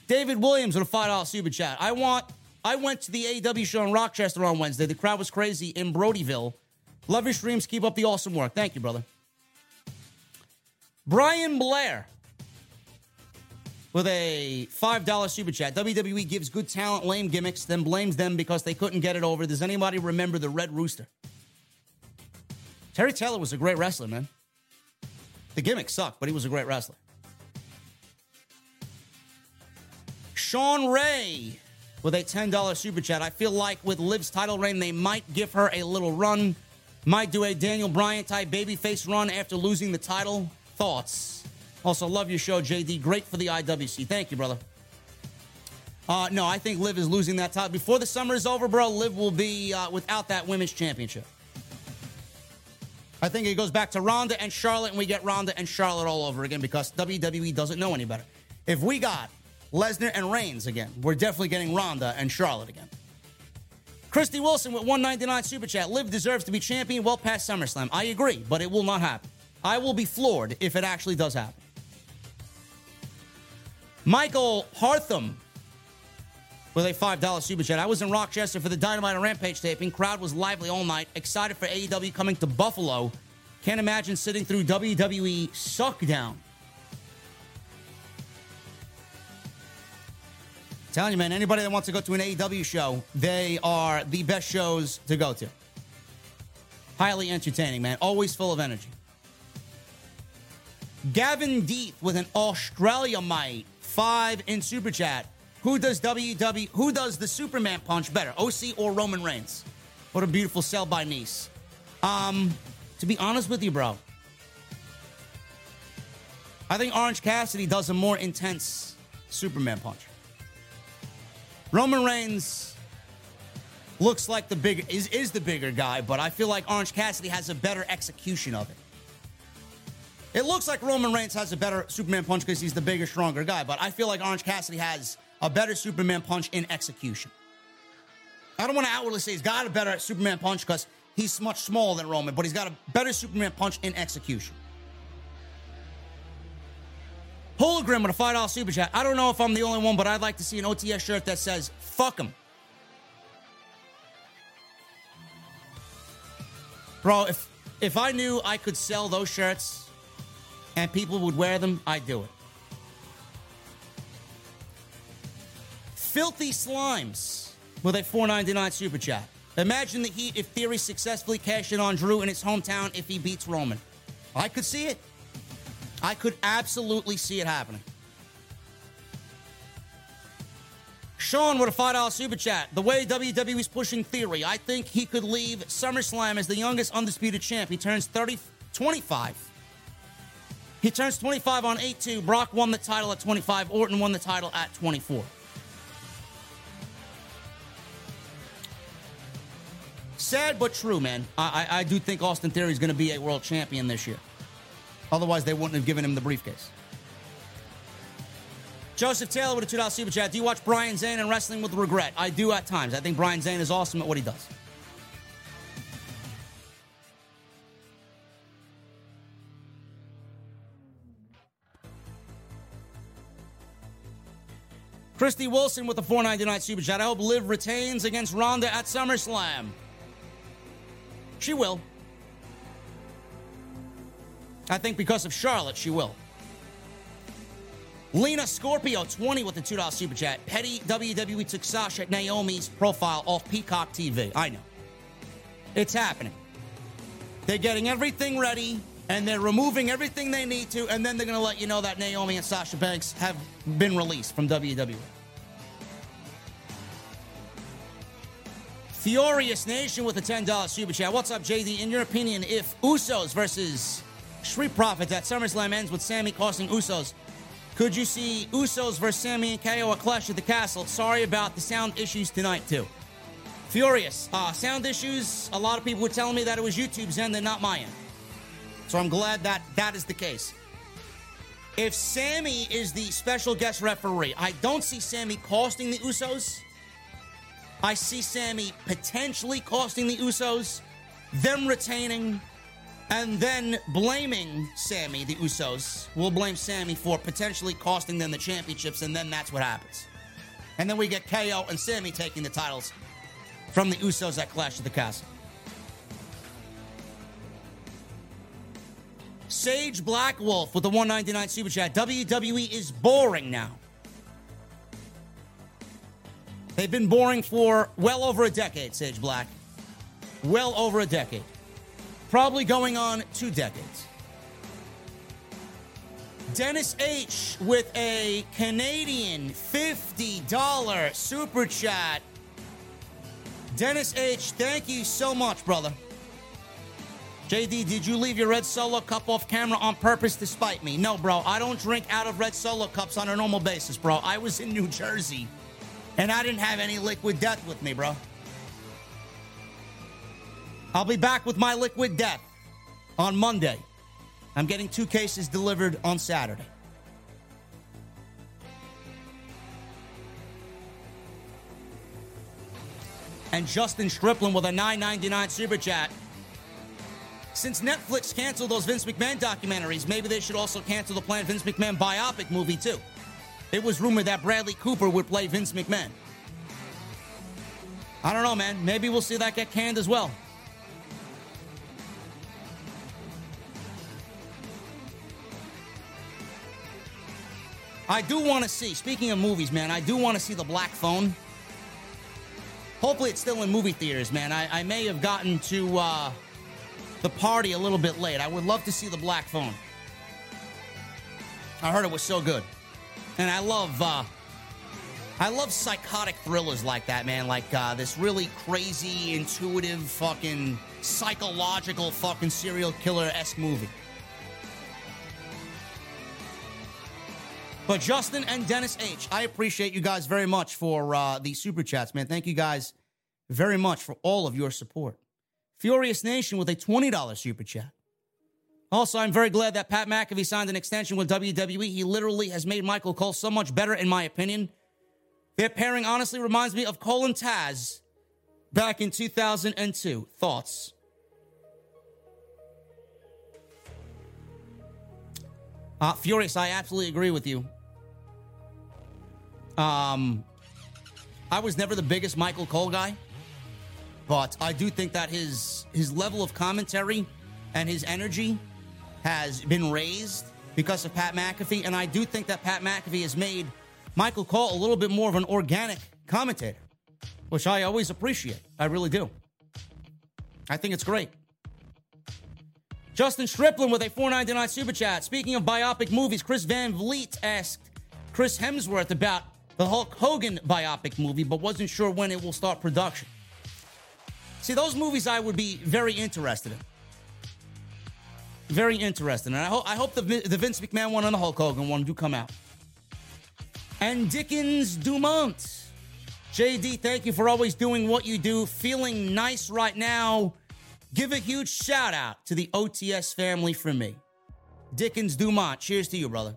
David Williams with a five dollar super chat. I want. I went to the A E W show in Rochester on Wednesday. The crowd was crazy in Brodyville. Love your streams. Keep up the awesome work. Thank you, brother. Brian Blair with a five dollar super chat. W W E gives good talent lame gimmicks, then blames them because they couldn't get it over. Does anybody remember the Red Rooster? Terry Taylor was a great wrestler, man. The gimmick sucked, but he was a great wrestler. Sean Ray with a ten dollar super chat. I feel like with Liv's title reign, they might give her a little run. Might do a Daniel Bryan type babyface run after losing the title. Thoughts. Also, love your show, J D. Great for the I W C. Thank you, brother. Uh, no, I think Liv is losing that title. Before the summer is over, bro, Liv will be uh, without that women's championship. I think it goes back to Ronda and Charlotte, and we get Ronda and Charlotte all over again because W W E doesn't know any better. If we got Lesnar and Reigns again, we're definitely getting Ronda and Charlotte again. Christy Wilson with one ninety-nine super chat. Liv deserves to be champion well past SummerSlam. I agree, but it will not happen. I will be floored if it actually does happen. Michael Hartham with a five dollar super chat. I was in Rochester for the Dynamite and Rampage taping. Crowd was lively all night. Excited for A E W coming to Buffalo. Can't imagine sitting through W W E Suckdown. I'm telling you, man, anybody that wants to go to an A E W show, they are the best shows to go to. Highly entertaining, man. Always full of energy. Gavin Deeth with an Australia Mite five in super chat. Who does W W E? Who does the Superman punch better, O C or Roman Reigns? What a beautiful sell by Nese. Um, to be honest with you, bro, I think Orange Cassidy does a more intense Superman punch. Roman Reigns looks like the big is is the bigger guy, but I feel like Orange Cassidy has a better execution of it. It looks like Roman Reigns has a better Superman punch because he's the bigger, stronger guy, but I feel like Orange Cassidy has a better Superman punch in execution. I don't want to outwardly say he's got a better Superman punch because he's much smaller than Roman, but he's got a better Superman punch in execution. Hologram with a five dollar super chat. I don't know if I'm the only one, but I'd like to see an O T S shirt that says, fuck him. Bro, if, if I knew I could sell those shirts and people would wear them, I'd do it. Filthy Slimes with a four ninety-nine super chat. Imagine the heat if Theory successfully cashed in on Drew in his hometown if he beats Roman. I could see it. I could absolutely see it happening. Sean with a five dollar super chat. The way W W E's pushing Theory, I think he could leave SummerSlam as the youngest undisputed champ. He turns thirty, twenty-five. He turns twenty-five on eight two. Brock won the title at twenty-five. Orton won the title at twenty-four. sad but true, man. I, I, I do think Austin Theory is going to be a world champion this year. Otherwise, they wouldn't have given him the briefcase. Joseph Taylor with a two dollars super chat. Do you watch Brian Zane and Wrestling with Regret? I do at times. I think Brian Zane is awesome at what he does. Christy Wilson with a four ninety-nine super chat. I hope Liv retains against Ronda at SummerSlam. She will. I think because of Charlotte, she will. Lena Scorpio, twenty with a two dollars super chat. Petty W W E took Sasha Naomi's profile off Peacock T V. I know. It's happening. They're getting everything ready, and they're removing everything they need to, and then they're going to let you know that Naomi and Sasha Banks have been released from W W E. Furious Nation with a ten dollars super chat. What's up, J D? In your opinion, if Usos versus Street Profits at SummerSlam ends with Sammy costing Usos, could you see Usos versus Sammy and K O at Clash at the Castle? Sorry about the sound issues tonight, too. Furious. Uh, sound issues, a lot of people were telling me that it was YouTube's end and not my end. So I'm glad that that is the case. If Sammy is the special guest referee, I don't see Sammy costing the Usos. I see Sammy potentially costing the Usos, them retaining, and then blaming Sammy, the Usos. We'll blame Sammy for potentially costing them the championships, and then that's what happens. And then we get K O and Sammy taking the titles from the Usos at Clash of the Castle. Sage Blackwolf with the one ninety-nine super chat. W W E is boring now. They've been boring for well over a decade, Sage Black. Well over a decade. Probably going on two decades. Dennis H with a Canadian fifty dollars super chat. Dennis H, thank you so much, brother. J D, did you leave your Red Solo cup off camera on purpose to spite me? No, bro. I don't drink out of Red Solo cups on a normal basis, bro. I was in New Jersey, and I didn't have any liquid death with me, bro. I'll be back with my liquid death on Monday. I'm getting two cases delivered on Saturday. And Justin Striplin with a nine ninety-nine super chat. Since Netflix canceled those Vince McMahon documentaries, maybe they should also cancel the planned Vince McMahon biopic movie, too. It was rumored that Bradley Cooper would play Vince McMahon. I don't know, man. Maybe we'll see that get canned as well. I do want to see, speaking of movies, man, I do want to see The Black Phone. Hopefully it's still in movie theaters, man. I, I may have gotten to uh, the party a little bit late. I would love to see The Black Phone. I heard it was so good. And I love uh, I love psychotic thrillers like that, man. Like uh, this really crazy, intuitive, fucking psychological, fucking serial killer-esque movie. But Justin and Dennis H, I appreciate you guys very much for uh, the super chats, man. Thank you guys very much for all of your support. Furious Nation with a twenty dollars super chat. Also, I'm very glad that Pat McAfee signed an extension with W W E. He literally has made Michael Cole so much better, in my opinion. Their pairing honestly reminds me of Cole and Taz back in two thousand two. Thoughts? Uh, Furious, I absolutely agree with you. Um, I was never the biggest Michael Cole guy, but I do think that his his level of commentary and his energy has been raised because of Pat McAfee, and I do think that Pat McAfee has made Michael Cole a little bit more of an organic commentator, which I always appreciate. I really do. I think it's great. Justin Striplin with a four ninety-nine super chat. Speaking of biopic movies, Chris Van Vliet asked Chris Hemsworth about the Hulk Hogan biopic movie, but wasn't sure when it will start production. See, those movies I would be very interested in. Very interested. And I, ho- I hope the, the Vince McMahon one and the Hulk Hogan one do come out. And Dickens Dumont. J D, thank you for always doing what you do. Feeling nice right now. Give a huge shout out to the O T S family from me. Dickens Dumont, cheers to you, brother.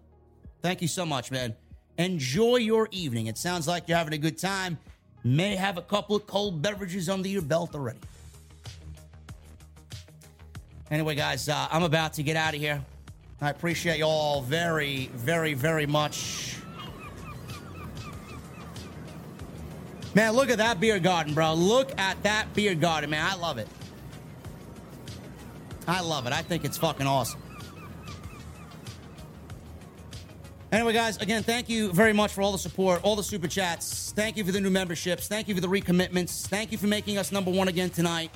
Thank you so much, man. Enjoy your evening. It sounds like you're having a good time. May have a couple of cold beverages under your belt already. Anyway, guys, uh, I'm about to get out of here. I appreciate you all very, very, very much. Man, look at that beer garden, bro. Look at that beer garden, man. I love it. I love it. I think it's fucking awesome. Anyway, guys, again, thank you very much for all the support, all the super chats. Thank you for the new memberships. Thank you for the recommitments. Thank you for making us number one again tonight.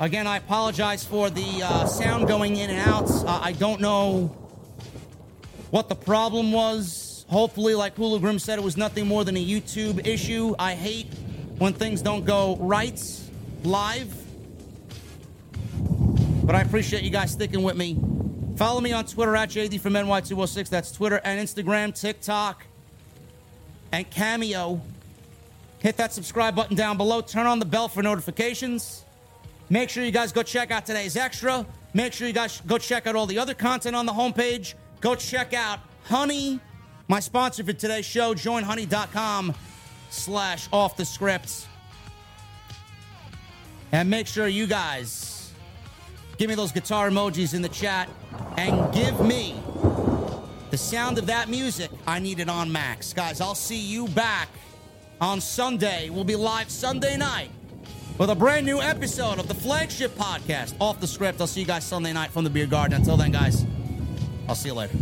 Again, I apologize for the uh, sound going in and out. Uh, I don't know what the problem was. Hopefully, like Hula Grim said, it was nothing more than a YouTube issue. I hate when things don't go right live. But I appreciate you guys sticking with me. Follow me on Twitter at J D from N Y two oh six. That's Twitter and Instagram, TikTok, and Cameo. Hit that subscribe button down below. Turn on the bell for notifications. Make sure you guys go check out today's extra. Make sure you guys go check out all the other content on the homepage. Go check out Honey, my sponsor for today's show. Join honey.com slash off the script. And make sure you guys give me those guitar emojis in the chat and give me the sound of that music. I need it on max. Guys, I'll see you back on Sunday. We'll be live Sunday night with a brand new episode of the flagship podcast, Off the Script. I'll see you guys Sunday night from the Beer Garden. Until then, guys, I'll see you later.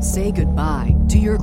Say goodbye to your